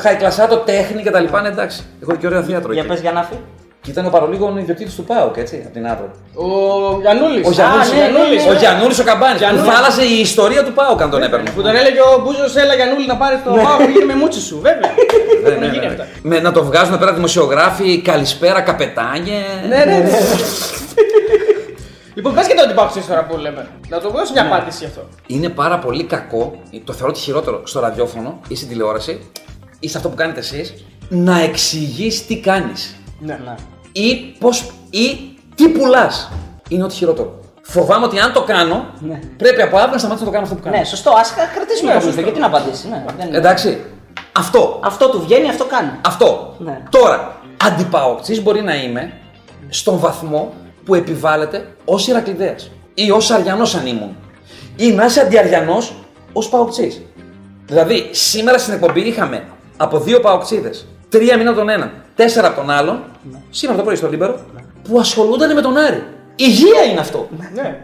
χαϊκλασάτο τέχνη κτλ. Εντάξει. Έχω και ωραίο θέατρο. Για πες για Ανάφη. Και ήταν ο παρολίγο ιδιοκτήτης του ΠΑΟΚ, έτσι, από την Άβρο. Ο Γιαννούλης. Ο Γιαννούλης ο Καμπάνης. Που θάλασσε η ιστορία του ΠΑΟΚ αν τον έπαιρνε. Που τον έλεγε ο Μπούζος, έλα Γιαννούλη να πάρει το ΠΑΟΚ, πήγαινε με μούτσι σου, βέβαια. Να το βγάζουν πέρα δημοσιογράφοι, καλησπέρα, καπετάνιε. Ναι. Λοιπόν, πες και το αντιπάξεις τώρα που λέμε. Να το δώσω μια απάντηση γι' αυτό. Είναι πάρα πολύ κακό, το θεωρώ το χειρότερο στο ραδιόφωνο ή στην τηλεόραση ή σε αυτό που κάνετε εσείς, να εξηγείς τι κάνεις. Ή τι πουλάς. Είναι ό,τι χειρότερο. Φοβάμαι ότι αν το κάνω, πρέπει από αύριο να σταματήσω να το κάνω αυτό που κάνω. Ναι, σωστό. Ας κρατήσουμε το σωστό. Γιατί να απαντήσει. Εντάξει. Αυτό. Αυτό του βγαίνει, αυτό κάνει. Αυτό. Ναι. Τώρα, αντιπαοκτής μπορεί να είμαι στον βαθμό που επιβάλλεται ως Ηρακλειδέας. Ή ως Αριανός αν ήμουν. Ή να είσαι αντιαριανός ως παοκτής. Δηλαδή, σήμερα στην εκπομπή είχαμε από 2 παοκτίδες. 3 μήνα τον έναν, 4 από τον άλλον, σήμερα το πρωί στο Λίμπερο, που ασχολούνταν με τον Άρη. Υγεία είναι αυτό. Ναι.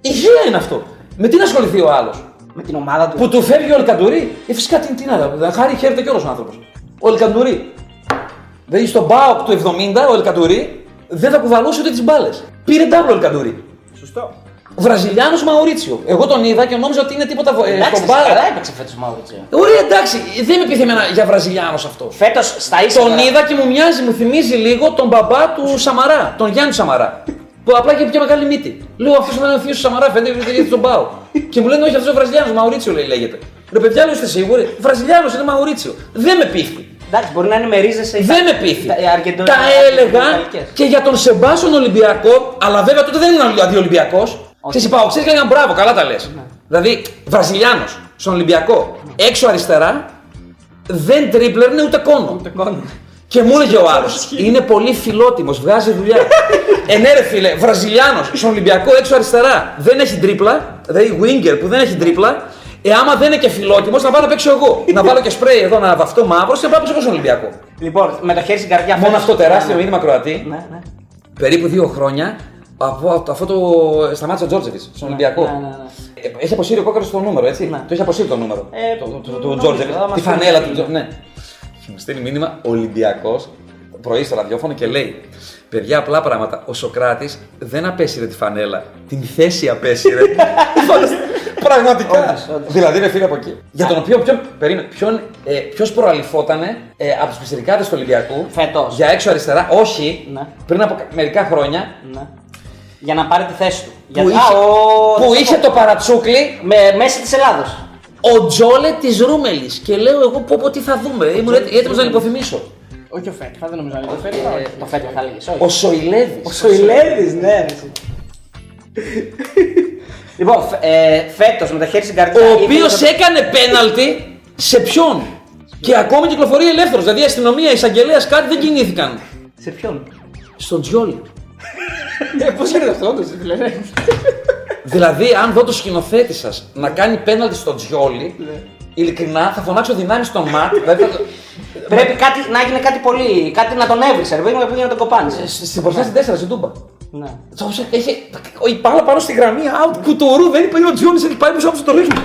Υγεία είναι αυτό. Με τι να ασχοληθεί ο άλλος. Με την ομάδα του. Που του φεύγει ο Ελκαντουρί. Φυσικά τι να δω. Χάρη χαίρεται κιόλας ο άνθρωπος. Ο Ελκαντουρί. Δηλαδή στον ΠΑΟΚ του 70 ο Ελκαντουρί δεν θα κουβαλούσε ούτε τις μπάλες. Πήρε τάμπλο ο Ελκαντουρί. Σωστό. Βραζιλιάνος Μαουρίτσιο. Εγώ τον είδα και νόμιζα ότι είναι τίποτα. Εντάξει, καλά έπαιξε φέτος ο Μαουρίτσιο. Ωραία, εντάξει, δεν με πείθει για Βραζιλιάνος αυτό. Φέτος στα ίσα. Τον είδα και μου μοιάζει, μου θυμίζει λίγο τον μπαμπά του Σαμαρά, τον Γιάννη Σαμαρά. Που απλά είχε πιο μεγάλη μύτη. Λέω αυτό ήταν ο θείος του Σαμαρά, φαίνεται γιατί τον πάω. Και μου λένε όχι, αυτό ο Βραζιλιάνος Μαουρίτσιο λέγεται. Ρε παιδιά, είστε σίγουροι. Βραζιλιάνος είναι Μαουρίτσιο. Δεν με πείθει. Εντάξει, μπορεί να είναι με ρίζες. Δεν με πείθει. Τα έλεγα και για τον Σεμπάσον Ολυμπιακό, αλλά βέβαια τότε δεν ήμουν αντιολυμπιακός. Ξέρεις, είπα, ξέρεις, έκανα μπράβο, καλά τα λες. Ναι. Δηλαδή, Βραζιλιάνος στον Ολυμπιακό, ναι, έξω αριστερά, δεν τρίπλερνε ούτε κόνο. Και μου έλεγε ο άλλος, είναι πολύ φιλότιμος, βγάζει δουλειά. Ναι, ρε φίλε, Βραζιλιάνος στον Ολυμπιακό, έξω αριστερά, δεν έχει τρίπλα, δηλαδή winger που δεν έχει τρίπλα. Άμα δεν είναι και φιλότιμος, να πάω να παίξω εγώ. Να βάλω και σπρέι εδώ, να βαφτώ μαύρος και να πάω να παίξω στον Ολυμπιακό. Λοιπόν, με το χέρι στην καρδιά. Μόνο αυτό τεράστιο μήνυμα Κροατή. Περίπου 2 χρόνια αυτό το σταμάτησε ο Τζόρτζεβι στον Ολυμπιακό. Έχει αποσύρει ο κόκκινος το νούμερο, έτσι. Το έχει αποσύρει το νούμερο. Το Τζόρτζεβι. Τη φανέλα του Τζόρτζεβι. Ναι. Μου στέλνει μήνυμα Ολυμπιακός πρωί στο ραδιόφωνο και λέει: παιδιά, απλά πράγματα. Ο Σοκράτης δεν απέσυρε τη φανέλα. Την θέση απέσυρε. Πραγματικά. Δηλαδή, ρε φίλε από εκεί. Για τον οποίο ποιος προαλυφότανε από τους πιστηρικάδες του Ολυμπιακού φέτος για έξω αριστερά, όχι, ναι, πριν από μερικά χρόνια. Ναι. Για να πάρει τη θέση του. Που είχε το παρατσούκλι με μέση της Ελλάδος. Ο Τζόλε της Ρούμελης. Και λέω εγώ πω τι θα δούμε. Ήμουν έτοιμος να λιποθυμίσω. Όχι ο Φέτλα, δεν νομίζω να είναι το Φέτλα. Το Φέτλα θα λέγεις. Ο Σοηλέδης. Ο Σοηλέδης, ναι. Λοιπόν, φέτος με τα χέρια στην καρδιά. Ο οποίος έκανε πέναλτι σε ποιον. Και ακόμη κυκλοφορεί ελεύθερος. Δηλαδή η αστυνομία, η εισαγγελέας, κάτι δεν κινήθηκαν. Σε ποιον. Στον Τζιόλι. Πώς γίνεται αυτό, όντως. Δηλαδή, αν δω το σκηνοθέτη σας να κάνει πέναλτι στον Τζιόλι, ειλικρινά θα φωνάξω δυνάμεις στον Ματ. Πρέπει να γίνει κάτι πολύ. Κάτι να τον έβρισε. Πρέπει να πήγε να τον κοπάνει. Στην προστάση 4, στην Τούμπα. Ναι. Η πάλα πάνω στη γραμμή, out, κουτουρού, δεν είπε ο Τζιόλι, έχει πάει πίσω από το ρίχνο.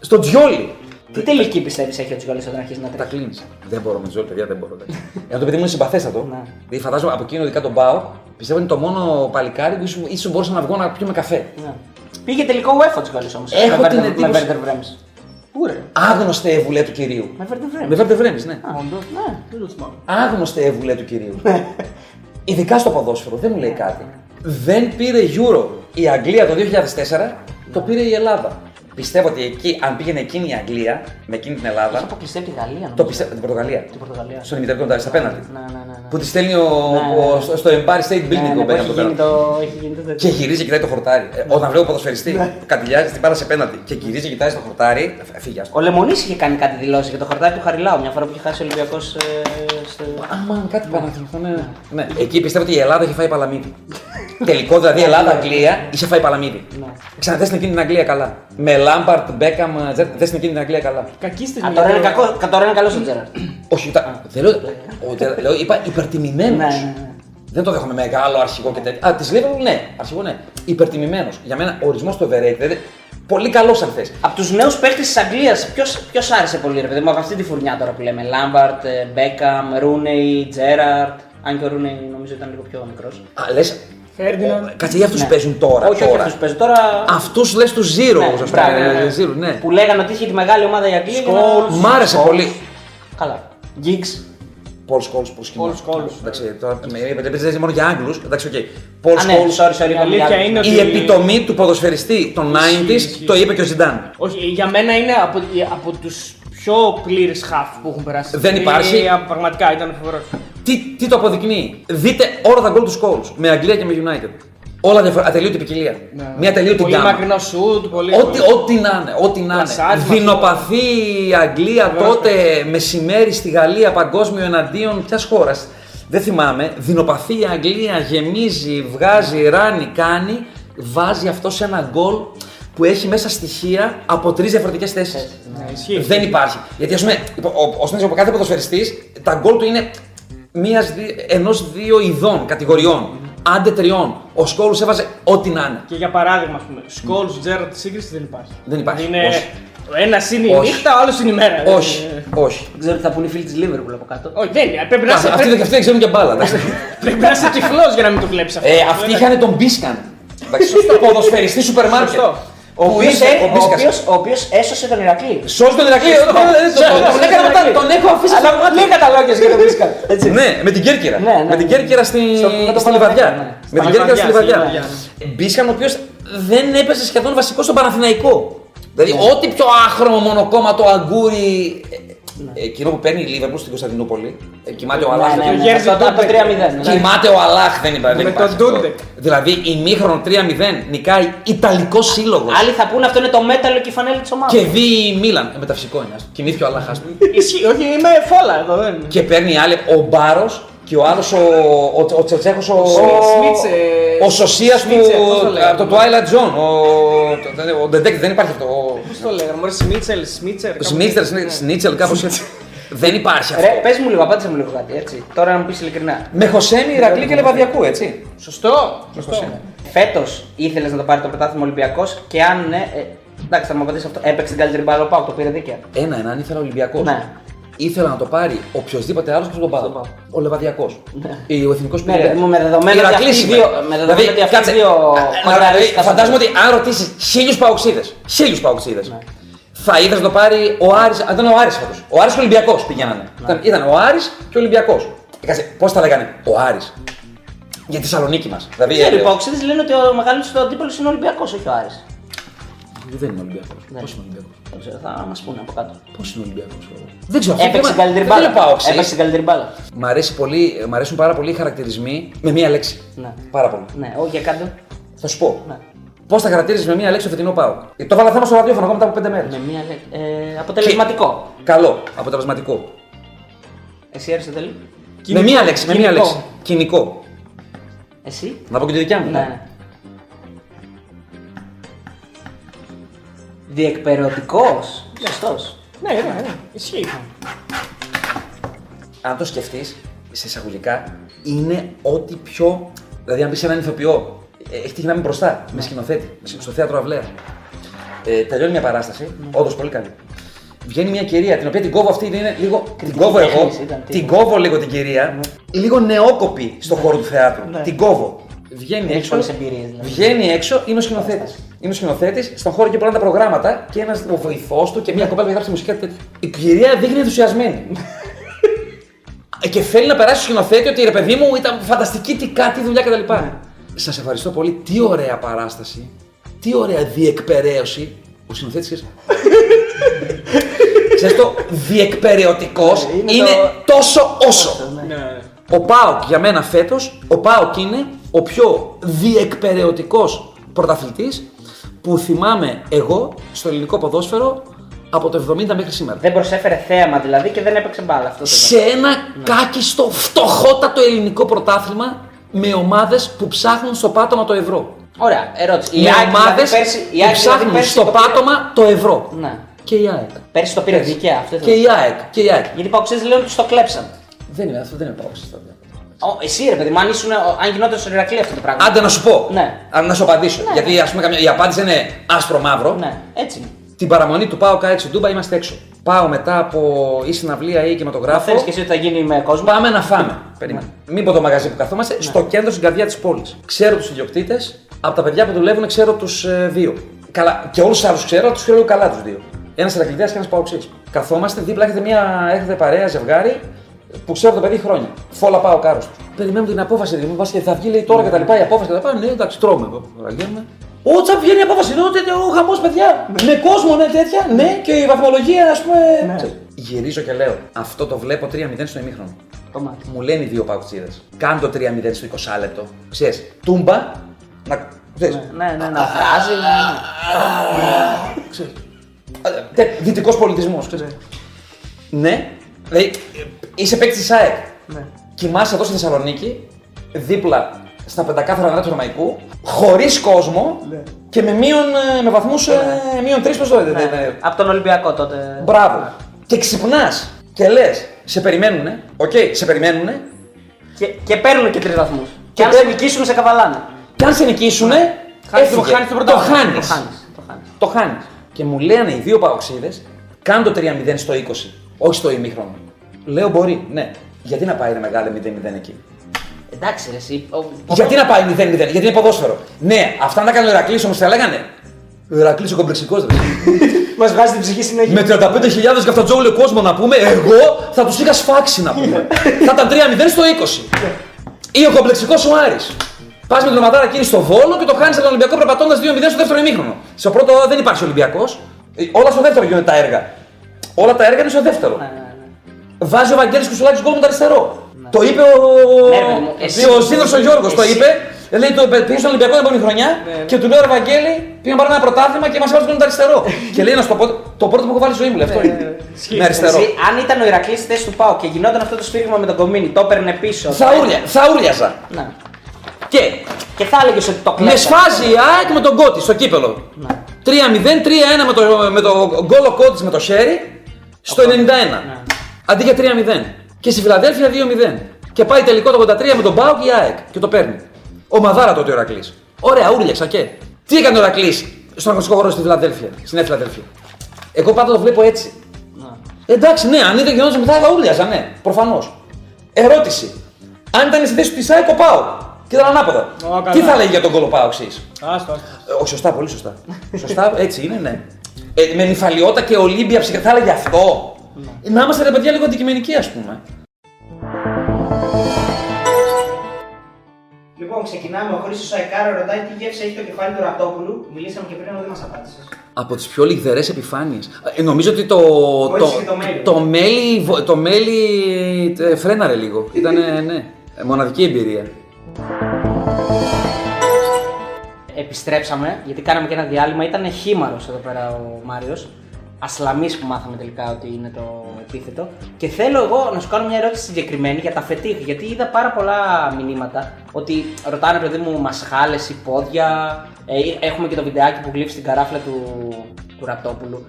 Στον Τζιόλι. Τι τελική πιστεύεις έχει ο Τζιόλι όταν αρχίζει να τρέχει. Τα κλείνει. Δεν μπορώ με Τζιόλι, παιδιά, δεν μπορώ. Ενώ το παιδί μου είναι συμπαθέστατο. Δηλαδή φαντάζομαι από εκείνο δικά τον πάω, πιστεύω είναι το μόνο παλικάρι που ίσω μπορούσα να βγω να πιούμε καφέ. Πήγε τελικό UEFA ο Τζιόλι όμω. Έχω την εντύπωση. Άγνωστε εβουλέ του κυρίου. Με Βέρντερ Βρέμις, ναι. Άγνωστε εβουλέ του κυρίου. Ειδικά στο ποδόσφαιρο, δεν μου λέει κάτι. Δεν πήρε Euro η Αγγλία το 2004, το πήρε η Ελλάδα. Πιστεύω ότι εκεί, αν πήγαινε εκείνη η Αγγλία με εκείνη την Ελλάδα. Έχει αποκλειστεί από τη Γαλλία. Την Πορτογαλία. Στον ημιτελικό μεταξύ, στα πέναλτι. Που τη στέλνει στο Empire State Building που παίρνει από πέναλτι. Και γυρίζει και κοιτάει το χορτάρι. Όταν βλέπω ποδοσφαιριστή, κατηλιάζει την πάρα σε πέναλτι. Και γυρίζει και κοιτάει στο χορτάρι. Φύγει. Ο Λεμονής είχε κάνει κάτι δηλώσει για το χορτάρι του Χαριλάου μια φορά που είχε χάσει ο Ολυμπιακός. Αμάν, κάτι παράδειγμα. Ναι. Εκεί πιστεύω ότι η Ελλάδα είχε φάει παλαμίδι. Τελικό δηλαδή η Ελλάδα-Αγγλία είχε φάει παλαμίδι. Ξαναδέσαι εκείνη την Αγγλία καλά. Με Lampard, Beckham, δεν στην εκείνη την Αγγλία καλά. Κακή στιγμή. Αν τώρα είναι καλό ο Gerrard. Όχι, δεν λέω. Είπα υπερτιμημένο. Δεν το δέχομαι μεγάλο αρχηγό και τέτοιο. Α, τη Liverpool, ναι, αρχηγό, ναι. Υπερτιμημένο. Για μένα ορισμό το overrated. Πολύ καλό αν θε. Από του νέου παίχτε τη Αγγλία, ποιο άρεσε πολύ, ρε παιδί μου, από αυτή τη φουρνιά τώρα που λέμε. Lampard, Beckham, Rooney, Gerrard. Αν και ο Rooney νομίζω ήταν λίγο πιο μικρό. Α, λε. Κάτσε για αυτούς που παίζουν τώρα. Όχι, αυτούς που παίζουν τώρα. Αυτούς λες τους Zero. Που λέγανε ότι είχε τη μεγάλη ομάδα η Αγγλία. Μ' άρεσε πολύ. Καλά. Gigs. Paul Scholes που σκηνάζει. Paul Scholes. Εντάξει, τώρα δεν μόνο για Άγγλους. Εντάξει, οκ. Paul Scholes. Η επιτομή του ποδοσφαιριστή των 90s, το είπε και ο Ζιντάν. Όχι, για μένα είναι από τους πιο πλήρες χαφ που έχουν περάσει. Δεν υπάρχει. Πραγματικά ήταν φοβερός. Τι το αποδεικνύει. Δείτε όλα τα γκολ του Scholes με Αγγλία και με United. Όλα ατελείωτη ποικιλία. Ναι. Μια ατελείωτη γκάμα. Πολύ μακρινό σουτ, πολύ. Ό,τι να είναι. Ό,τι να είναι. Δεινοπαθή η Αγγλία τότε μεσημέρι στη Γαλλία παγκόσμιο εναντίον ποιας χώρας. Δεν θυμάμαι. Δεινοπαθή η Αγγλία γεμίζει, βγάζει, ράνει, κάνει. Βάζει αυτό σε ένα γκολ που έχει μέσα στοιχεία από 3 διαφορετικές θέσεις. Ναι. Δεν υπάρχει. Γιατί α πούμε, ο συνήθως από κάθε ποδοσφαιριστής τα γκολ του είναι. Ενός-δύο ειδών κατηγοριών, άντε τριών. Ο Scholes έβαζε ό,τι να είναι. Και για παράδειγμα, ας πούμε, Scholes, Gerrard, τη σύγκριση δεν υπάρχει. Δεν υπάρχει. Είναι ένας είναι η νύχτα, ο άλλος είναι η μέρα. Όχι. Όχι. Δεν ξέρω τι θα πούνε οι φίλοι της Liverpool από κάτω. Όχι, δεν είναι. Πρέπει να είσαι. Αυτοί δεν ξέρουν και μπάλα. Πρέπει να είσαι τυφλός για να μην το βλέπεις αυτό. Αυτοί είχαν τον Μπίσκαν. Τον ποδοσφαιριστή σούπερ μάρκετ. Ο οποίος έσωσε τον Ηρακλή. Σώσε τον Ηρακλή, τον έχω αφήσει. Αλλά λίγα τα λόγια για τον Μπίσκαν. Ναι, με την Κέρκυρα. Με την Κέρκυρα στη Λιβαδιά. Με την Κέρκυρα στη Λιβαδιά. Μπίσκαν ο οποίος δεν έπεσε σχεδόν βασικό στον Παναθηναϊκό. Δηλαδή, ό,τι πιο άχρωμο μονοκόμματο αγκούρι. Εκείνο που παίρνει η Λίβερπουλ στην Κωνσταντινούπολη. Κοιμάται ο Αλάχ. Κοιμάται ο Αλάχ, δεν υπάρχει. Με τον Ντούντεκ. Δηλαδή, ημίχρονο 3-0 νικάει Ιταλικό σύλλογο. Άλλοι θα πούνε αυτό είναι το μέταλλο και η φανέλη τη ομάδα. Και δει Μίλαν. Μεταφυσικό είναι. Κοιμήθηκε ο Αλάχ. Ισχύει, όχι, είμαι φόλα εδώ. Και παίρνει άλλη ο Μπάρο και ο άλλο ο Τσετσέχο. Ο Σωσία από το Twilight Zone. Ο Ντεντέκ δεν υπάρχει αυτό. Πώ το λέγαμε, Σνίτσελ, κάπως έτσι. Δεν υπάρχει αυτό. Πες μου λίγο, απάντησε μου λίγο κάτι, έτσι. Τώρα να μου πεις ειλικρινά. Με Χωσέμι, Ηρακλή και Λεβαδιακού, έτσι. Σωστό. Φέτος ήθελες να το πάρει το πρωτάθλημα Ολυμπιακός και αν ναι. Εντάξει, θα μου απαντήσεις αυτό. Έπαιξε την καλύτερη μπάλα ο ΠΑΟΚ, το πήρε δίκαια. Ένα, αν ήθελα Ολυμπιακός. Ήθελα να το πάρει οποιοδήποτε άλλο που τον πάρει. Ο Λεβαδιακός. Ο Εθνικός Πυριακός. Με δεδομένο ότι αυτοί δύο. Φαντάζομαι ότι αν ρωτήσεις 1000 παοξίδες. 1000 παοξίδες. Θα ήθελα να το πάρει ο Άρης. Αν ήταν ο Άρης φέτος. Ο Άρης και ο Ολυμπιακός πηγαίνανε. Ήταν ο Άρης και ο Ολυμπιακός. Πώς θα λέγανε ο Άρης. Για τη Θεσσαλονίκη μας. Οι παοξίδες λένε ότι ο μεγαλύτερος αντίπαλος είναι ο Ολυμπιακός, όχι ο Άρης. Δεν είμαι Ολυμπιακός. Πώς είναι Ολυμπιακός. Δεν ξέρω, θα μας πούνε από κάτω. Πώς είναι Ολυμπιακός. Δεν ξέρω. Έπαιξε καλύτερη μπάλα. Έπαιξε καλύτερη μπάλα. Μ' αρέσουν πάρα πολύ οι χαρακτηρισμοί με μία λέξη. Ναι. Πάρα πολύ. Ναι, όχι για κάτω. Θα σου πω. Ναι. Πώς θα χαρακτηρίζεις με μία λέξη ο φετινό ΠΑΟΚ. Το βάλα θέμα στο ραδιόφωνο ακόμα μετά από 5 μέρες. Με μία λέξη. Αποτελεσματικό. Και... Καλό. Αποτελεσματικό. Εσύ άρεσε τέλειο. Με μία λέξη. Κοινικό. Εσύ. Να πω και τη δικιά μου. Διεκπαιρεωτικός, σωστός. Ναι, ισχύει. Αν το σκεφτείς, σε εισαγωγικά, είναι ό,τι πιο... Δηλαδή, αν πεις έναν ηθοποιό, έχει τύχει να είμαι μπροστά, με σκηνοθέτη, στο θέατρο Αυλαία. Τελειώνει μια παράσταση, όντως πολύ καλή. Βγαίνει μια κυρία, την οποία την κόβω αυτή, είναι λίγο... Την κόβω εγώ, την κόβω λίγο την κυρία, λίγο νεόκοπη στον χώρο του θεάτρου, την κόβω. Βγαίνει έξω, είναι ο σκηνοθέτης. Είναι ο σκηνοθέτης, στον χώρο και πολλά τα προγράμματα και ένας βοηθός του και μια κοπέλα που γράψει μουσική. Η κυρία δείχνει ενθουσιασμένη. Και θέλει να περάσει στο σκηνοθέτη ότι ρε παιδί μου ήταν φανταστική, τι κάτι δουλειά κτλ. Σας ευχαριστώ πολύ. Τι ωραία παράσταση. Τι ωραία διεκπαιρέωση. Ο σκηνοθέτης. Ξέρεις το διεκπαιρεωτικός είναι τόσο όσο. Ο ΠΑΟΚ για μένα φέτος, ο ΠΑΟΚ είναι ο πιο διεκπαιρεωτικός πρωταθλητής που θυμάμαι εγώ στο ελληνικό ποδόσφαιρο από το 70 μέχρι σήμερα. Δεν προσέφερε θέαμα δηλαδή και δεν έπαιξε μπάλα αυτό. Σε ένα κάκιστο φτωχότατο ελληνικό πρωτάθλημα με ομάδες που ψάχνουν στο πάτωμα το ευρώ. Ωραία, ερώτηση. Οι ομάδες που ψάχνουν στο πάτωμα το ευρώ. Και η ΑΕΚ. Πέρσι το πήρε δικαία αυτό. Και η ΑΕΚ. Γιατί Παοξίδες λένε ότι τους το κλέψαν. Δεν είναι αυτό, δεν είναι Παοξίδες. Εσύ ρε παιδί μου, αν γινόταν στον Ηρακλή αυτό το πράγμα. Άντε να σου πω. Ναι. Να σου απαντήσω. Ναι. Γιατί ας πούμε, η απάντηση είναι άσπρο-μαύρο. Ναι, έτσι είναι. Την παραμονή του πάω κάτω στην Τούμπα είμαστε έξω. Πάω μετά από ή συναυλία ή κινηματογράφο. Θέλεις και εσύ ότι θα γίνει με κόσμο. Πάμε να φάμε. Περίμενε. Ναι. Μην πω το μαγαζί που καθόμαστε, ναι. Στο κέντρο στην καρδιά της πόλης. Ξέρω τους ιδιοκτήτες, από τα παιδιά που δουλεύουν ξέρω τους δύο. Καλά. Και όλους τους άλλους ξέρω, τους ξέρω καλά τους δύο. Ένας Ηρακλητέας και ένας Παοξής. Καθόμαστε, δίπλα έρχεται παρέα ζευγάρι. Που ξέρω το παιδί χρόνια. Φόλα πάω κάρος του. Περιμένουμε την απόφαση. Δηλαδή, μου θα βγει λέει τώρα και τα λοιπά. Η απόφαση και τα λοιπά. Ναι, εντάξει, τρώμε. Όταν βγαίνει η απόφαση, ναι, ο γαμός παιδιά. Με κόσμο, ναι, τέτοια. Ναι, και η βαθμολογία, ας πούμε. Ναι. Γυρίζω και λέω, αυτό το βλέπω 3-0 στο ημίχρονο. Μου λένε οι δύο παγκοτσίδες. Κάνε το 3-0 στο 20 λεπτό. Ξέρεις, τούμπα. Να. Ναι, να φράζει, ναι. Δυτικός πολιτισμός. Ναι. Δηλαδή, είσαι παίκτης της ΑΕΚ. Ναι. Κοιμάσαι εδώ στη Θεσσαλονίκη, δίπλα στα πεντακάθαρα νερά του Ρωμαϊκού, χωρίς κόσμο, ναι. Και με βαθμούς μείον 3 προς 2. Ναι. Από τον Ολυμπιακό τότε. Μπράβο. Ναι. Και ξυπνάς και λες, σε περιμένουνε. Οκ, σε περιμένουνε. Και παίρνουν και 3 βαθμούς. Και αν σε νικήσουν, σε καβαλάνε. Και αν σε νικήσουνε, το χάνεις. Και μου λένε οι δύο Παοξίδες, κάνε το 3-0 στο 20. Όχι στο ημίχρονο. Λέω μπορεί, ναι. Γιατί να πάει ρε μεγάλη 0-0 εκεί. Εντάξει, ρε εσύ. Γιατί να πάει 0-0, γιατί είναι ποδόσφαιρο. Ναι, αυτά να κάνει ο Ηρακλής όμως θα λέγανε. Ο Ηρακλής ο κομπλεξικός ρε. Μας βγάζει την ψυχή συνέχεια. Με 35.000 καυτατζόγλιο κόσμο να πούμε, εγώ θα τους είχα σφάξει να πούμε. Θα ήταν 3-0 στο 20. Ή ο κομπλεξικός ο Άρης. Πας με τον Ματάρα εκείνη στο Βόλο και το χάνεις από τον Ολυμπιακό περπατώντας 2-0 στο δεύτερο ημίχρονο. Στο πρώτο δεν υπάρχει Ολυμπιακός. Όλα στο δεύτερο γίνονται τα έργα. Όλα τα έργα είναι στο δεύτερο. Ναι, ναι, ναι. Βάζει ο Βαγγέλης Κουσουλάκης γκολ με το αριστερό. Ναι. Το είπε ο σύνδεσμος ο Γιώργος. Το είπε. Λέει το πήγε στον Ολυμπιακό την επόμενη χρονιά και του λέω ρε Βαγγέλη, πήγαμε πάρουμε ένα πρωτάθλημα και μας έβαλε γκολ με το αριστερό. Και λέει να στο πω, το πρώτο που έχω βάλει στη ζωή μου, αυτό είναι. Με αριστερό. Αν ήταν ο Ηρακλής στη θέση του ΠΑΟ και γινόταν αυτό το σφύριγμα με τον Κομίνη, το έπαιρνε πίσω. Θα ούρλιαζα. Και θα έλεγε ότι το κλέψα. Με σφάζει η ΑΕΚ με τον Κότη στο κύπελο. 3-0, 3-1 με το γκολ ο Κότης με το χέρι στο 91. Αντί για 3-0. Και στη Φιλαδέλφια 2-0. Και πάει τελικό το 83 με τον ΠΑΟ και η ΑΕΚ και το παίρνει. Ομαδάρα τότε ο Ηρακλής. Ωραία, ούρλιαξα και. Τι έκανε ο Ηρακλής στον αγωνιστικό χώρο στη Φιλαδέλφια, στην Νέα Φιλαδέλφια. Εγώ πάντα το βλέπω έτσι. Εντάξει, ναι, αν ήταν γινόταν μετά, ούρλιαζα, ναι, προφανώς. Ερώτηση. Αν ήταν στη θέση τη ΑΕΚ ο ΠΑΟ. Και ήταν ανάποδα. Τι θα λέγει για τον γκολ ο ΠΑΟ εξής. Σωστά, πολύ σωστά. Σωστά, έτσι είναι, ναι. Με νυφαλιότητα και Ολύμπια ψυχή, θα έλεγε αυτό. Να είμαστε ρε παιδιά λίγο αντικειμενικοί, ας πούμε. Λοιπόν, ξεκινάμε. Ο Χρήστος Αϊκάρο ρωτάει τι γεύση έχει το κεφάλι του Ρατόπουλου. Μιλήσαμε και πριν, αλλά δεν μας απάντησες. Από τις πιο λιγδερές επιφάνειες. Νομίζω ότι το μέλι φρέναρε λίγο. Ήταν μοναδική εμπειρία. Επιστρέψαμε, γιατί κάναμε και ένα διάλειμμα. Ήταν χήμαρος εδώ πέρα ο Μάριος Ασλαμής, που μάθαμε τελικά ότι είναι το επίθετο. Και θέλω εγώ να σου κάνω μια ερώτηση συγκεκριμένη για τα φετίχ. Γιατί είδα πάρα πολλά μηνύματα ότι ρωτάνε παιδί μου μασχάλες ή πόδια. Έχουμε και το βιντεάκι που γλύψει την καράφλα του Ρατόπουλου.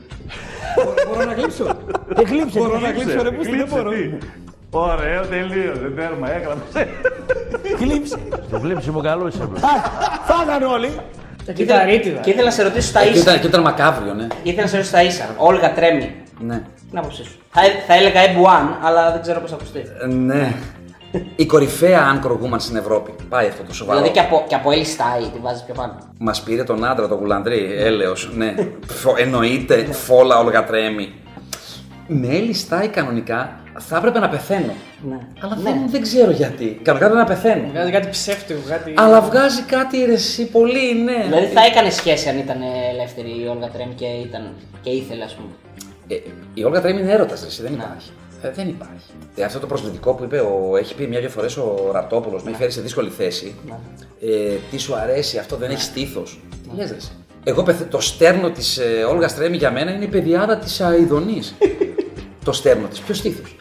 Μπορώ να γλύψω. Δεν γλύψε. Μπορώ να γλύψω ρε πούστη, δεν μπορώ. Ωραίο, τελείωσε, τέρμα, έγραψε. Κλείψε. Το κλείψιμο καλό είσαι. Φάγανε όλοι. Και ήθελα να σε ρωτήσω τα ίσα. Και ήταν μακάβριο, ναι. Ήθελα να σε ρωτήσω τα ίσα. Όλγα Τρέμι. Ναι. Την άποψή σου. Θα έλεγα M1, αλλά δεν ξέρω πώς θα ακουστεί. Ναι. Η κορυφαία anchor woman στην Ευρώπη. Πάει αυτό το σοβαρό. Δηλαδή και από Έλλη Στάι τη βάζει πιο πάνω. Μας πήρε τον άντρα, τον Γουλανδρή, έλεος. Ναι. Εννοείται, φόλα Όλγα Τρέμι. Με Έλλη Στάι κανονικά. Θα έπρεπε να πεθαίνω. Ναι. Αλλά δεν ξέρω γιατί. Κανονικά πρέπει να πεθαίνω. Βγάζει κάτι ψεύτικο, κάτι. Αλλά βγάζει κάτι ρεσί, πολύ, ναι. Δηλαδή θα έκανε σχέση αν ήταν ελεύθερη η Όλγα Τρέμι και ήθελε, ας πούμε. Η Όλγα Τρέμι είναι έρωτας, ρεσί, δεν υπάρχει. Δεν υπάρχει. Αυτό το προσβλητικό που είπε, έχει πει μια-δυο φορές ο Ρατόπουλος, με έχει φέρει σε δύσκολη θέση. Τι σου αρέσει, αυτό δεν έχει στήθος. Τι λες, ρεσί. Εγώ το στέρνο της Όλγας Τρέμι για μένα είναι η πεδιάδα της αηδονής. Το στέρνο της, ποιο στήθος.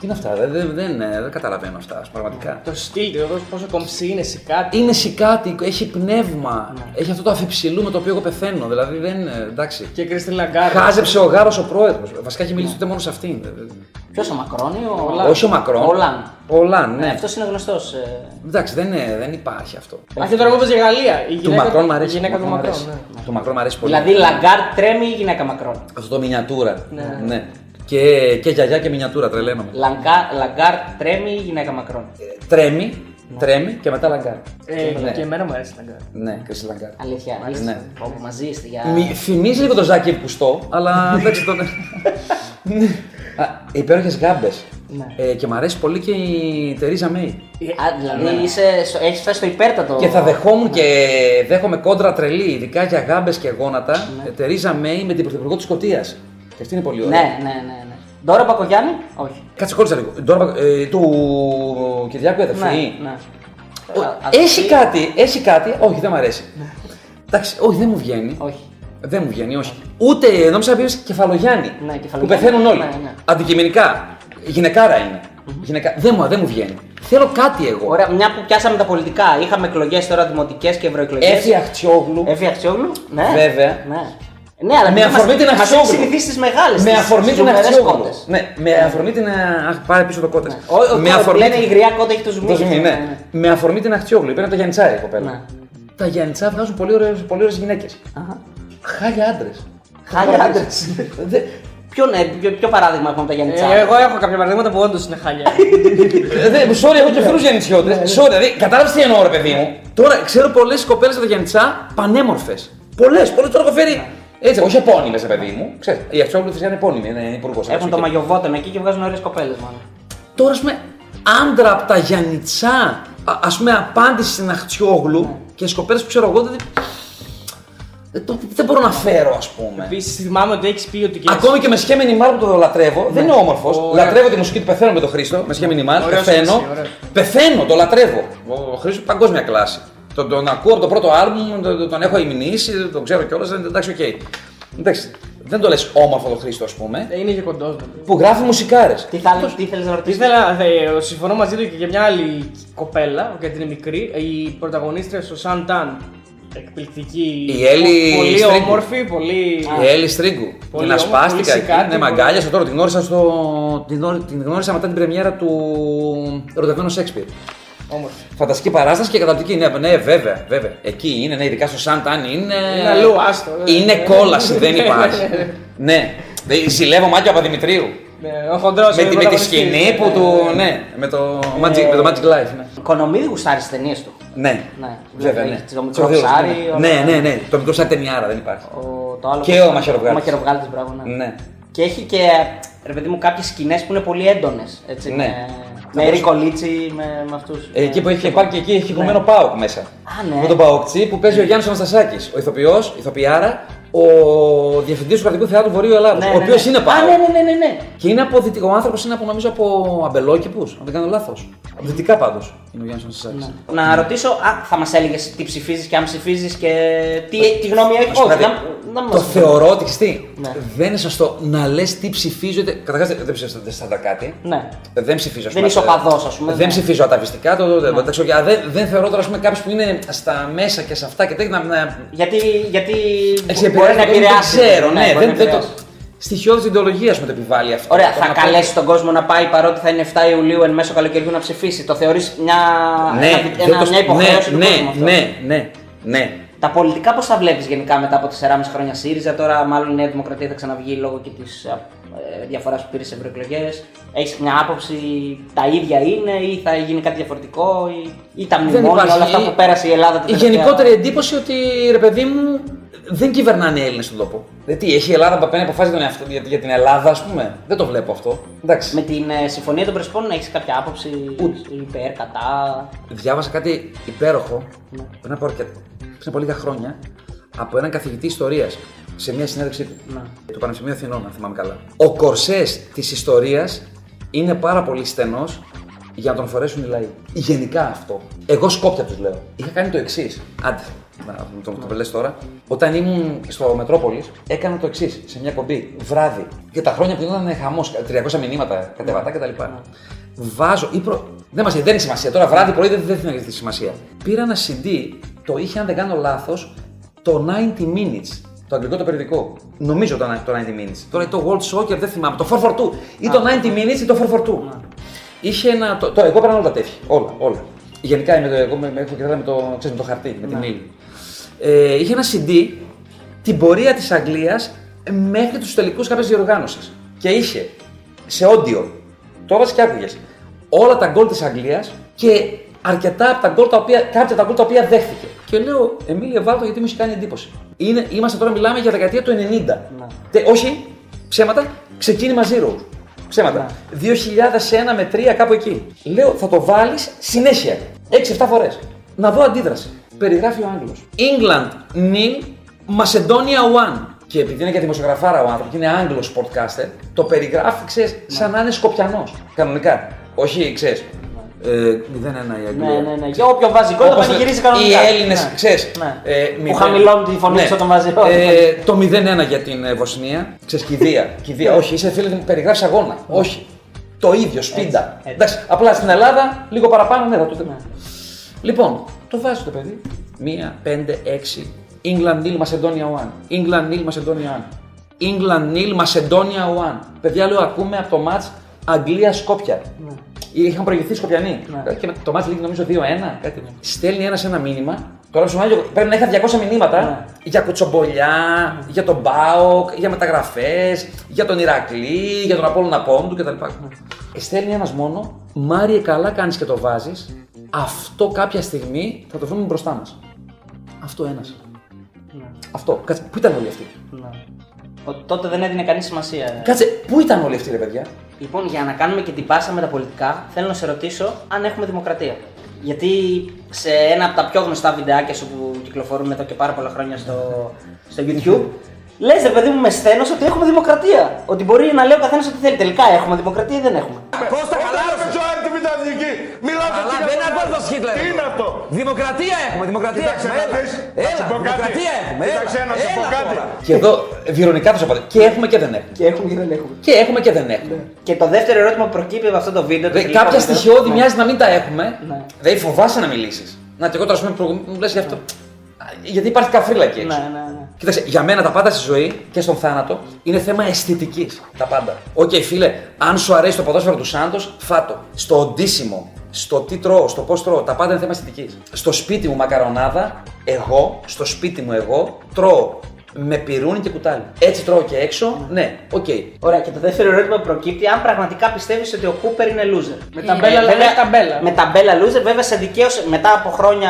Τι είναι αυτά, δεν καταλαβαίνω αυτά, πραγματικά. Το στυλ, πόσο κομψή είναι, σηκάτη. Είναι σηκάτη, έχει πνεύμα, έχει αυτό το αφιψηλού με το οποίο εγώ πεθαίνω, δηλαδή δεν, εντάξει. Και Κρίστιν Λαγκάρντ. Χάζεψε ο Γάρος ο πρόεδρος, βασικά έχει μιλήσει ούτε μόνο σε αυτήν. Ποιος, ο Μακρόν ή ο Ολάν. Όχι ο Μακρόν. Ο Λαν, ναι. Αυτός είναι γνωστός. Εντάξει, δεν υπάρχει αυτό. Αυτή τώρα όπως για Γαλλία. Του Μακρόν μου αρέσει. Του Μακρόν μου αρέσει πολύ. Δηλαδή Λαγκάρντ Τρέμι ή γυναίκα Μακρόν. Αυτό το μινιατούρα. Ναι. Και γιαγιά και μινιατούρα, τρελαίνομαι. Λαγκάρ, Τρέμι ή γυναίκα Μακρόν. Τρέμι και μετά Λαγκάρ. Και εμένα μου αρέσει Λαγκάρ. Ναι, Κρίση Λαγκάρ. Αλήθεια, ναι. Μαζί είστε για. Θυμίζει λίγο το Ζάκη Κουστό, αλλά εντάξει το. Υπέροχες γάμπες. Και μου αρέσει πολύ και η Τερίζα Μέι. Δηλαδή έχεις φτάσει στο υπέρτατο. Και θα δεχόμουν και δέχομαι κόντρα τρελή, ειδικά για γάμπες και γόνατα. Τερίζα Μέι με την πρωθυπουργό της Σκωτίας. Και αυτή είναι πολύ ωραία. Ναι. Ντόρα Μπακογιάννη, όχι. Κάτσε κόλλησα λίγο. Του Κυριάκου Εδεφνή. Ναι. Έχει κάτι, όχι δεν μου αρέσει. Εντάξει, όχι δεν μου βγαίνει. Όχι. Ούτε νόμιζα να πει Κεφαλογιάννη. Που πεθαίνουν όλοι. Αντικειμενικά. Γυναικάρα είναι. Δεν μου βγαίνει. Θέλω κάτι εγώ. Ωραία, μια που πιάσαμε τα πολιτικά. Είχαμε εκλογές τώρα δημοτικές και ευρωεκλογές. Έφη Αχτσιόγλου. Ναι. Βέβαια. Ναι, αλλά με αφορμή την Αχτσιόγλου. Με αφορμή την Αχτσιόγλου. Με αφορμή την. Πάρε πίσω το κότες. Λένε η γριά κότα έχει το ζουμί. Με αφορμή την Αχτσιόγλου. Υπήρχε από τα Γιαννιτσά η κοπέλα. Τα Γιαννιτσά βγάζουν πολύ ωραίες γυναίκες. Χάλια άντρες. Ποιο παράδειγμα έχουμε από τα Γιαννιτσά. Εγώ έχω κάποια παραδείγματα που όντως είναι χάλια. Sorry, έχω και φίλους Γιαννιτσιώτες. Κατάλαβες τι εννοώ, ρε παιδί μου. Τώρα ξέρω πολλές κοπέλες από τα Γιαννιτσά πανέμορφες. Πολλές τώρα έχω φέρει. Έτσι, όχι επώνυμες, παιδί μου. Ξέρετε, η Αχτσιόγλου φυσικά είναι επώνυμη, είναι υπουργός. Έχουν το μαγιοβότανο εκεί και βγάζουν ωραίες κοπέλες, μάλλον. Τώρα, ας πούμε, άντρα από τα Γιαννιτσά, ας πούμε, απάντηση στην Αχτσιόγλου και στις κοπέλες που ξέρω εγώ. Δεν μπορώ να φέρω, ας πούμε. Επίσης, θυμάμαι ότι έχεις πει ότι. Ακόμη και με σχέμενη μάρ που το λατρεύω, δεν είναι όμορφος. Λατρεύω τη μουσική του, πεθαίνω με τον Χρήστο. Με σχέμενη μάρ, πεθαίνω. Πεθαίνω, το λατρεύω. Ο Χρήστος παγκόσμια κλάση. Τον ακούω από το πρώτο άλμπουμ, τον έχω ημινήσει, τον ξέρω κιόλας. Εντάξει, οκ. Εντάξει. Δεν το λες όμορφο το Χρήστο, ας πούμε. Είναι και κοντός. Που γράφει μουσικάρες. Τι θέλεις να ρωτήσεις. Συμφωνώ μαζί του και για μια άλλη κοπέλα, γιατί είναι μικρή, η πρωταγωνίστρια στο Σαντάν. Εκπληκτική. Η Έλλη. Πολύ όμορφη, πολύ. Η Έλλη Στρίγκου. Την ασπάστηκα. Ναι, με αγκάλιασε τώρα. Την γνώρισα μετά την πρεμιέρα του Ερωτευμένου Σέξπιρ. Όμορφη. Φανταστική παράσταση και καταπληκτική. Ναι, βέβαια. Εκεί είναι, ειδικά στο Σαντάν είναι. Αλλού, άστο. Είναι κόλαση, δεν υπάρχει. Ναι. Ζηλεύω μάτια από Δημητρίου. Με τη σκηνή που του. Ναι, με το Magic Life. Οικονομίδη γουστάρει στις ταινίες του. Ναι, βέβαια. Το μικρό ψάρι. Ναι. Το μικρό ψάρι ταινιάρα δεν υπάρχει. Και ο μαχαιροβγάλτης, μπράβο. Ναι. Και έχει και, ρε παιδί μου, κάποιες σκηνές που είναι πολύ έντονες. Με Ρίκο Λίτσι, με αυτούς. Εκεί που έχει πάρει και εκεί έχει κομμένο ΠΑΟΚ μέσα. Με τον ΠΑΟΚτσί που παίζει ο Γιάννης Αναστασάκης. Ο ηθοποιός, ηθοποιάρα, ο διευθυντής του Κρατικού Θεάτρου Βορείου Ελλάδος. Ο οποίος είναι ΠΑΟΚ. Ναι. Και είναι από δυτικό. Ο άνθρωπος είναι από, νομίζω, από Αμπελόκηπους, αν δεν κάνω λάθος. Από δυτικά πάντως είναι ο Γιάννης Αναστασάκης. Να ρωτήσω, θα μας έλεγες τι ψηφίζεις και αν ψηφίζεις και τι γνώμη έχεις. Το θεωρώ ότι δεν είναι σωστό να λες τι ψηφίζω. Καταρχάς δεν ψηφίζω στα κάτι. Δεν ψηφίζω. Δεν είσαι οπαδός, ας πούμε. Δεν ψηφίζω αταβιστικά. Δεν θεωρώ τώρα κάποιους που είναι στα μέσα και σε αυτά και τέτοια. Γιατί μπορεί να επηρεάσει. Δεν ξέρω. Στοιχειώδης ιδεολογίας μου το επιβάλλει αυτό. Ωραία, θα καλέσει τον κόσμο να πάει παρότι θα είναι 7 Ιουλίου εν μέσω καλοκαιριού να ψηφίσει. Το θεωρείς μια υποχρέωση του κόσμου αυτό. Ναι. Τα πολιτικά πώς τα βλέπεις γενικά μετά από 4,5 χρόνια ΣΥΡΙΖΑ, τώρα μάλλον η Νέα Δημοκρατία θα ξαναβγεί λόγω και της διαφοράς που πήρε σε ευρωεκλογές. Έχεις μια άποψη, τα ίδια είναι ή θα γίνει κάτι διαφορετικό ή τα μνημόνια, όλα αυτά που πέρασε η Ελλάδα τα τελευταία. Η γενικότερη εντύπωση ότι, ρε παιδί μου, δεν κυβερνάνε οι Έλληνες στον τόπο. Δηλαδή, έχει η Ελλάδα που παίρνει αποφάσεις για την Ελλάδα, ας πούμε. Δεν το βλέπω αυτό. Εντάξει. Με την Συμφωνία των Πρεσπών έχεις κάποια άποψη υπέρ, κατά. Διάβασα κάτι υπέροχο πριν από λίγα χρόνια από έναν καθηγητή ιστορίας σε μια συνέντευξή του. Του Πανεπιστημίου Αθηνών, αν θυμάμαι καλά. Ο κορσές της ιστορίας είναι πάρα πολύ στενός για να τον φορέσουν οι λαοί. Γενικά αυτό. Εγώ σκόπια τους λέω. Είχα κάνει το εξής. Άντε. Το λες τώρα. Όταν ήμουν στο Μετρόπολης, έκανα το εξής σε μια κομπή βράδυ. Για τα χρόνια που ήταν χαμός, 300 μηνύματα, κατεβατά κτλ. Βάζω. Δεν έχει σημασία. Τώρα βράδυ, πρωί δεν θέλω να έχει σημασία. Πήρα ένα CD, το είχε, αν δεν κάνω λάθος, το 90 Minutes. Το αγγλικό το περιοδικό. Νομίζω το 90 Minutes. Τώρα το World Soccer δεν θυμάμαι. Το 442. Ή το 90 Minutes ή το 442. Είχε ένα. Εγώ πήρα όλα τα τέτοια. Όλα. Γενικά εγώ έχω κοιτάξει με το χαρτί, με την ύλη. Είχε ένα CD την πορεία της Αγγλίας μέχρι τους τελικούς κάποιες διοργάνωσης. Και είχε σε όντιο, τώρα και άκουγες, όλα τα γκολ της Αγγλίας και αρκετά από τα γκολ τα οποία δέχθηκε. Και λέω, Εμίλια, βάλ' το γιατί μου έχει κάνει εντύπωση. Είμαστε τώρα, μιλάμε για δεκαετία του 90. Όχι, ψέματα, ξεκίνημα zero. Ψέματα. 2001 με 3 κάπου εκεί. Λέω, θα το βάλεις συνέχεια. 6-7 φορές. Να δω αντίδραση. Περιγράφει ο Άγγλος. England nil, Macedonia 1. Και επειδή είναι και δημοσιογραφάρα ο άνθρωπος και είναι Άγγλος podcaster, το περιγράφει, ξέρεις, σαν να είναι Σκοπιανός. Κανονικά. Όχι, ξέρεις. 0-1 η Αγγλία. Ναι. Και όποιον βάζει γκολ το πανηγυρίζει κανονικά. Οι Έλληνες, ξέρεις. Που χαμηλώνουν τη φωνή όταν βάζει γκολ. Το 0-1 για την Βοσνία. Ξέρεις, κηδεία. Όχι, είσαι φίλε την περιγράφεις αγώνα. Όχι. Το ίδιο, σπίντα. Εντάξει, απλά στην Ελλάδα λίγο παραπάνω, ναι, θα το δούμε. Λοιπόν, το βάζει το παιδί. 1-5-6. England nil Macedonia 1. England nil Macedonia 1. England nil Macedonia 1. Παιδιά, λέω, ακούμε από το ματς Αγγλία Σκόπια. Είχαν προηγηθεί Σκοπιανοί. Και το μάτι λύγει νομίζω 2-1. Στέλνει ένας ένα μήνυμα. Τώρα πρέπει να είχα 200 μηνύματα για κουτσομπολιά, για τον ΠΑΟΚ, για μεταγραφές, για τον Ηρακλή, για τον Απόλλωνα Πόντου κτλ. Στέλνει ένας μόνο. Μάριε, καλά κάνεις και το βάζεις. Αυτό κάποια στιγμή θα το βρούμε μπροστά μας. Αυτό ένας. Αυτό. Κάτσε, πού ήταν όλοι αυτοί. Τότε δεν έδινε κανείς σημασία. Κάτσε, πού ήταν όλοι αυτοί, ρε παιδιά. Λοιπόν, για να κάνουμε και την πάσα με τα πολιτικά, θέλω να σε ρωτήσω αν έχουμε δημοκρατία. Γιατί σε ένα από τα πιο γνωστά βιντεάκια σου που κυκλοφορούν εδώ και πάρα πολλά χρόνια στο YouTube, λες ρε παιδί μου με σθένος ότι έχουμε δημοκρατία. Ότι μπορεί να λέει ο καθένας ό,τι θέλει. Τελικά έχουμε δημοκρατία ή δεν έχουμε? Κώστα, χαλάρωσε! Αλλά δεν είναι αυτό Χίτλερ. Τι είναι αυτό? Δημοκρατία έχουμε, δημοκρατία έχουμε. Έλα, δημοκρατία έχουμε. Και εδώ, βιρονικά θα σου πω. Και έχουμε και δεν έχουμε. Και έχουμε και δεν έχουμε. Και το δεύτερο ερώτημα που προκύπτει από αυτό το βίντεο. Κάποια στοιχειώδη μοιάζει να μην τα έχουμε. Δηλαδή φοβάσαι να μιλήσει. Να και εγώ τώρα μου λες γι' αυτό. Γιατί υπάρχει καφρίλα εκεί έξω. Κοίταξε, για μένα τα πάντα στη ζωή και στον θάνατο είναι θέμα αισθητικής. Τα πάντα. Οκ, φίλε, αν σου αρέσει το ποδόσφαιρο του Σάντος, φάτο. Στο οντίσιμο, στο τι τρώω, στο πώς τρώω, τα πάντα είναι θέμα αισθητικής. Στο σπίτι μου μακαρονάδα, εγώ τρώω με πιρούνι και κουτάλι. Έτσι τρώω και έξω, ναι, οκ. Ωραία, και το δεύτερο ερώτημα που προκύπτει, αν πραγματικά πιστεύεις ότι ο Κούπερ είναι loser. Με ταμπέλα loser, βέβαια σε δικαίωσε μετά από χρόνια.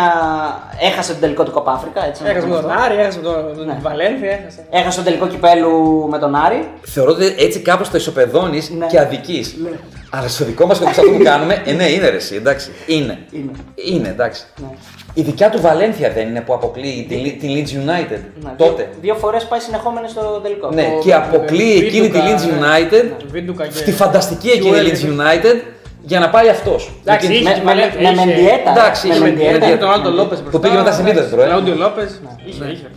Έχασε τον τελικό του Κόπα Αφρικά. Έχασε με τον Άρη, έχασε με τον Βαλένθια. Έχασε τον τελικό κυπέλου με τον Άρη. Θεωρώ ότι έτσι κάπως το ισοπεδώνεις και αδικείς. Αλλά στο δικό μας κομμάτι αυτό που κάνουμε, ναι, είναι ρε, εντάξει. Είναι, εντάξει. Η δικιά του Βαλένθια δεν είναι που αποκλείει τη Leeds United τότε. Δύο φορές πάει συνεχόμενη στο τελικό. Ναι, και αποκλείει εκείνη τη Leeds United, τη φανταστική εκείνη Leeds United, για να πάει αυτός. Με Μεντιέτα. Εντάξει, με τον Άλντο Λόπες μπροστά. Που πήγε μετά στην Λίδες, ρε. Άλντο Λόπες. Είχε,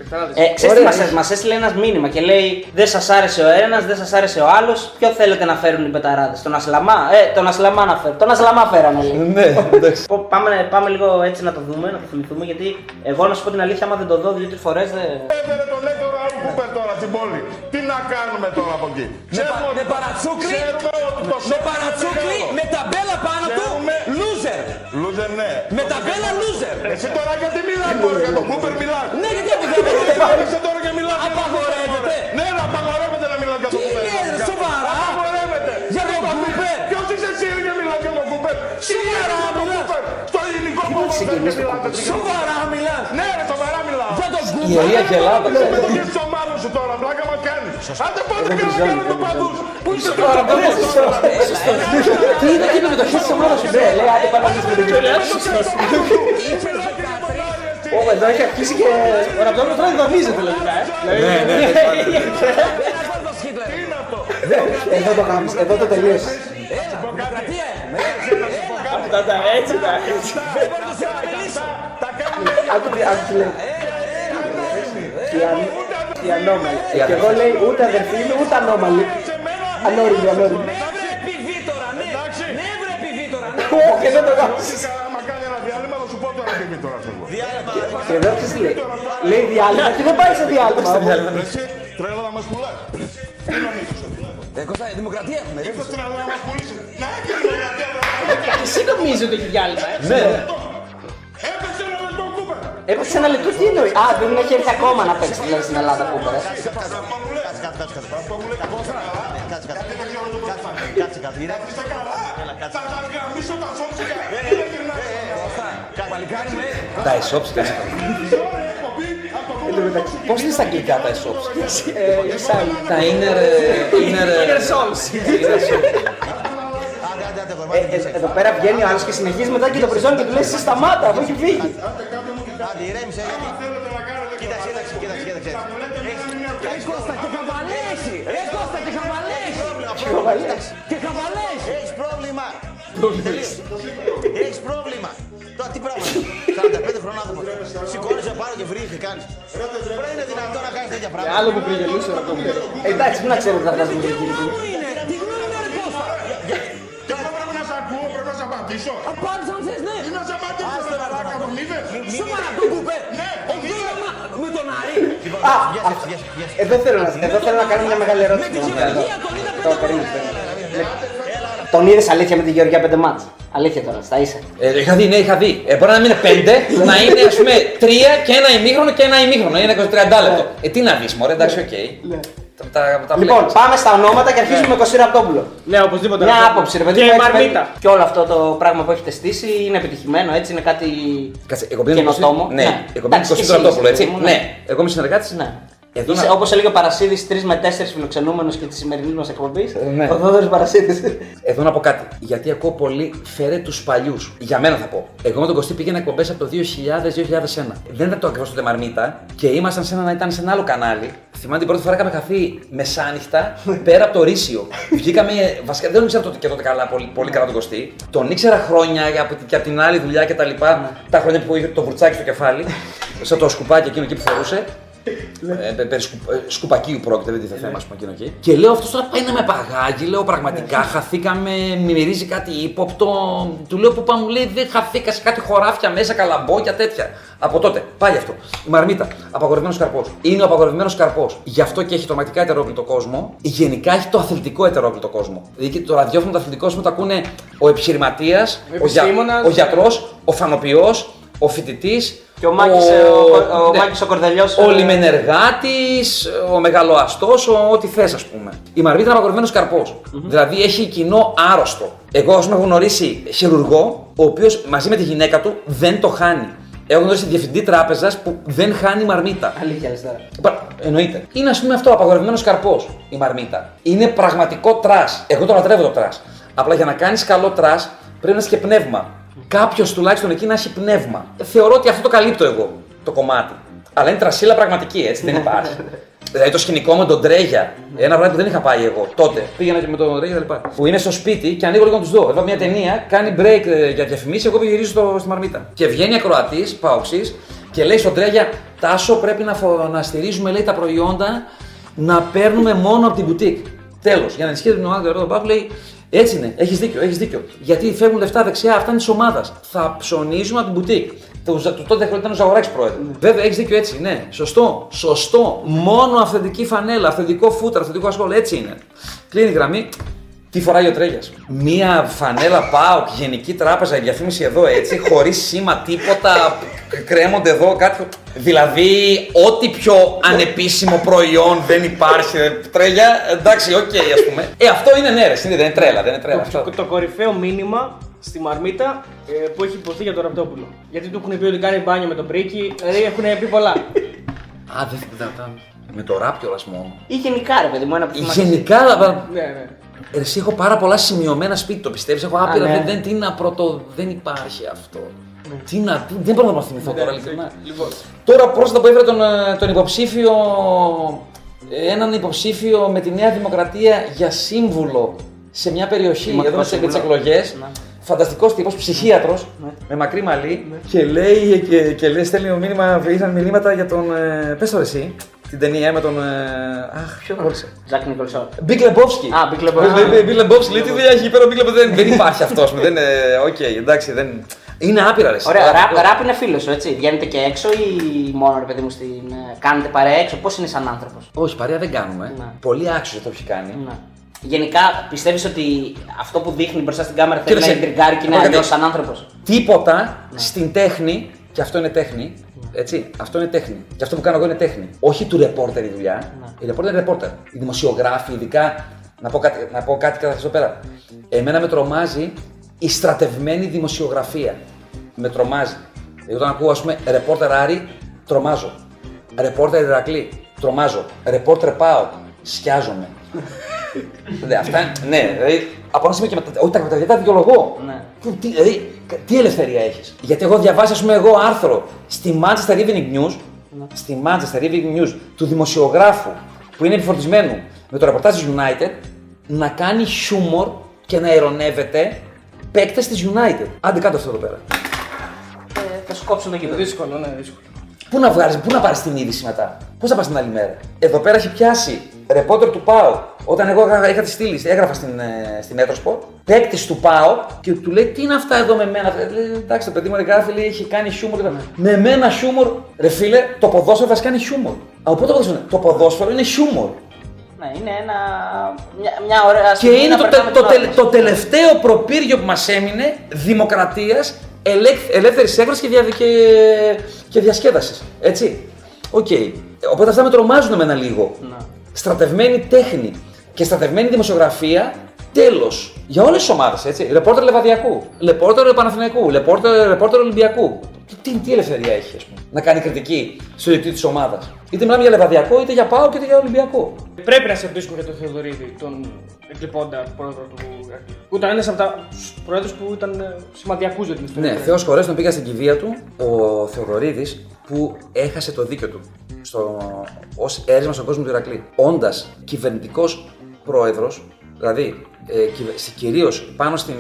ξέρεις τι μας έστειλε ένας μήνυμα και λέει δεν σας άρεσε ο ένας, δεν σας άρεσε ο άλλος. Ποιο θέλετε να φέρουν οι πεταράδες? Τον Ασλαμά. Τον Ασλαμά να φέρουν. Τον Ασλαμά φέρανε. Ναι, εντάξει. Πάμε λίγο έτσι να το δούμε, να το θυμηθούμε. Γιατί εγώ να σου πω την αλήθεια, άμα δεν το δω 2-3 φορές. Τώρα στην πόλη. Τι να κάνουμε τώρα από εκεί? Με παρατσούκλι, με ταμπέλα πάνω του, loser. Loser, ναι. Με ταμπέλα loser. Εσύ τώρα γιατί μιλάς τώρα, για τον Κούπερ μιλάς? Ναι, γιατί απαγορεύεται τώρα και μιλάς. Απαγορεύεται. Ναι, απαγορεύεται να μιλάς για τον Κούπερ. Τι είναι, σοβαρά? Απαγορεύεται. Για τον Κούπερ. Ποιος είσαι εσύ και μιλάς για τον Κούπερ? Σήμερα από τον Κούπερ. Στο ελληνικό Κούπερ. Σοβαρά μιλάς? Ναι, σοβαρά μιλάω. Για τον Κούπερ. Σου τώρα, πλάκα μα κάνει. Άντε πάτε και να κάνετε το παντούς. Πού είσαι τώρα, δεν είσαι τώρα. Τι είναι εκεί με το χέρι της ομάδας σου? Ναι, λέει, άντε πάμε με το χέρι της ομάδας σου. Ω, εδώ έχει αρχίσει και ο Ραπτόπλος τώρα διδαμίζεται λογικά, Ναι. Εδώ το κάνεις, εδώ το τελείωσες. Έτσι. Τα κάνεις. Και εγώ λέει ούτε αδερφή μου, ούτε ανώμαλη. Ανώριμη. Ναι βρε πιβί τώρα. Όχι, δεν το κάνεις. Άμα κάνει ένα διάλειμμα θα σου πω τώρα πιβί τώρα. Και εδώ ποιος λέει? Λέει διάλειμμα και δεν πάει σε διάλειμμα. Τρέλα να μας πουλάει. Κώστα, δημοκρατία έχουμε. Τρέλα να μας πουλήσει. Να έκανε δημοκρατία. Εσύ νομίζεις ότι έχει διάλειμμα? Ναι. Έπαιξε ένα λεπτό, τι εννοεί? Α, δεν έχει έρθει ακόμα να παίξει δηλαδή στην Ελλάδα Κούπερ. Κάτσε. Είστε καλά. Θα τα γραμμίσω τα σόψικα. Τα εσόψικα. Πώς είναι στα αγγλικά τα εσόψικα? Τα inner souls. Εδώ πέρα βγαίνει ο άλλος και συνεχίζει μετά και το πριζώνει και του λέει εσύ σταμάτα, αφού έχει φύγει. Άντε, ηρέμησε. Κοίταξε. Ρε Κώστα, και χαβαλέσει! Και χαβαλέσει! Έχεις πρόβλημα! Τώρα τι πράγμα είναι, 45 χρονών άνθρωπος, σηκώνεσαι πάνω και βρύχει, κάνεις. Πρέπει είναι δυνατό να κάνεις τέτοια πράγματα. Άλλο που πριγελούσε αυτό μου. Εντάξει, πού να ξέρετε να βγάζουμε την κύριε. Απάντησα! Απάντησα αν θες, ναι! Είναι ασαπάντησα! Άστε να λάκα τον είδες! Σοβαρά τον κουπέ! Ναι! Με τον Άρη! Α! Εδώ θέλω να κάνω μια μεγάλη ερώτηση. Με τη Γεωργία τον είδα 5 μάτς. Τον είδες αλήθεια με τη Γεωργία 5 μάτς? Αλήθεια τώρα, στα ίσα. Είχα δει. Μπορεί να μην είναι 5, να είναι ας πούμε 3 και ένα ημίχρονο και ένα ημίχρονο. Είναι 30 λεπτό. Τι να δεις μωρέ, εντάξει, οκ. Λοιπόν, πάμε στα ονόματα και αρχίζουμε με τον Ραπτόπουλο. Ναι, οπωσδήποτε. Μια άποψη, ρε παιδί μου. Και όλο αυτό το πράγμα που έχετε στήσει είναι επιτυχημένο, έτσι, είναι κάτι καινοτόμο. Ναι, εγώ είμαι συνεργάτης. Να... Όπως έλεγε ο Παρασίδης, 3 με 4 φιλοξενούμενος και τη σημερινή μας εκπομπή. Ναι. Ο Θόδωρης Παρασίδης. Εδώ να πω κάτι. Γιατί ακούω πολύ, φέρε τους παλιούς. Για μένα θα πω. Εγώ με τον Κωστή πήγαινα εκπομπές από το 2000-2001. Δεν ήταν το ακριβώς τότε Μαρμίτα και ήμασταν σε ένα άλλο κανάλι. Θυμάμαι την πρώτη φορά είχαμε χαθεί μεσάνυχτα πέρα από το Ρήσιο. Βγήκαμε, βασικά δεν ήξερα τότε και τότε καλά, πολύ καλά τον Κωστή. Τον ήξερα χρόνια και από την άλλη δουλειά κτλ. Τα χρόνια που είχε το βουρτσάκι στο κεφάλι, σαν το σκουπάκι εκείνο εκεί που φορούσε. Περί σκουπακίου πρόκειται, δεν τη θέμα, α πούμε, εκεί. Και λέω αυτό τώρα πάει να με παγάγει, λέω πραγματικά. Χαθήκαμε, μυρίζει κάτι ύποπτο. Του λέω που πάμε, μου λέει δεν χαθήκα σε κάτι χωράφια μέσα, καλαμπόκια τέτοια. Από τότε, πάλι αυτό. Η μαρμίτα, απαγορευμένος καρπός. Είναι ο απαγορευμένος καρπός. Γι' αυτό και έχει τρομακτικά ετερόκλητο κόσμο. Γενικά έχει το αθλητικό ετερόκλητο κόσμο. Δηλαδή το ραδιόφωνο του αθλητικού κόσμου το ακούνε ο επιχειρηματίας, ο γιατρός, ο φανοποιός, ο φοιτητής. Και ο Μάκης ο Κορδελιός. Ο λιμενεργάτης, ο μεγαλοαστός, ό,τι θες, ας πούμε. Η Μαρμίτα είναι απαγορευμένος καρπός. Mm-hmm. Δηλαδή έχει κοινό άρρωστο. Εγώ, ας πούμε, έχω γνωρίσει χειρουργό, ο οποίος μαζί με τη γυναίκα του δεν το χάνει. Έχω γνωρίσει διευθυντή τράπεζας που δεν χάνει Μαρμίτα. Αλήθεια, αριστερά. Εννοείται. Είναι, ας πούμε, αυτό απαγορευμένος καρπός η Μαρμίτα. Είναι πραγματικό τρας. Εγώ το λατρεύω το τρας. Απλά για να κάνεις καλό τρας πρέπει να έχεις και πνεύμα. Κάποιος τουλάχιστον εκεί να έχει πνεύμα. Θεωρώ ότι αυτό το καλύπτω εγώ το κομμάτι. Αλλά είναι τρασίλα πραγματική, έτσι δεν υπάρχει. Δηλαδή το σκηνικό με τον Τρέγια, ένα βράδυ που δεν είχα πάει εγώ τότε. Πήγαινα και με τον Τρέγια κλπ. Που είναι στο σπίτι και ανοίγω λίγο να του δω. Εδώ μια ταινία, κάνει break για διαφημίσει, εγώ γυρίζω στη Μαρμίτα. Και βγαίνει ακροατής, Πάοξης, και λέει στον Τρέγια, Τάσο πρέπει να στηρίζουμε λέει, τα προϊόντα να παίρνουμε μόνο από την μπουτίκ. Τέλος, για να ενισχύσουμε τον άνθρωπο εδώ πέρα λέει. Έτσι είναι, έχεις δίκιο. Γιατί φεύγουν λεφτά δεξιά, αυτά είναι τη ομάδα. Θα ψωνίζουμε από την μπουτίκ. Τότε ήταν ο Ζαγοράκης πρόεδρος. Βέβαια, έχεις δίκιο έτσι, ναι. Σωστό. Μόνο αυθεντική φανέλα, αυθεντικό φούτρα, αυθεντικό ασχόλ. Έτσι είναι. Κλείνει η γραμμή. Τι φοράει ο Τρέγιας. Μία φανέλα ΠΑΟΚ, γενική τράπεζα, διαφήμιση εδώ έτσι, χωρίς σήμα, τίποτα. Κρέμονται εδώ κάτι. Δηλαδή, ό,τι πιο ανεπίσημο προϊόν δεν υπάρχει. Τρέλια, εντάξει, οκ, ας πούμε. Αυτό είναι ναι, ρε, δεν είναι τρέλα. Το κορυφαίο μήνυμα στη Μαρμίτα που έχει υποθεί για τον Ραπτόπουλο. Γιατί του έχουν πει ότι κάνει μπάνιο με τον Πρίκι, δηλαδή έχουν πει πολλά. Α, δεν θυμάμαι. Με το ράπτιο, α πούμε. Ή γενικά, ρε παιδί μου, ένα που θυμάστε. Γενικά, ναι. Εσύ έχω πάρα πολλά σημειωμένα σπίτι, το πιστεύεις. Έχω άπειρα. Ναι. Δεν υπάρχει αυτό. Τι να, δεν μπορώ να θυμηθώ τώρα, ειλικρινά. Λοιπόν. Τώρα πρόσφατα που έφερε τον υποψήφιο, έναν υποψήφιο με τη Νέα Δημοκρατία για σύμβουλο σε μια περιοχή, εδώ σε τις εκλογές. Ναι. Φανταστικός τύπος, ψυχίατρος, με μακρύ μαλλί. Ναι. Και λέει, στέλνει ο μήνυμα, ήρθαν μηνύματα για τον. Πες το εσύ. Την ταινία με τον. Αχ, ποιο γνώρισε. Ζακ Νικολσόν. Μπικ Λεμπόφσκι. Α, Μπικ Λεμπόφσκι. Μπικ Λεμπόφσκι, λέει τι δουλειά έχει πέρα ο Μπικ Λεμπόφσκι. Δεν υπάρχει αυτό. Οκ, εντάξει, δεν. Είναι άπειρα ρε. Ωραία, ραπ είναι φίλο σου, έτσι. Βγαίνετε και έξω ή μόνο ρε παιδί μου στην. Κάνετε παρέα έξω, πώς είναι σαν άνθρωπος. Όχι, παρέα δεν κάνουμε. Πολύ άξιο το έχει κάνει. Γενικά πιστεύεις ότι αυτό που δείχνει μπροστά στην κάμερα θέλει να εντριγκάρει και να είναι σαν άνθρωπος. Τίποτα στην τέχνη, και αυτό είναι τέχνη. Έτσι, αυτό είναι τέχνη. Και αυτό που κάνω εγώ είναι τέχνη. Όχι του ρεπόρτερ η δουλειά. Η ρεπόρτερ είναι ρεπόρτερ. Οι δημοσιογράφοι, ειδικά. Να πω κάτι κατά εδώ πέρα. Εμένα με τρομάζει η στρατευμένη δημοσιογραφία. Με τρομάζει. Εγώ όταν ακούω, ας πούμε, ρεπόρτερ Άρη, τρομάζω. Ρεπόρτερ Ηρακλή, τρομάζω. Ρεπόρτερ Πάο, σκιάζομαι. Αυτά ναι, δηλαδή. Από ένα σημείο και μετά. Όχι, τα καταγγελία δικαιολογώ. Τι ελευθερία έχεις. Γιατί έχω διαβάσει, ας πούμε, εγώ άρθρο στη Manchester Evening News, του δημοσιογράφου που είναι επιφορτισμένου με το ρεπορτάζ της United να κάνει χιούμορ και να ειρωνεύεται παίκτες της United. Άντε κάτω αυτό εδώ πέρα. Θα σου κόψω το κινητό. Δύσκολο, ναι, δύσκολο. Πού να πάρεις την είδηση μετά, πώς θα πας την άλλη μέρα. Εδώ πέρα έχει πιάσει ρεπόρτερ του ΠΑΟΚ. Όταν εγώ είχα τη στείλει, έγραφα στην Έτροσπορ, παίκτης του ΠΑΟΚ και του λέει τι είναι αυτά εδώ με μένα. Λέει, εντάξει, το παιδί μου γράφει, λέει, έχει κάνει χιούμορ. Με μένα χιούμορ, ρε φίλε, το ποδόσφαιρο θα κάνει χιούμορ. Από πού το ποδόσφαιρο είναι, το ποδόσφαιρο είναι χιούμορ. Ναι, είναι μια ωραία στιγμή. Και είναι το τελευταίο προπύργιο που μας έμεινε δημοκρατίας, ελεύθερης έκφρασης και διασκέδασης. Έτσι. Οκ. Οπότε αυτά με τρομάζουν εμένα λίγο. Στρατευμένη τέχνη και στρατευμένη δημοσιογραφία, τέλος. Για όλες τις ομάδες, έτσι. Ρεπόρτερ Λεβαδιακού, ρεπόρτερ Παναθηναϊκού, ρεπόρτερ Ολυμπιακού. Τι ελευθερία έχει, ας πούμε, να κάνει κριτική στο διοικητή της ομάδας. Είτε μιλάμε για Λεβαδιακό, είτε για ΠΑΟΚ, είτε για Ολυμπιακό. Πρέπει να σε ρωτήσουμε για τον Θεοδωρίδη, τον εκλειπώντα πρόεδρο του Γραφείου. Που ήταν ένας από τους πρόεδρους που ήταν σημαντιακούς για την ιστορία. Ναι, Θεός χωρές τον πήγα στην κηδεία του, ο Θεοδωρίδης, που έχασε το δίκιο του ως αίρισμα στον κόσμο του Ηρακλή. Όντας κυβερνητικός πρόεδρος, δηλαδή κυρίως πάνω στην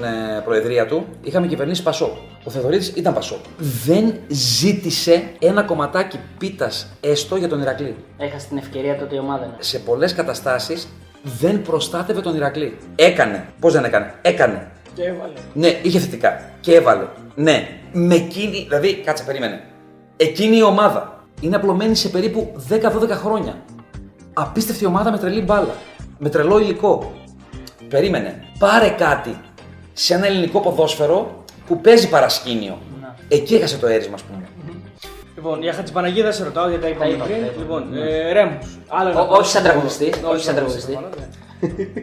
προεδρία του, είχαμε κυβερνήσει Πασόκ. Ο Θεοδωρίδης ήταν Πασόκ. Δεν ζήτησε ένα κομματάκι πίτας έστω για τον Ηρακλή. Έχασε την ευκαιρία τότε η ομάδα. Ναι. Σε πολλές καταστάσεις δεν προστάτευε τον Ηρακλή. Έκανε. Πώς δεν έκανε. Έκανε. Και έβαλε. Ναι, είχε θετικά. Και έβαλε. Ναι. Με εκείνη. Δηλαδή, κάτσε, περίμενε. Εκείνη η ομάδα είναι απλωμένη σε περίπου 10-12 χρόνια. Απίστευτη ομάδα με τρελή μπάλα. Με τρελό υλικό. Περίμενε. Πάρε κάτι σε ένα ελληνικό ποδόσφαιρο που παίζει παρασκήνιο. Να. Εκεί έχασε το αίρισμα, ας πούμε. Λοιπόν, για Χατζηπαναγή δεν σε ρωτάω, γιατί τα είπαμε πριν. Λοιπόν, Ρέμους. Όχι σαν τραγουδιστή. Όχι σαν τραγουδιστή.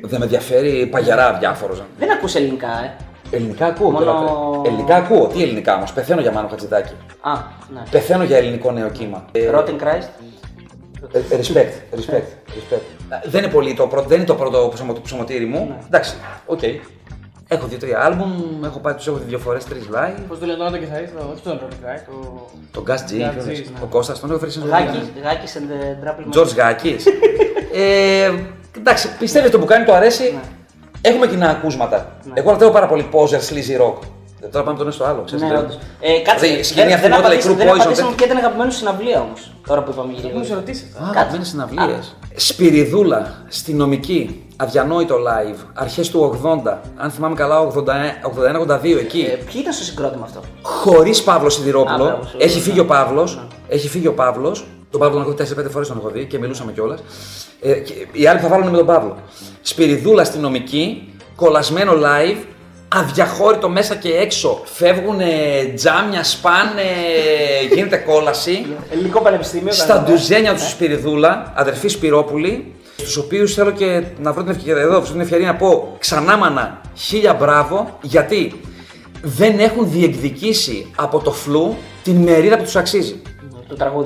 Δεν με ενδιαφέρει παγιαρά διάφορος. Δεν ακούς ελληνικά, Ελληνικά ακούω. Ελληνικά ακούω. Τι ελληνικά όμως. Πεθαίνω για Μάνο Χατζηδάκη. Ναι. Πεθαίνω για ελληνικό νέο κύμα. Rotten Christ. Respect. Δεν είναι το πρώτο ψωμοτήρι μου. Εντάξει, οκ. Έχω δύο-τρία άλμπουμ, έχω δει δύο φορές, τρεις live. Πώς το λέω τώρα και θα είσαι, όχι τον Ρόντ Γκάι, τον Γκάς Τζι, τον Κώστας, τον έχω φέρει στην Ελλάδα. Γάκης and the Drapple. Τζορτζ Γάκης. Εντάξει, πιστεύεις το που κάνει το αρέσει, έχουμε κοινά ακούσματα. Εγώ ρωτάω πάρα πολύ poser, sleazy rock. Τώρα πάμε το ένα στο άλλο, ξέρεις. Κάτσε, δεν απαντήσαμε και την αγαπημένη σου συναυλία όμως. Τώρα που είπαμε για λίγο. Αγαπημένες συναυλίες. Σπυριδούλα, στη Νομική, αδιανόητο live, αρχές του 80, αν θυμάμαι καλά 81-82 εκεί. Ποιοι ήταν στο συγκρότημα αυτό. Χωρίς Παύλο Σιδηρόπουλο, έχει φύγει ο Παύλος, τον Παύλο τον έχω δει 4-5 φορές τον έχω δει και μιλούσαμε κιόλας. Οι άλλοι θα βάλουν με τον Παύλο. Σπυριδούλα στη Νομική, κολλασμένο live. Αδιαχώρητο μέσα και έξω. Φεύγουνε τζάμια, σπάνε, γίνεται κόλαση. Ελληνικό πανεπιστήμιο. Στα ντουζένια του Σπυριδούλα, αδερφοί Σπυρόπουλοι, στους οποίους θέλω και να βρω την ευκαιρία εδώ, την ευκαιρία να πω ξανά μανα χίλια μπράβο, γιατί δεν έχουν διεκδικήσει από το φλου την μερίδα που τους αξίζει.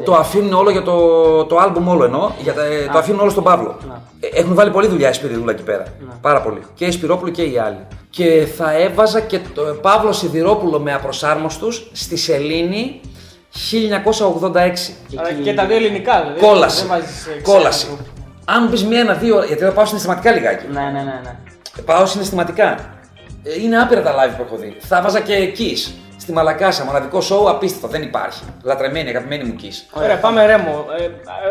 Το αφήνουν όλο για το άλμπουμ, όλο εννοώ. Το αφήνουν όλο στον Παύλο. Έχουν βάλει πολλή δουλειά η Σπυριδούλα εκεί πέρα. Πάρα πολύ. Και η Σπυρόπουλη και οι άλλοι. Και θα έβαζα και τον Παύλο Σιδηρόπουλο με απροσάρμοστους στη Σελήνη 1986. Και τα δύο ελληνικά, δηλαδή. Κόλαση. Αν μου πεις μία, ένα, δύο. Γιατί θα πάω συναισθηματικά λιγάκι. Ναι. Πάω συναισθηματικά. Είναι άπειρα τα live που έχω δει. Θα έβαζα και Kiss. Στη Μαλακάσα, μοναδικό σοου, απίστευτο, δεν υπάρχει. Λατρεμένη, αγαπημένη μου Kiss. Ωραία, πάμε Ρέμο.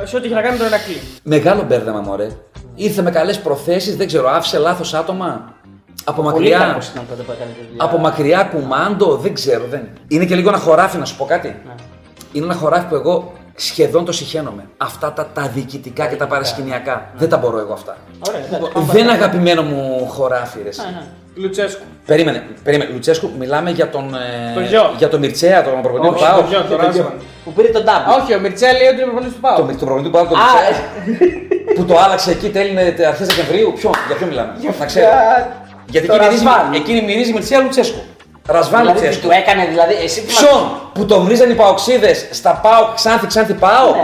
Σε ό,τι είχε να κάνει τον Ηρακλή. Μεγάλο μπέρδεμα, μωρέ. Ήρθε με καλές προθέσεις, δεν ξέρω, άφησε λάθος άτομα. Από μακριά, κουμάντο, δεν ξέρω. Είναι και λίγο ένα χωράφι, να σου πω κάτι. Ναι. Είναι ένα χωράφι που εγώ σχεδόν το συχαίνομαι. Αυτά τα διοικητικά και τα παρασκηνιακά. Ναι. Δεν τα μπορώ εγώ αυτά. Ωραία, δεν αγαπημένο μου χωράφι, ρε. Λουτσέσκου. Περίμενε. Λουτσέσκου, μιλάμε για τον Μιρτσέα, τον προπονητή του ΠΑΟΚ. Που πήρε τον τάμπι. Όχι, ο Μιρτσέα λέει ότι είναι προπονητής του ΠΑΟΚ. Τον προπονητή του ΠΑΟΚ, τον Μιρτσέα. Που το άλλαξε εκεί, τέλεινε αρχές Δεκεμβρίου. Για ποιον μιλάμε, να ξέρω. Γιατί εκείνη μυρίζει Μιρτσέα Λουτσέσκου. Ρασβάν Λουτσέσκου. Δηλαδή, του έκανε δηλαδή. Ποιον που τον βρίζαν οι παοξίδες στα ΠΑΟΚ, Ξάνθη ΠΑΟΚ.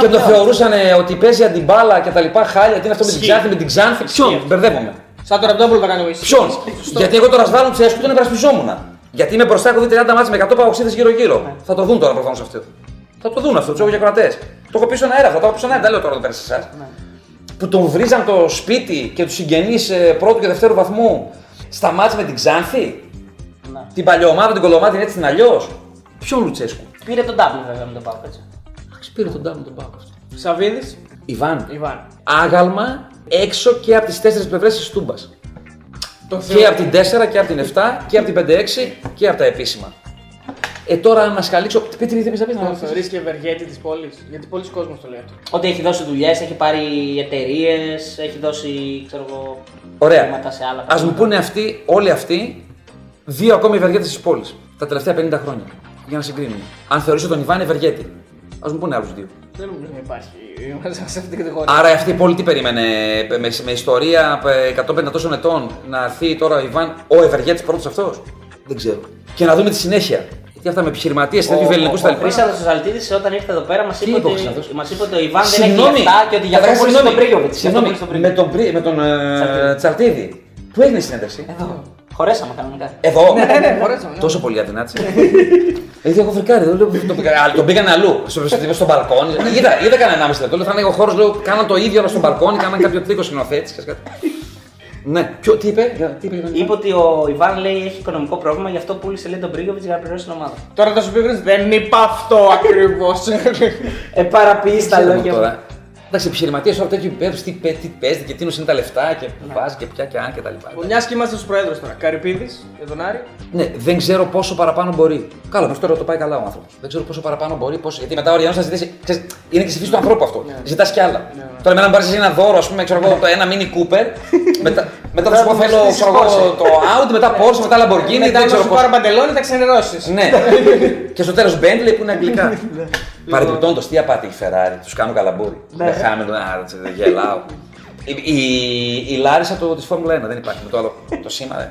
Και το θεωρούσαν ότι παίζει αντιμπάλα και τα λοιπά χάλια. Τι είναι αυτό με την Ξάνθη. Ποιον, μπερδεύομαι. Σαν το Ραπτόπουλο θα κάνω εγώ. Ποιον. Γιατί εγώ το Ρασβάν Λουτσέσκου τον υπερασπιζόμουν. Γιατί είμαι μπροστά, έχω δει 30 μάτς με 100 παοξίδες γύρω-γύρω. Θα το δουν τώρα προφανώς αυτό. Θα το δουν αυτό, του έχω για κρατές. Το έχω πει στον αέρα, θα το έχω πει στον αέρα. Δεν λέω τώρα το πέρασε εσά. Που τον βρίζαν το σπίτι και τους συγγενείς πρώτου και δευτέρου βαθμού στα μάτς με την Ξάνθη. Να. Την παλιωμάδα, την κολωμάδα, την έτσι την αλλιώς. Ποιον Λουτσέσκου. Πήρε τον τάμπλο βέβαια με τον Πάκο, έτσι. Εντάξει, πήρε τον τάμπλο με τον Πάκο. Σαβίδης. Ιβάν. Άγαλμα έξω και από τις 4 πλευρές της Τούμπας. Και από την 4 και από την 7 και από την 5-6 και από τα επίσημα. Τώρα να μας καλύψω. Τι πείτε, θεωρείς και Ευεργέτη της πόλης. Γιατί πολλοί κόσμοι το λένε. Ότι έχει δώσει δουλειές, έχει πάρει εταιρείες, έχει δώσει χρήματα σε άλλα. Ας μου πούνε αυτοί, όλοι αυτοί, δύο ακόμη Ευεργέτες της πόλης. Τα τελευταία 50 χρόνια. Για να συγκρίνουμε. Αν θεωρήσω τον Ιβάν Ευεργέτη. Ας μου πούνε άλλους δύο. Δεν μου υπάρχει. Σε αυτή την κατηγορία. Άρα αυτή η πόλη τι περίμενε. Με ιστορία 150 τόσων ετών να έρθει τώρα ο Ιβάν, ο Ευεργέτης πρώτος αυτός. Δεν ξέρω. Και να δούμε τη συνέχεια. Και αυτά με επιχειρηματίες, τέτοιου ελληνικού τα λοιπά. Ο Χρήστος Ζαλτίδης όταν ήρθε εδώ πέρα μας είπε ότι ο Ιβάν δεν έχει λεφτά και ότι γι' αυτό πούλησε τον Μπρίγκοβιτς. Συγγνώμη, με τον Τσαρτίδη. Του έγινε συνέντευξη. Χωρέσαμε κανονικά. Εδώ. Ναι, χωρέσαμε. Τόσο πολύ αδυνάτησε. Γιατί έχω φρικάρει, τον πήγανε αλλού. Στον μπαλκόνι. Είδα κανένα 1,5 λεπτό. Θα είναι ο χώρο, λέω, κάνω το ίδιο αλλά στον μπαλκόνι, κάναν κάποιο τρίκο σκηνοθέτη. Ναι, τι είπε? Είπε ότι ο Ιβάν λέει έχει οικονομικό πρόβλημα, γι' αυτό πούλησε λέει τον Μπρίγκοβιτς για να πληρώσει την ομάδα. Τώρα θα σου πει δεν είπα αυτό ακριβώς. Παραποιείς τα λόγια μου. Εντάξει, επιχειρηματίες όλα τέτοιου πέφτουν, τι παίζει και τίνος είναι τα λεφτά και που βάζει και πια και αν και τα λοιπά. Μιας και είμαστε στους προέδρους τώρα. Καρυπίδης, Εδωνάρη. Ναι, δεν ξέρω πόσο παραπάνω μπορεί. Καλό, μέχρι τώρα το πάει καλά ο άνθρωπος. Δεν ξέρω πόσο παραπάνω μπορεί, γιατί μετά ο Ριάννης θα ζητήσει. Ξέρεις, είναι και στη φύση του ανθρώπου αυτό. Yeah. Ζητάς κι άλλα. Yeah. Τώρα, εμένα μου πάρεις ένα δώρο, ας πούμε, ξέρω εγώ, το ένα mini Cooper. Μετά θα σου πω θέλω το Audi, μετά Porsche, μετά Lamborghini. Μετά θα σου πάρω παντελόνι, θα ξενερώσεις. Ναι, και στο τέλος Bentley που είναι αγγλικά. Παρεμπιπτόντως, τι απάτη η Φεράρι, τους κάνουν καλαμπούρι. Δεν χάμενο, δεν γελάω. Η Λάρισα της Φόρμουλα 1 δεν υπάρχει, με το άλλο, το σήμα δεν.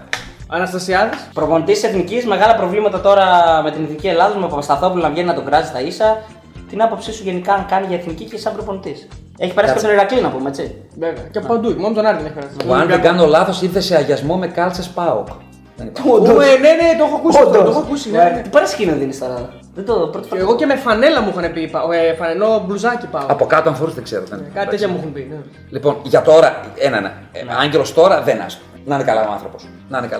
Αναστασιάδης. Προπονητής Εθνικής, μεγάλα προβλήματα τώρα με την Εθνική Ελλάδα, με Παπασταθόπουλο να βγαίνει να τον κράζει τα ίσα. Την άποψή σου γενικά αν κάνει για Εθνική και σαν προπονητής. Έχει περάσει και τον Ηρακλή να πούμε, έτσι. Βέβαια. Και παντού, μόνο τον Άρη δεν έχει περάσει. Αν δεν κάνω λάθος, ήρθε σε αγιασμό με κάλτσες ΠΑΟΚ. Ναι, το έχω ακούσει. Παρασκήνιο δίνει στα Ελλάδα. Εγώ και με φανέλα μου είχαν πει. Φανελό μπλουζάκι πάω. Από κάτω, αν φορούσε δεν ξέρω. Κάτι τέτοια μου έχουν πει. Λοιπόν, για τώρα, ένα. Άγγελος τώρα δεν άστο. Να είναι καλά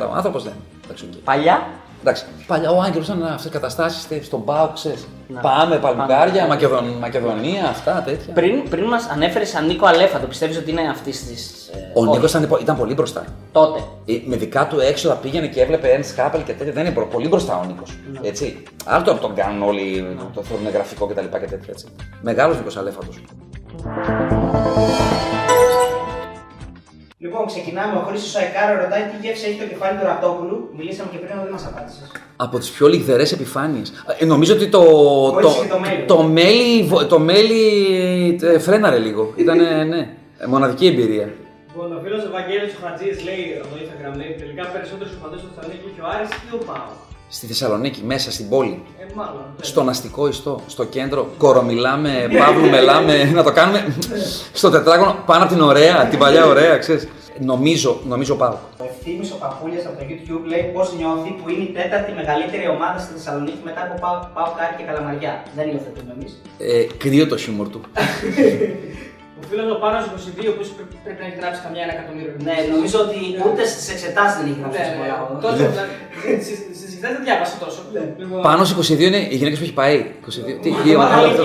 ο άνθρωπος. Δεν. Παλιά. Εντάξει, παλιά ο Άγγελος ήταν αυτές τις καταστάσεις στον ΠΑΟΚ, ξέρεις. Πάμε, Παλμουγκάρια, Μακεδονία, αυτά τέτοια. Πριν μας ανέφερες σαν Νίκο Αλέφαντο, πιστεύεις ότι είναι αυτής της. Ο Νίκος ήταν πολύ μπροστά. Τότε. Με δικά του έξοδα πήγαινε και έβλεπε Ernst Happel και τέτοια. Δεν είναι πολύ μπροστά ο Νίκος. Έτσι. Άλλο το τον κάνουν όλοι, το θεωρούν γραφικό κτλ. Μεγάλος Νίκος Αλέφαντος. Λοιπόν, ξεκινάμε. Ο Χρήστος Σαϊκάρο ρωτάει τι γεύση έχει το κεφάλι του Ρατόπουλου. Μιλήσαμε και πριν, αλλά δεν μας απάντησες. Από τις πιο λιγδερές επιφάνειες. Νομίζω ότι το μέλι φρέναρε λίγο. Ήτανε, ναι, μοναδική εμπειρία. Λοιπόν, ο φίλος Βαγγέλης Χατζής λέει από το Instagram, τελικά περισσότερους οπαδούς στη Θεσσαλονίκη και ο Άρης ή ο ΠΑΟΚ. Στη Θεσσαλονίκη, μέσα στην πόλη. Μάλλον. Στον αστικό ιστό, στο κέντρο. Κορομιλάμε, παύλου μελάμε. Να το κάνουμε στο τετράγωνο πάνω από την ωραία, την παλιά ωραία, ξέρεις. Νομίζω πάω. Ο Ευθύμης ο Παπούλιας από το YouTube λέει πώς νιώθει που είναι η τέταρτη μεγαλύτερη ομάδα στη Θεσσαλονίκη μετά από Πάω Κάρι και Καλαμαριά. Δεν υιοθετούμε εμείς. Κρύο το χιούμορ του. Ο φίλος ο Πάνος 22 που πρέπει να έχει γράψει καμιά 1.000.000. Ναι, νομίζω ότι ούτε στις εξετάσεις δεν έχει γράψει πολλά. Τόσο, στις εξετάσεις δεν διάβασα τόσο. Πάνος 22 είναι οι γυναίκες που έχει πάει. Τι γύρω αυτό.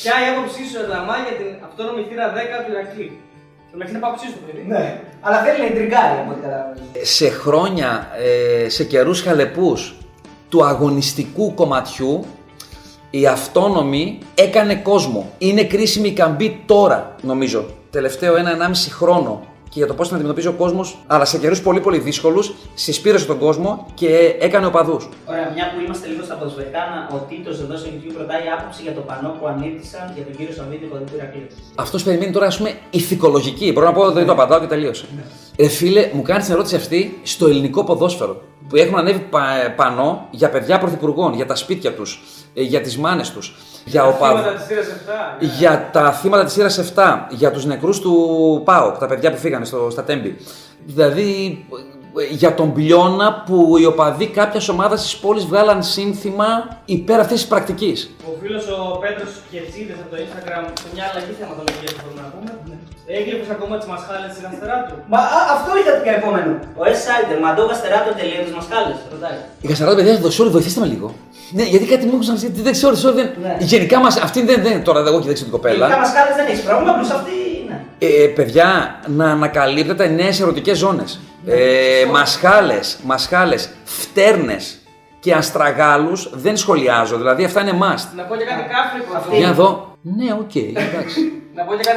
Ποια η άποψή σου, Αδαμά, για την αυτόνομη θύρα 10 του Ηρακλή? Μέχρι να πάω ψήσω το παιδί. Ναι, αλλά θέλει να εντριγκάρει από ό,τι καταλαβαίνει. Σε χρόνια, σε καιρούς χαλεπούς του αγωνιστικού κομματιού, η αυτόνομη έκανε κόσμο. Είναι κρίσιμη η καμπή τώρα, νομίζω. Τελευταίο 1,5 χρόνο. Και για το πώς την αντιμετωπίζει ο κόσμος, αλλά σε καιρούς πολύ δύσκολους, συσπήρωσε τον κόσμο και έκανε οπαδούς. Ωραία, μια που είμαστε λίγο στα ποδοσφαιρικά, ο Τίτος εδώ στο YouTube ρωτάει άποψη για το πανό που ανήρτησαν για τον κύριο Σαββίδη που του Ηρακλείου. Αυτός περιμένει τώρα, ας πούμε, ηθικολογική. Μπορώ να πω ότι το απαντάω και τελείωσε. Φίλε, μου κάνει την ερώτηση αυτή στο ελληνικό ποδόσφαιρο. Που έχουν ανέβει πανό για παιδιά πρωθυπουργών, για τα σπίτια τους, για τις μάνες τους, για τα θύματα της σειράς 7, για τους νεκρούς του ΠΑΟΚ, τα παιδιά που φύγανε στα Τέμπη. Δηλαδή για τον Πλιώνα που οι οπαδοί κάποιας ομάδας της πόλης βγάλαν σύνθημα υπέρ αυτής της πρακτικής. Ο φίλος ο Πέτρος Κετσίδης από το Instagram, σε μια αλλαγή θεματολογία που μπορούμε να πούμε. Έγκλειπες ακόμα τις μασχάλες στην αριστερά του. Μα αυτό ήταν το επόμενο. Ο S-Sider, μαντό αριστερά του τελείω τις μασχάλες, ρωτάει. Η αριστερά του, παιδιά, βοηθήστε με λίγο. Ναι, γιατί κάτι μου έχουν δεν ξέρω, γενικά μας, αυτή δεν, τώρα εγώ και δεν ξέρω την κοπέλα. Γενικά μασχάλες δεν έχεις πρόβλημα, απλώς αυτή είναι. Παιδιά, να ανακαλύπτετε νέες ερωτικές ζώνες. Μασχάλες, φτέρνες και αστραγάλους δεν σχολιάζω, δηλαδή αυτά είναι must. Να πω και κάτι κάφρικο. Για να δω. Ναι, οκ, εντάξει.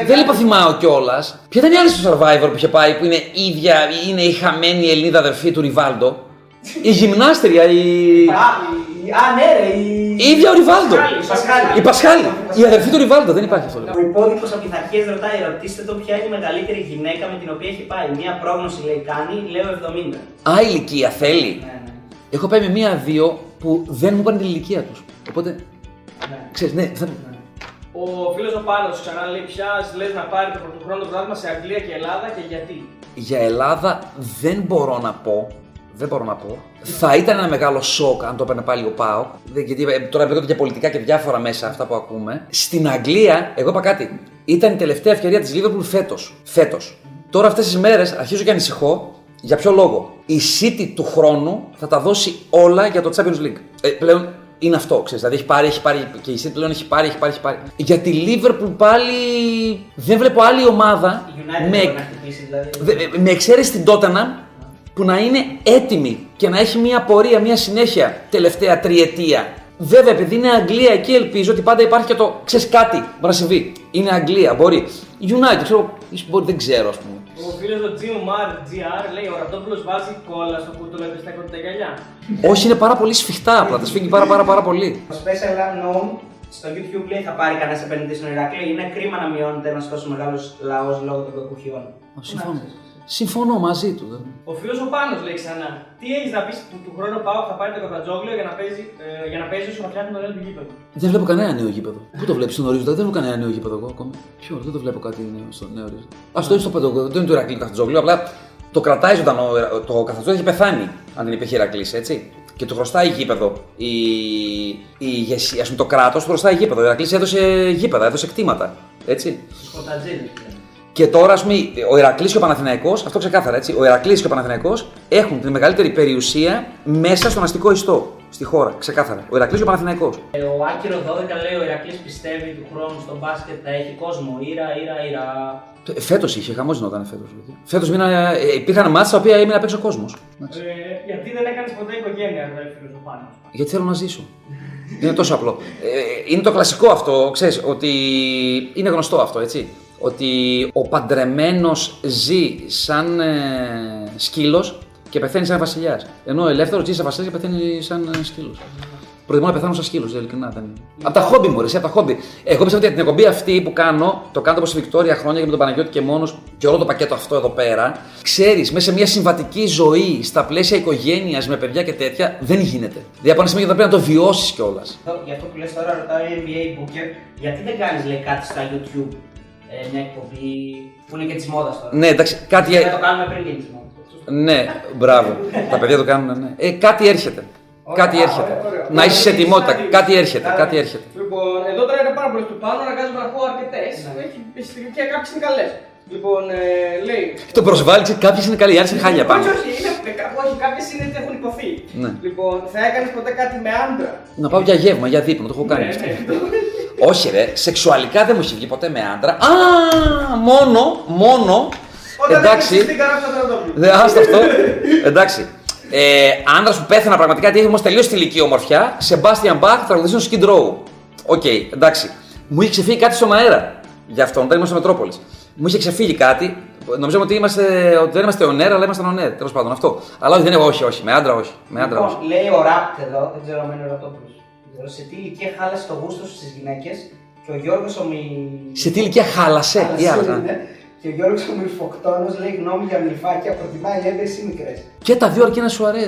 Δεν λιποθυμάω κιόλας. Ποια ήταν η άλλη στο Survivor που είχε πάει που είναι ίδια, είναι η χαμένη Ελληνίδα αδερφή του Ριβάλντο? Η γυμνάστρια, η. Η ίδια ο Ριβάλντο. Η Πασχάλη. Η αδερφή του Ριβάλντο, δεν υπάρχει αυτό. Ο υπόδειχος από Πειθαρχίες ρωτάει, ρωτήστε το ποια είναι η μεγαλύτερη γυναίκα με την οποία έχει πάει. Μία πρόγνωση λέει κάνει, λέω 70. Α, ηλικία θέλει. έχω πάει με μία-δύο που δεν μου πάνε την ηλικία τους. Οπότε. Ναι. Ξέρεις, ναι, θα... ναι. Ο φίλος ο Πάνος ξανά λέει: ποιας λες να πάρει το πρωτοχρόνιο πρωτάθλημα σε Αγγλία και Ελλάδα και γιατί? Για Ελλάδα δεν μπορώ να πω. Δεν μπορώ να πω. Θα ήταν ένα μεγάλο σοκ αν το έπαιρνε πάλι ο ΠΑΟΚ. Γιατί τώρα μπαίνονται και πολιτικά και διάφορα μέσα αυτά που ακούμε. Στην Αγγλία, εγώ είπα κάτι. Ήταν η τελευταία ευκαιρία της Liverpool φέτος. Τώρα αυτές τις μέρες αρχίζω και ανησυχώ. Για ποιο λόγο? Η City του χρόνου θα τα δώσει όλα για το Champions League. Πλέον είναι αυτό, ξέρεις. Δηλαδή έχει πάρει και η City πλέον έχει πάρει. Για τη Liverpool πάλι δεν βλέπω άλλη ομάδα. United με εξαίρεση την Tottenham. Που να είναι έτοιμη και να έχει μια πορεία, μια συνέχεια τελευταία τριετία. Βέβαια, επειδή είναι Αγγλία εκεί, ελπίζω ότι πάντα υπάρχει και το ξέρεις κάτι. Μπορεί να συμβεί. Είναι Αγγλία, μπορεί. United, ξέρω, μπορεί, δεν ξέρω, ας πούμε. Ο φίλος ο GR λέει: ο Ραπτόπουλος βάζει κόλλα στο κούτουλο και στα κοντεγαλιά. Όχι, είναι πάρα πολύ σφιχτά απλά. Τα σφίγγει πάρα πολύ. Το special unknown στο YouTube λέει: θα πάρει κανένα επενδυτή στον Ηρακλή. Είναι κρίμα να μειώνεται ένα τόσο μεγάλο λαό λόγω των κακουχιών. Συμφωνώ. Συμφωνώ μαζί του. Ο φίλος ο Πάνος λέει ξανά: τι έχεις να πεις που του χρόνου πάω θα πάρει το Καφτατζόγλιο για να παίζει όσο να φτιάχνει το νέο γήπεδο? Δεν βλέπω κανένα νέο γήπεδο. Πού το βλέπεις στον ορίζοντα? Δεν βλέπω κανένα νέο γήπεδο εγώ ακόμα. Ποιο, δεν το βλέπω κάτι νέο στον νέο ορίζοντα. Α, το είναι στο πεντοκόκκινο, δεν είναι το Ηρακλή Καφτατζόγλιο. Απλά το κρατάει όταν το Καφτατζόγλιο έχει πεθάνει. Αν δεν υπήρχε Ηρακλή, έτσι. Και του χρωστάει γήπεδο. Η ηγεσία, το κράτος του χρωστάει γήπεδο. Ο Ηρακλής έδωσε γήπεδα, έδωσε κτήματα. Έτσι. Και τώρα, ας πούμε, ο Ηρακλής και ο Παναθηναϊκός, αυτό ξεκάθαρα έτσι, ο Ηρακλής και ο Παναθηναϊκός έχουν τη μεγαλύτερη περιουσία μέσα στον αστικό ιστό, στη χώρα, ξεκάθαρα. Ο Ηρακλής και ο Παναθηναϊκός. Ο Άκυρο 12 λέει: ο Ηρακλής πιστεύει του χρόνου στον μπάσκετ θα έχει κόσμο. Ήρα. Φέτος είχε, χαμός γινόταν φέτος. Φέτος υπήρχαν μάτσα τα οποία έμεινε απ' έξω κόσμος. Γιατί δεν έκανες ποτέ οικογένεια, ρε φίλος ο Πάνος? Γιατί θέλω να ζήσω. Είναι τόσο απλό. Είναι το κλασικό αυτό, ξέρεις, ότι είναι γνωστό αυτό, έτσι. Ότι ο παντρεμένος ζει σαν σκύλος και πεθαίνει σαν βασιλιάς. Ενώ ο ελεύθερος ζει σαν βασιλιάς και πεθαίνει σαν σκύλος. Προτιμώ να πεθάνω σαν σκύλος, ειλικρινά. Από τα χόμπι μου, από τα χόμπι. Εγώ πιστεύω ότι την εκπομπή αυτή που κάνω, το κάνω όπως η Βικτόρια χρόνια και με τον Παναγιώτη και μόνος και όλο το πακέτο αυτό εδώ πέρα. Ξέρεις, μέσα σε μια συμβατική ζωή, στα πλαίσια οικογένειας, με παιδιά και τέτοια, δεν γίνεται. Δηλαδή, από ένα σημείο πρέπει να το βιώσεις κιόλας. Γι' αυτό που λες τώρα, ρωτάει η NBA Booker, γιατί δεν κάνεις λέει κάτι στα YouTube? Μια εκπομπή που είναι και της μόδας τώρα. Ναι, εντάξει, κάτι. Θα το κάνουμε πριν και της μόδας. Ναι, μπράβο. Τα παιδιά το κάνουν, ναι. Κάτι έρχεται. Ωραία. Να είσαι σε ετοιμότητα. Κάτι έρχεται. Λοιπόν, εδώ τώρα είναι πάρα πολύ του πάνω, αναγκάζομαι να πω αρκετές. Κάποιες είναι καλές. Λοιπόν, λέει. Το προσβάλλει, κάποιες είναι καλές. Οι άλλες είναι χάλια πάνω. Όχι, κάποιες είναι ότι έχουν υποθεί. Λοιπόν, θα έκανες ποτέ κάτι με άντρα? Να πάω για γεύμα, για δείπνο, το έχω κάνει. Όχι ρε, σεξουαλικά δεν μου έχει βγει ποτέ με άντρα. Μόνο. Εντάξει. Όταν έχεις την αυτό. Εντάξει. Άντρας που πέθανα πραγματικά, γιατί έχουμε τελείωσει τη ηλική ομορφιά. Σεμπάστιαν Μπαχ, τραγουδιστής στο Skid Row. Οκ, εντάξει. Μου είχε ξεφύγει κάτι στον αέρα. Γι' αυτό, όταν ήμουν στο Μετρόπολης. Μου είχε ξεφύγει κάτι. Νομίζαμε ότι δεν είμαστε on air, αλλά ήμασταν on air. Τέλος πάντων αυτό. Αλλά όχι, με άντρα όχι. Λέει ο Ράπτ εδώ, δεν ξέρω αν είναι ο Ρωτόπουλος. Σε τι ηλικία χάλασε το γούστο σου στις γυναίκες και ο Γιώργος ο Σε τι ηλικία χάλασε, ή άλλα. Και ο Γιώργος ο Μυρφοκτόνος λέει γνώμη για μιλφάκια, προτιμάει έντρες ή μικρές. Και τα δύο αρκεί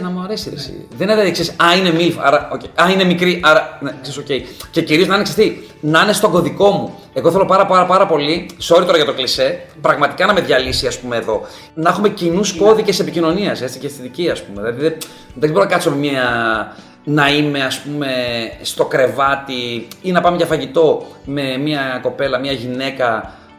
να μου αρέσει ρε εσύ. Δεν έδειξες, α είναι μιλφ, άρα, okay. Α είναι μικρή, άρα, ναι, ξέρεις, okay. Και κυρίως να είναι ξεστή, να είναι στον κωδικό μου. Εγώ θέλω πάρα πολύ, sorry τώρα για το κλισέ, πραγματικά να με διαλύσει ας πούμε εδώ. Να έχουμε κοινούς κώδικες επικοινωνίας, έτσι και αισθητική ας πούμε. Δηλαδή δεν μπορώ να κάτσω με μια. Να είμαι ας πούμε στο κρεβάτι ή να πάμε για φαγητό με μια κοπέλα, μια γυναίκα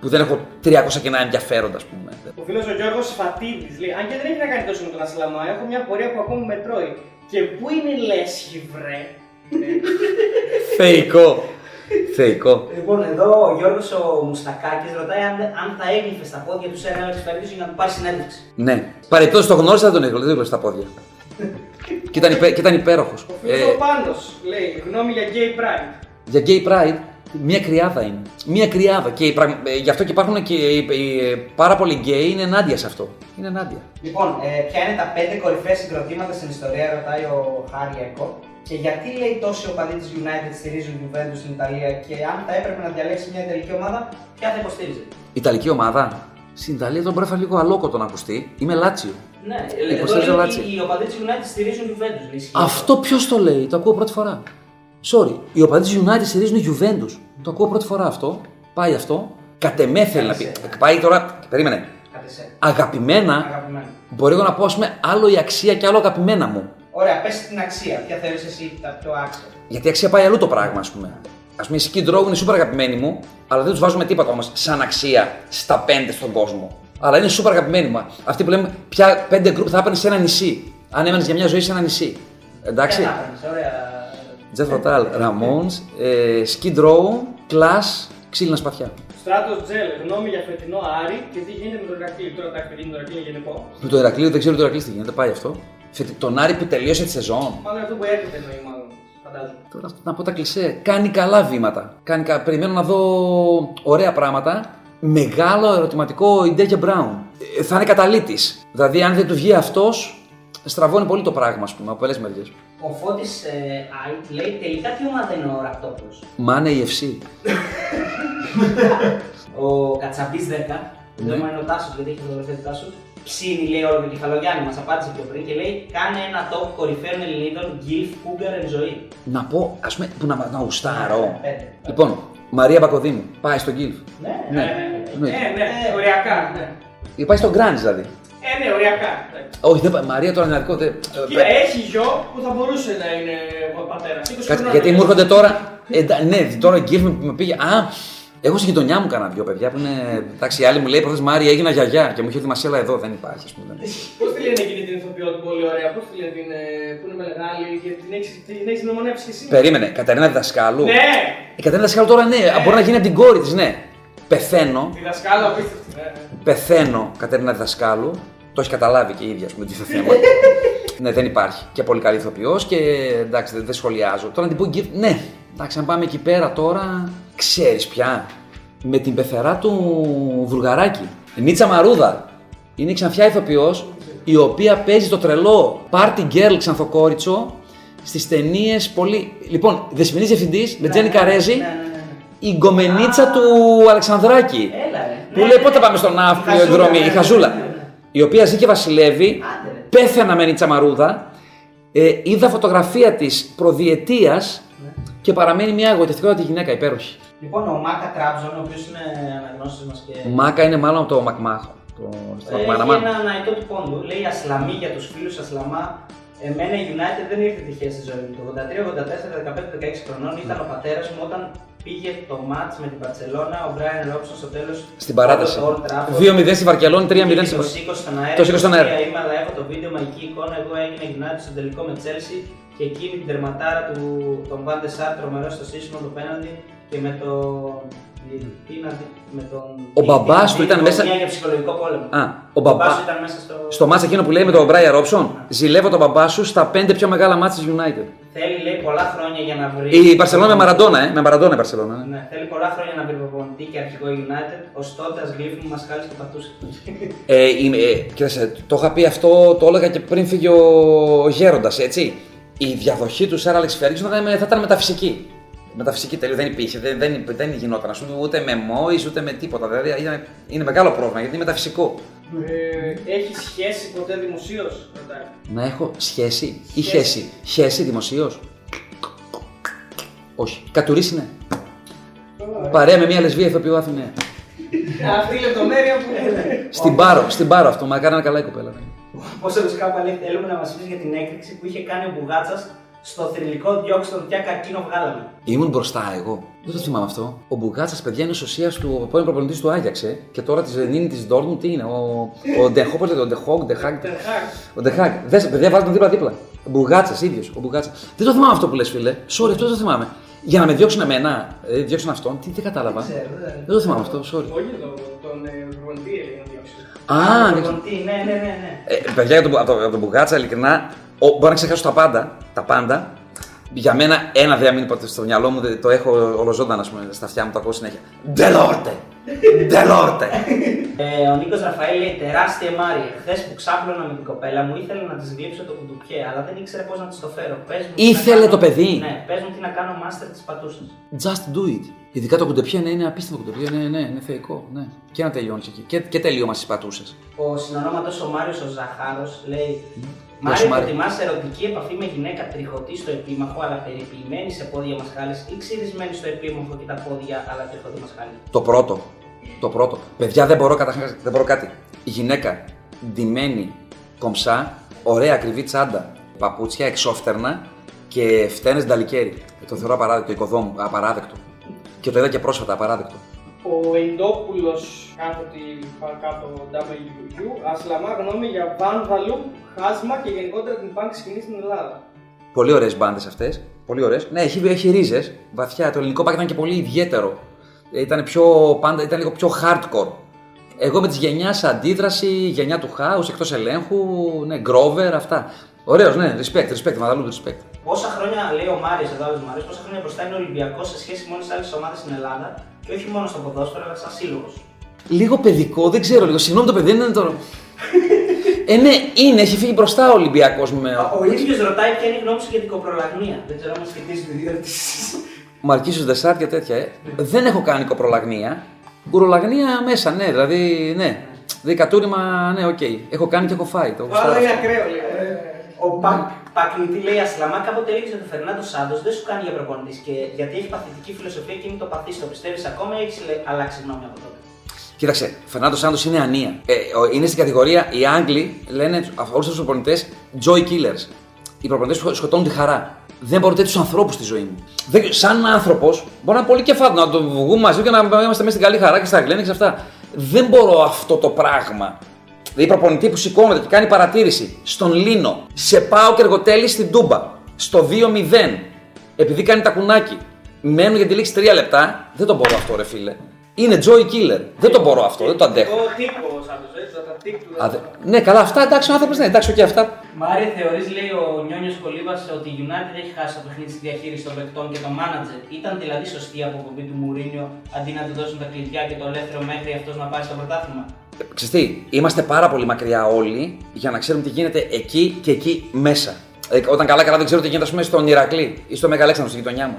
που δεν έχω 300 κενά ενδιαφέροντα ας πούμε. Ο φίλος ο Γιώργος Φατίδης λέει: αν και δεν έχει να κάνει τόσο με τον Ασλαμά, έχω μια πορεία που ακόμη με τρώει. Και πού είναι η λέσχη βρε? Θεϊκό. Λοιπόν, εδώ ο Γιώργος ο Μουστακάκης ρωτάει αν θα έγλυφε στα πόδια του σε ένα εξωτερικό για να του πάρει συνέντευξη. Ναι. Παρεπτώσει το γνώρισα, δεν τον έγλυφε στα πόδια. Και ήταν υπέροχος. Ο φίλος ο Πάνος λέει γνώμη για Gay Pride. Για Gay Pride, μια κρυάδα είναι. Μια κρυάδα. Και γι' αυτό και υπάρχουν και πάρα πολλοί γκέι είναι ενάντια σε αυτό. Είναι ενάντια. Λοιπόν, ποια είναι τα 5 κορυφαία συγκροτήματα στην ιστορία, ρωτάει ο Χάριακο. Και γιατί λέει τόσοι οπαδοί της United στηρίζουν Juventus στην Ιταλία και αν θα έπρεπε να διαλέξει μια Ιταλική ομάδα, ποια θα υποστήριζε? Ιταλική ομάδα. Στην Ιταλία τον πρέπει λίγο αλόκοτο να ακουστεί. Είμαι Λάτσιο. Ναι, εδώ οι οπαδοί της United στηρίζουν Juventus. Αυτό ποιος το λέει, το ακούω πρώτη φορά. Sorry, οι οπαδοί της United στηρίζουν Juventus. Το ακούω πρώτη φορά αυτό. Πάει αυτό. Κατεμέθελα να πει. Πάει τώρα. Περίμενε. Αγαπημένα. Μπορεί να πω, ας πούμε, άλλο η αξία και άλλο αγαπημένα μου. Ωραία, πες την αξία. Ποια θεωρείς εσύ το άξιο. Γιατί η αξία πάει αλλού το πράγμα, ας πούμε. Ας πούμε, οι Skid Row είναι super αγαπημένοι μου, αλλά δεν τους βάζουμε τίποτα όμως σαν αξία στα πέντε στον κόσμο. Αλλά είναι super αγαπημένοι μου. Αυτοί που λέμε, ποια πέντε γκρουπ θα έπαιρνες σε ένα νησί. Αν έμενες για μια ζωή σε ένα νησί. Εντάξει. Jet Fatal, Ramones, Skid Row, Clash, ξύλινα σπαθιά. Στράτος Τζέλ, γνώμη για φετινό Άρη και τι γίνεται με το Ηρακλείο. Τώρα τα χτυπή με το Ηρακλείο γενικό. Με το Ηρακλείο δεν ξέρω το Ηρακλείο τι γίνεται, πάει αυτό. Τον Άρη που τελείωσε τη σεζόν. Μάλλον αυτό που έρχεται εννοεί, μάλλον. Φαντάζομαι. Τώρα να πω τα κλισέ. Κάνει καλά βήματα. Περιμένω να δω ωραία πράγματα. Μεγάλο ερωτηματικό η Ντέκε Μπράουν. Θα είναι καταλήτης. Δηλαδή, αν δεν του βγει αυτός, στραβώνει πολύ το πράγμα, ας πούμε, από πολλές μεριές. Ο Φώτης Άιτ λέει τελικά τι ομάδα είναι ο Ραπτόπουλος. Μάνε η FC. Ο Κατσαμπής 10, δεν μου είναι ο Τάσος, γιατί έχει φωτογραφία του Τάσου. Ψήνει λέει όλο με τη Χαλογιάννη, μας απάντησε πιο πριν και λέει κάνε ένα top κορυφαίων Ελληνίδων, γκυλφ, κούγκαρ, εν ζωή. Να πω, ας πούμε, που να γουστάρω. Λοιπόν, Μαρία Μπακοδήμου, πάει στον γκυλφ. Ναι, οριακά, ναι. Πάει στον γκραντζ δηλαδή. Ναι, οριακά. Όχι, Μαρία τώρα είναι αρκό. Έχει γιο που θα μπορούσε να είναι ο πατέρα. Γιατί μου έρχονται τώρα. Ναι, τώρα γκυλφ με πήγε. Εγώ στη γειτονιά μου κάνα δυο παιδιά που είναι. Εντάξει, η άλλη μου λέει προχθές Μάρια, έγινα γιαγιά και μου είχε ετοιμάσει, αλλά εδώ δεν υπάρχει, ας πούμε. Πώς τη λένε εκείνη την ηθοποιό του πολύ ωραία, πώς τη λένε που είναι μεγάλη και την έχει νομονεύσει εσύ. Περίμενε, Κατερίνα Διδασκάλου. Ναι! Η Κατερίνα Διδασκάλου τώρα ναι, μπορεί να γίνει από την κόρη της, ναι. Πεθαίνω. Διδασκάλου, απίστευτη. Πεθαίνω Κατερίνα Διδασκάλου. Το έχει καταλάβει και η ίδια, ας πούμε, τι θα θέλαμε. Ναι, δεν υπάρχει. Και πολύ καλή ηθοποιός και εντάξει, δεν σχολιάζω. Τώρα να την πω, ναι, εντάξει, αν πάμε εκεί πέρα τώρα. Ξέρεις πια, με την πεθερά του Βουργαράκη, Νίτσα Μαρούδα, είναι η ξανθιά ηθοποιός η οποία παίζει το τρελό party girl ξανθοκόριτσο στις ταινίες πολύ... Λοιπόν, δεσποινής διευθυντής με Τζένι Καρέζη, η γκομενίτσα του Αλεξανδράκη, που λέει πότε πάμε στον αύριο εκδρομή, η Χαζούλα, η οποία ζει και βασιλεύει, πέθαινα με Νίτσα Μαρούδα, είδα φωτογραφία της προδιετίας, και παραμένει μια εγωιτευτικότατη γυναίκα, υπέροχη. Λοιπόν, ο Μάκα Τράμπζον, ο οποίος είναι αναγνώστης μας και. Μάκα είναι μάλλον από το Μακμάχο. Έχει ένα ναητό του πόντου. Λέει Ασλαμή για τους φίλους Ασλαμά. Εμένα η United δεν ήρθε τυχαία στη ζωή μου. Το 83, 84, 15, 16 χρονών ήταν ο πατέρας μου όταν πήγε το match με την Μπαρτσελόνα. Ο Μπράιαν Ρόμπσον στο τέλος. Στην παράταση. 2-0 στη Βαρκελόνη, 3-0 στη Βαρκελόνη. Το 20 στον αέρα. Είμαι, αλλά έχω το βίντεο μαγική εικόνα. Εγώ έγινα United στο τελικό με Chelsea. Και εκείνη την τερματάρα του τον Βάντε Σάρ τρομερό στο σύστημα του πέναντι και με τον. Ο μπαμπάς του ήταν μέσα. Για ψυχολογικό πόλεμο. Ο μπαμπάς του ήταν μέσα στο. Στο μάτς εκείνο που λέει με τον Μπράιαν Ρόμπσον. Ζηλεύω τον μπαμπά σου στα 5 πιο μεγάλα μάτς της United. Θέλει λέει πολλά χρόνια για να βρει. Η Μπαρσελόνα με Μαραντόνα, με Μαραντόνα η Μπαρσελόνα. Ναι, θέλει πολλά χρόνια να βρει προπονητή και αρχηγό United. Ο Στόχ γλύφει που μας χάλισε το πατούσε. Κοίταξε, το είχα πει αυτό, το έλεγα και πριν φύγει ο Γέροντας, έτσι. Η διαδοχή του Sir Alex Ferguson θα ήταν μεταφυσική. Μεταφυσική τελείως, δεν υπήρχε, δεν γινόταν. Ας πούμε, ούτε με Moyes ούτε με τίποτα. Δηλαδή είναι μεγάλο πρόβλημα γιατί είναι μεταφυσικό. Έχει σχέση ποτέ δημοσίως, ρωτάει. Να έχω σχέση ή χέση. Χέση δημοσίως. Όχι. Κατουρίσει ναι. Παρέα με μια λεσβία ηθοποιό Αθηναία. Αυτή η λεπτομέρεια που έλεγε. Στην Πάρο αυτό, μακάρι να καλά η κοπέλα. Πόσο Λουσκάπα λέει, θέλουμε να μας πεις για την έκρηξη που είχε κάνει ο Μπουγάτσας στο θρυλικό διώξτον πια καρκίνο βγάλαμε. Ήμουν μπροστά εγώ. Δεν το θυμάμαι αυτό. Ο Μπουγάτσας, παιδιά, είναι ουσίας του πρώην προπονητής του Άγιαξε και τώρα της Νίνη της Ντόρτμουντ τι είναι. Ο Ντεχόγκ. Δες, παιδιά, βάζουμε δίπλα-δίπλα. Ο Μπουγάτσας, ίδιος. Δεν το θυμάμαι αυτό που λες, φίλε. Sorry, αυτό δεν το θυμάμαι. Για να με διώξουν εμένα, διώξουν αυτόν, τι δεν κατάλαβα. Δεν το θυμάμαι αυτό, sorry. Ναι. Παιδιά, από τον Μπουγάτσα, ειλικρινά, μπορώ να ξεχάσω τα πάντα. Για μένα, ένα διαμήνυμα στο μυαλό μου το έχω ολοζώντα, ας πούμε, στα αυτιά μου, το ακούω συνέχεια. Ντελόρτε! Ντελόρτε! Ο Νίκος Ραφαέλ λέει: τεράστια Μάρια. Χθες που ξάπλωνα με την κοπέλα μου, ήθελε να της γλύψω το κουντουκέ, αλλά δεν ήξερε πώς να της το φέρω. Ήθελε το παιδί! Ναι, πες μου τι να κάνω, μάστερ της πατούσας. Just do it. Ειδικά το κουντεπιέ είναι απίστευτο κουντεπιέ, είναι θεϊκό. Ναι. Και να τελειώνει εκεί. Και τελείωμα στις πατούσες. Ο συνονόματος ο Μάριος ο Ζαχάρος λέει: Μάριο, προτιμάς ερωτική επαφή με γυναίκα τριχωτή στο επίμαχο αλλά περιποιημένη σε πόδια μασχάλες ή ξυρισμένη στο επίμαχο και τα πόδια αλλά τριχωτή μασχάλη? Το πρώτο. Παιδιά, δεν μπορώ κάτι. Η γυναίκα ντυμένη κομψά, ωραία ακριβή τσάντα, παπούτσια, εξόφτερνα και φταίνες νταλικέρι. Το θεωρώ απαράδεκτο, οικοδόμου, απαράδεκτο. Και το είδα και πρόσφατα, απαράδεκτο. Ο Εντόπουλος κάτω WU, Ασλαμά γνώμη για βάνδαλου, χάσμα και γενικότερα την πανκ σκηνή στην Ελλάδα. Πολύ ωραίες μπάντες αυτές, πολύ ωραίες. Ναι, έχει ρίζες, βαθιά. Το ελληνικό πακ ήταν και πολύ ιδιαίτερο. Ήταν λίγο πιο hardcore. Εγώ με τις γενιάς αντίδραση, γενιά του house, εκτός ελέγχου, ναι, Grover, αυτά. Ωραίος, ναι, respect, Βανδαλού, respect. Πόσα χρόνια, λέει ο Μάριος, πόσα χρόνια μπροστά είναι ο Ολυμπιακός σε σχέση με όλες τις άλλες ομάδες στην Ελλάδα και όχι μόνο στο ποδόσφαιρο, αλλά σαν σύλλογος? Λίγο παιδικό, δεν ξέρω, λίγο. Συγγνώμη, το παιδί είναι τώρα. Ναι, έχει φύγει μπροστά ο Ολυμπιακός με. Ο ίδιος ρωτάει ποια είναι η γνώμη σου για την κοπρολαγνία. Δεν ξέρω αν σχετίζει με την ερώτηση. Μαρκίσιο Δεσάρτ και τέτοια. Δεν έχω κάνει κοπρολαγνία. Κουρολαγνία μέσα, ναι, δηλαδή, ναι. Δικατούριμα, ναι, οκ. Έχω κάνει και έχω φάει. Πάρα είναι ακραίο, λέει. Ο Πακνητή λέει: Ασλαμά, κάποτε έλεγε ότι ο Φερνάντο Σάντο δεν σου κάνει για προπονητή και γιατί έχει παθητική φιλοσοφία και είναι το παθή. Το πιστεύει ακόμα ή έχει αλλάξει γνώμη από τότε? Κοίταξε, ο Φερνάντο Σάντο είναι ανία. Είναι στην κατηγορία οι Άγγλοι λένε αφορούν στου προπονητέ joy killers. Οι προπονητέ σκοτώνουν τη χαρά. Δεν μπορώ τέτοιου ανθρώπου στη ζωή μου. Σαν άνθρωπο, μπορώ να είμαι πολύ κεφάτο, να το βγούμε μαζί και να είμαστε μέσα στην καλή χαρά και στα γκλένια και αυτά. Δεν μπορώ αυτό το πράγμα. Δηλαδή, προπονητή που σηκώνεται και κάνει παρατήρηση στον Λίνο, σε πάω και εργοτέλει στην Τούμπα, στο 2-0, επειδή κάνει τακουνάκι, μένουν για τη λήξη 3 λεπτά, δεν το μπορώ αυτό, ρε φίλε. Είναι joy killer. Δεν το μπορώ αυτό, δεν το αντέχω. Ναι, καλά, αυτά εντάξει, ο άνθρωπος, ναι, εντάξει, και αυτά. Μάρι, θεωρείς, λέει ο Νιόνιος Κολίβας, ότι η United έχει χάσει το παιχνίδι στη διαχείριση των παικτών και των manager? Ήταν δηλαδή σωστή η αποκοπή του Μουρίνιο αντί να του δώσουν τα κλειδιά και το ελεύθερο μέχρι αυτό να πάει στο πρωτάθλημα? Ξεστή, είμαστε πάρα πολύ μακριά όλοι για να ξέρουμε τι γίνεται εκεί και εκεί μέσα. Όταν καλά δεν ξέρω τι γίνεται, ας πούμε, στον Ηρακλή ή στο Μεγαλέξανδρο, στη γειτονιά μου.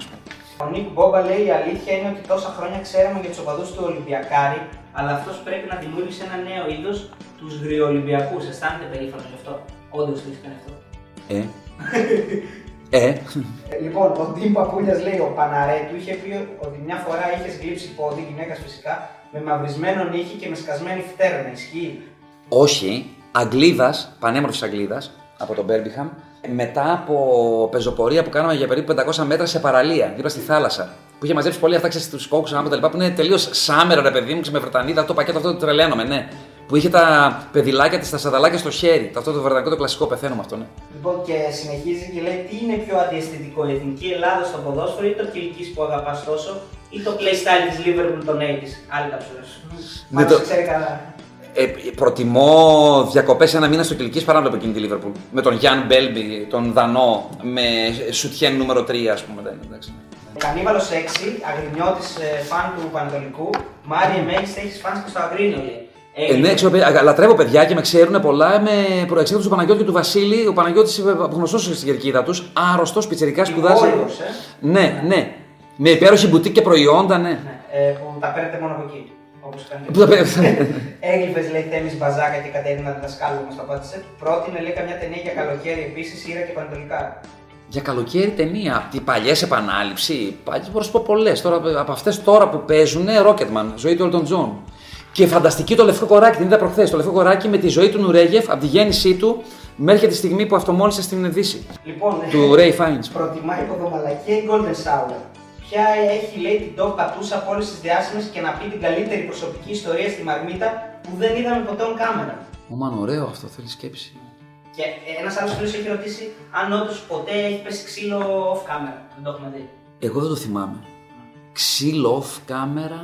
Ο Νίκ Μπόμπα λέει: η αλήθεια είναι ότι τόσα χρόνια ξέραμε για τους οπαδούς του Ολυμπιακάρη, αλλά αυτός πρέπει να δημιούργησε ένα νέο είδος, τους γριολυμπιακούς. Αισθάνεται περήφανος γι' αυτό? Όντως το έκανε αυτό? Λοιπόν, ο Ντίμ Παπούλιας λέει: ο Παναρέτου είχε πει ότι μια φορά είχε γλύψει πόδι γυναίκα φυσικά με μαυρισμένο νύχι και με σκασμένη φτέρνα. Ισχύει? Όχι. Αγγλίδας, πανέμορφης Αγγλίδας από τον Μπέρμιγχαμ. Μετά από πεζοπορία που κάναμε για περίπου 500 μέτρα σε παραλία, δίπλα στη θάλασσα, που είχε μαζέψει πολύ αυτά στους κόκκους και τα λοιπά, που είναι τελείως σάμερο, ρε παιδί μου, με Βρετανίδα, το πακέτο αυτό το τρελαίνομαι, ναι. Που είχε τα παιδιλάκια της, τα σανταλάκια στο χέρι. Αυτό το βρετανικό, το κλασικό, πεθαίνουμε αυτό, ναι. Λοιπόν, και συνεχίζει και λέει: τι είναι πιο αντιαισθητικό, η εθνική Ελλάδα στο ποδόσφαιρο ή το κυλικής που αγαπάς τόσο, ή το playstyle της Liverpool των 80's? Άλλη καψούρα. Μα το ξέρει καλά. Προτιμώ διακοπές ένα μήνα στο Κυλικής παρά να βλέπω εκείνη τη Λίβερπουλ. Με τον Γιάνν Μπέλμπι, τον Δανό, με Σουτιέν νούμερο 3, ας πούμε. Ο Κανίβαλος 6, αγρινιώτης φαν του Πανατολικού. Μάριε, Μέγιστα, έχεις φανς και στο Αγρίνιο, λέει. Ναι, λατρεύω παιδιά και με ξέρουν πολλά. Με προεξέδωση του Παναγιώτη και του Βασίλη. Ο Παναγιώτης είναι γνωστός στην κερκίδα τους. Άρρωστος, πιτσιρικάς, σπουδάζει. Ναι. Με υπέροχη μπουτίκ και προϊόντα, ναι. Που τα παίρνετε μόνο από εκεί. Έγλυφες, λέει Θέμης Μπαζάκα και Κατερίνα Δασκάλου, μας το απάντησε. Πρότεινε, λέει, καμιά ταινία για καλοκαίρι επίσης, Ήρα και Πανατολικά. Για καλοκαίρι ταινία, από την παλιές επανάληψη, μπορώ να σου πω πολλές. Τώρα, από αυτές τώρα που παίζουν, Rocketman, ζωή του Elton John. Και φανταστική το Λευκό Κοράκι, την είδα προχθές. Το Λευκό Κοράκι με τη ζωή του Νουρέγεφ, από τη γέννησή του μέχρι τη στιγμή που αυτομόλυσε στην Δύση. Λοιπόν, του Ray Fiennes. Προτιμάει υποδομαλακία ή Golden Shower? Ποια έχει, λέει, την top πατούσα από όλες τις διάσημες και να πει την καλύτερη προσωπική ιστορία στη Μαρμίτα που δεν είδαμε ποτέ on camera? Μαν, ωραίο αυτό, θέλει σκέψη. Και ένας άλλος φίλος έχει ρωτήσει αν όντως ποτέ έχει πέσει ξύλο off camera. Δεν το έχουμε δει. Εγώ δεν το θυμάμαι. Ξύλο off camera,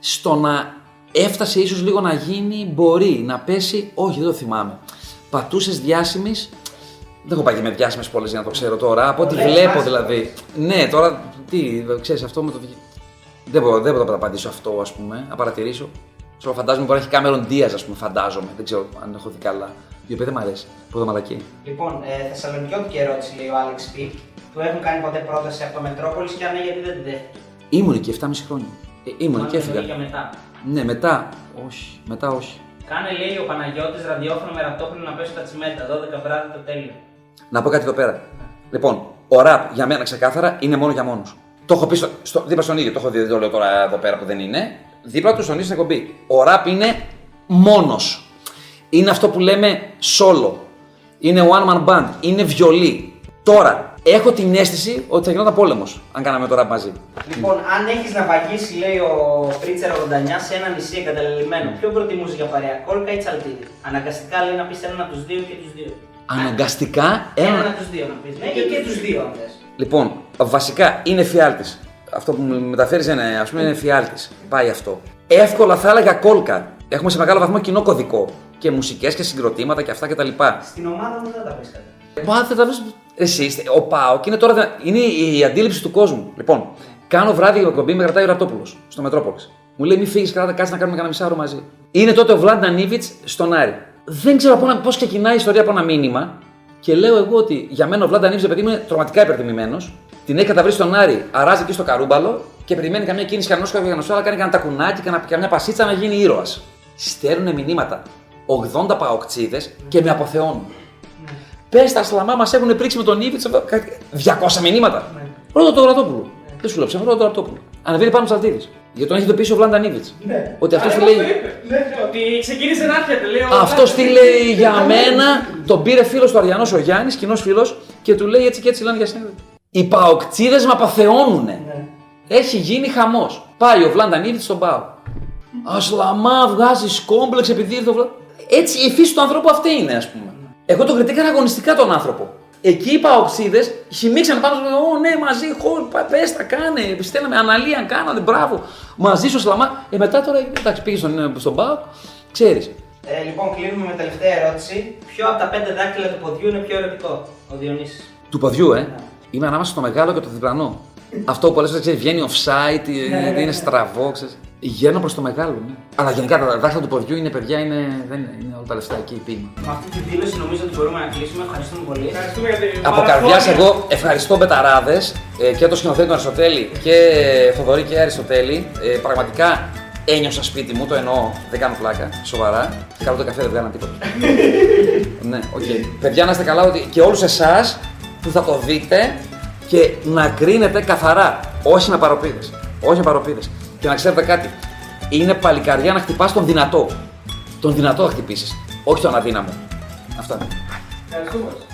στο να έφτασε ίσως λίγο να γίνει, μπορεί να πέσει, όχι, δεν το θυμάμαι. Πατούσες διάσημες, δεν έχω πάει και με διάσημες πολλές για να το ξέρω τώρα, από ό,τι βλέπω δηλαδή. Ναι, τώρα. Τι, ξέρεις αυτό με το. Δεν μπορώ να απαντήσω αυτό, ας πούμε, να παρατηρήσω. Σω φαντάζομαι μπορεί να έχει Κάμερον Ντίας, ας πούμε, φαντάζομαι. Δεν ξέρω αν έχω δει καλά. Η οποία δεν μ' αρέσει. Πρώτα μαλακή. Λοιπόν, θεσσαλονικιώτικη ερώτηση, λέει ο Άλεξ Π. Του έχουν κάνει ποτέ πρόταση από το Μετρόπολης και αν ναι, γιατί δεν την δέχτηκε? Ήμουν και 7,5 χρόνια. Ήμουν και έφυγα. Και μετά. Ναι, μετά. Όχι. Μετά όχι. Κάνε, λέει ο Παναγιώτης, ραδιόφωνο με ραπτόφωνο να πέσουν τα τσιμέντα. 12 βράδυ το τέλειο. Να πω κάτι εδώ πέρα. Λοιπόν, ο ραπ για μένα ξεκάθαρα είναι μόνο για μόνος. Το έχω πει δίπλα στον ίδιο. Το έχω δει, το λέω τώρα εδώ πέρα που δεν είναι. Δίπλα του στον ίδιο στην εκπομπή. Ο ραπ είναι μόνος. Είναι αυτό που λέμε solo. Είναι one man band. Είναι βιολί. Τώρα, έχω την αίσθηση ότι θα γινόταν πόλεμος αν κάναμε το ραπ μαζί. Λοιπόν, αν έχεις να βαγίσει, λέει ο Πρίτσερ 89, σε ένα νησί εγκαταλελειμμένο, ποιο προτιμούσε για παρέα, κόλκα ή τσαλτίδι? Αναγκαστικά λέει να πεις έναν από τους δύο και τους δύο. Αναγκαστικά έναν από τους δύο να πεις. Ναι, και τους δύο αν θες. Λοιπόν, βασικά είναι φιάλτης. Αυτό που μεταφέρεις ας πούμε είναι φιάλτης. Πάει αυτό. Εύκολα θα έλεγα κόλκα. Έχουμε σε μεγάλο βαθμό κοινό κωδικό. Και μουσικές και συγκροτήματα και αυτά κτλ. Στην ομάδα μου δεν τα βρίσκατε. Μα δεν τα βρίσκατε. Εσύ είστε. Ο ΠΑΟΚ είναι τώρα. Είναι η αντίληψη του κόσμου. Λοιπόν, κάνω βράδυ για εκπομπή, με κρατάει ο Ραπτόπουλος στο Μετρόπολης. Μου λέει: μη φύγεις, κάτσε να κάνουμε κανένα μισάωρο μαζί. Είναι τότε ο Βλάντα Νίλιτς στον Άρη. Δεν ξέρω πώς ξεκινάει η ιστορία από ένα μήνυμα. Και λέω εγώ ότι για μένα ο Βλάντα Νίλιτς, επειδή είναι τρομακτικά υπερτιμημένος, την έχει καταβρει στον Άρη, αράζει εκεί στο καρούμπαλο και περιμένει καμία κίνηση κανένα, κάνει κανένα τακουνάκι, καμιά πασίτσα να γίνει ήρωας. Στέλνουν μηνύματα. 80 παοξίδες και με αποθεώνουν. Πες τα Ασλαμά, μας έχουν πρίξει με τον Ήβιτς 200 μηνύματα. Ρώτα τον Ραπτόπουλο. Δεν σου λέω ψεύδω, ρώτα τον Ραπτόπουλο. Ανεβαίνει πάνω στους Αλτίδες. Γιατί τον έχει ειδοποιήσει ο Βλάντα Νίλιτς. Ότι αυτό σου λέει. Ότι ξεκίνησε να έρχεται, λέει. Αυτό τι λέει για μένα, τον πήρε φίλο του Αριανό ο Γιάννης, κοινός φίλος, και του λέει έτσι και έτσι λένε για σένα. Οι παοξίδες με αποθεώνουνε. Έχει γίνει χαμός. Πάει ο Βλάντα Νίλιτς στον Πάο. Ασλαμά, βγάζει κόμπλεξ επειδή ήρθε ο Βλάντα. Έτσι η φύση του ανθρώπου αυτή είναι, ας πούμε. Εγώ τον κριτήκανα αγωνιστικά τον άνθρωπο. Εκεί οι παοξίδες χυμίξαν πάνω στο «Ω ναι, μαζί, χωρ, πες τα κάνε, στέλναμε, αναλύαν, κάνανε, μπράβο, μαζί σου Σλαμά». Μετά τώρα, εντάξει, πήγε στον ΠΑΟΚ, ξέρεις. Λοιπόν, κλείνουμε με τελευταία ερώτηση. Ποιο από τα 5 δάκτυλα του ποδιού είναι πιο ερωτικό, ο Διονύσης? Του ποδιού, Είμαι ανάμεσα στο μεγάλο και το διπλανό. Αυτό που πολλές φορές ξέρεις, βγαίνει offside, είναι στραβό, ξέρεις. Γέρνω προς το μεγάλο, ναι. Αλλά γενικά τα δάχτυλα του ποδιού είναι παιδιά, είναι όλα τα λεφτά εκεί η πίνη. Με αυτή τη δήλωση νομίζω ότι μπορούμε να κλείσουμε. Ευχαριστούμε πολύ. Από καρδιάς εγώ ευχαριστώ Μπεταράδες και το σκηνοθέτη του Αριστοτέλη και Θοδωρή και Αριστοτέλη. Πραγματικά ένιωσα σπίτι μου, το εννοώ, δεν κάνω πλάκα, σοβαρά. Καλό το καφέ, δεν κάνω τίποτα. Ναι, οκ. Παιδιά, να είστε καλά και όλους εσάς που θα το δείτε και να κρίνετε καθαρά, όχι με παροπίδες. Όχι με παροπίδες. Και να ξέρετε κάτι, είναι παλικαριά να χτυπάς τον δυνατό. Τον δυνατό θα χτυπήσεις, όχι τον αδύναμο. Αυτά. Ευχαριστούμε.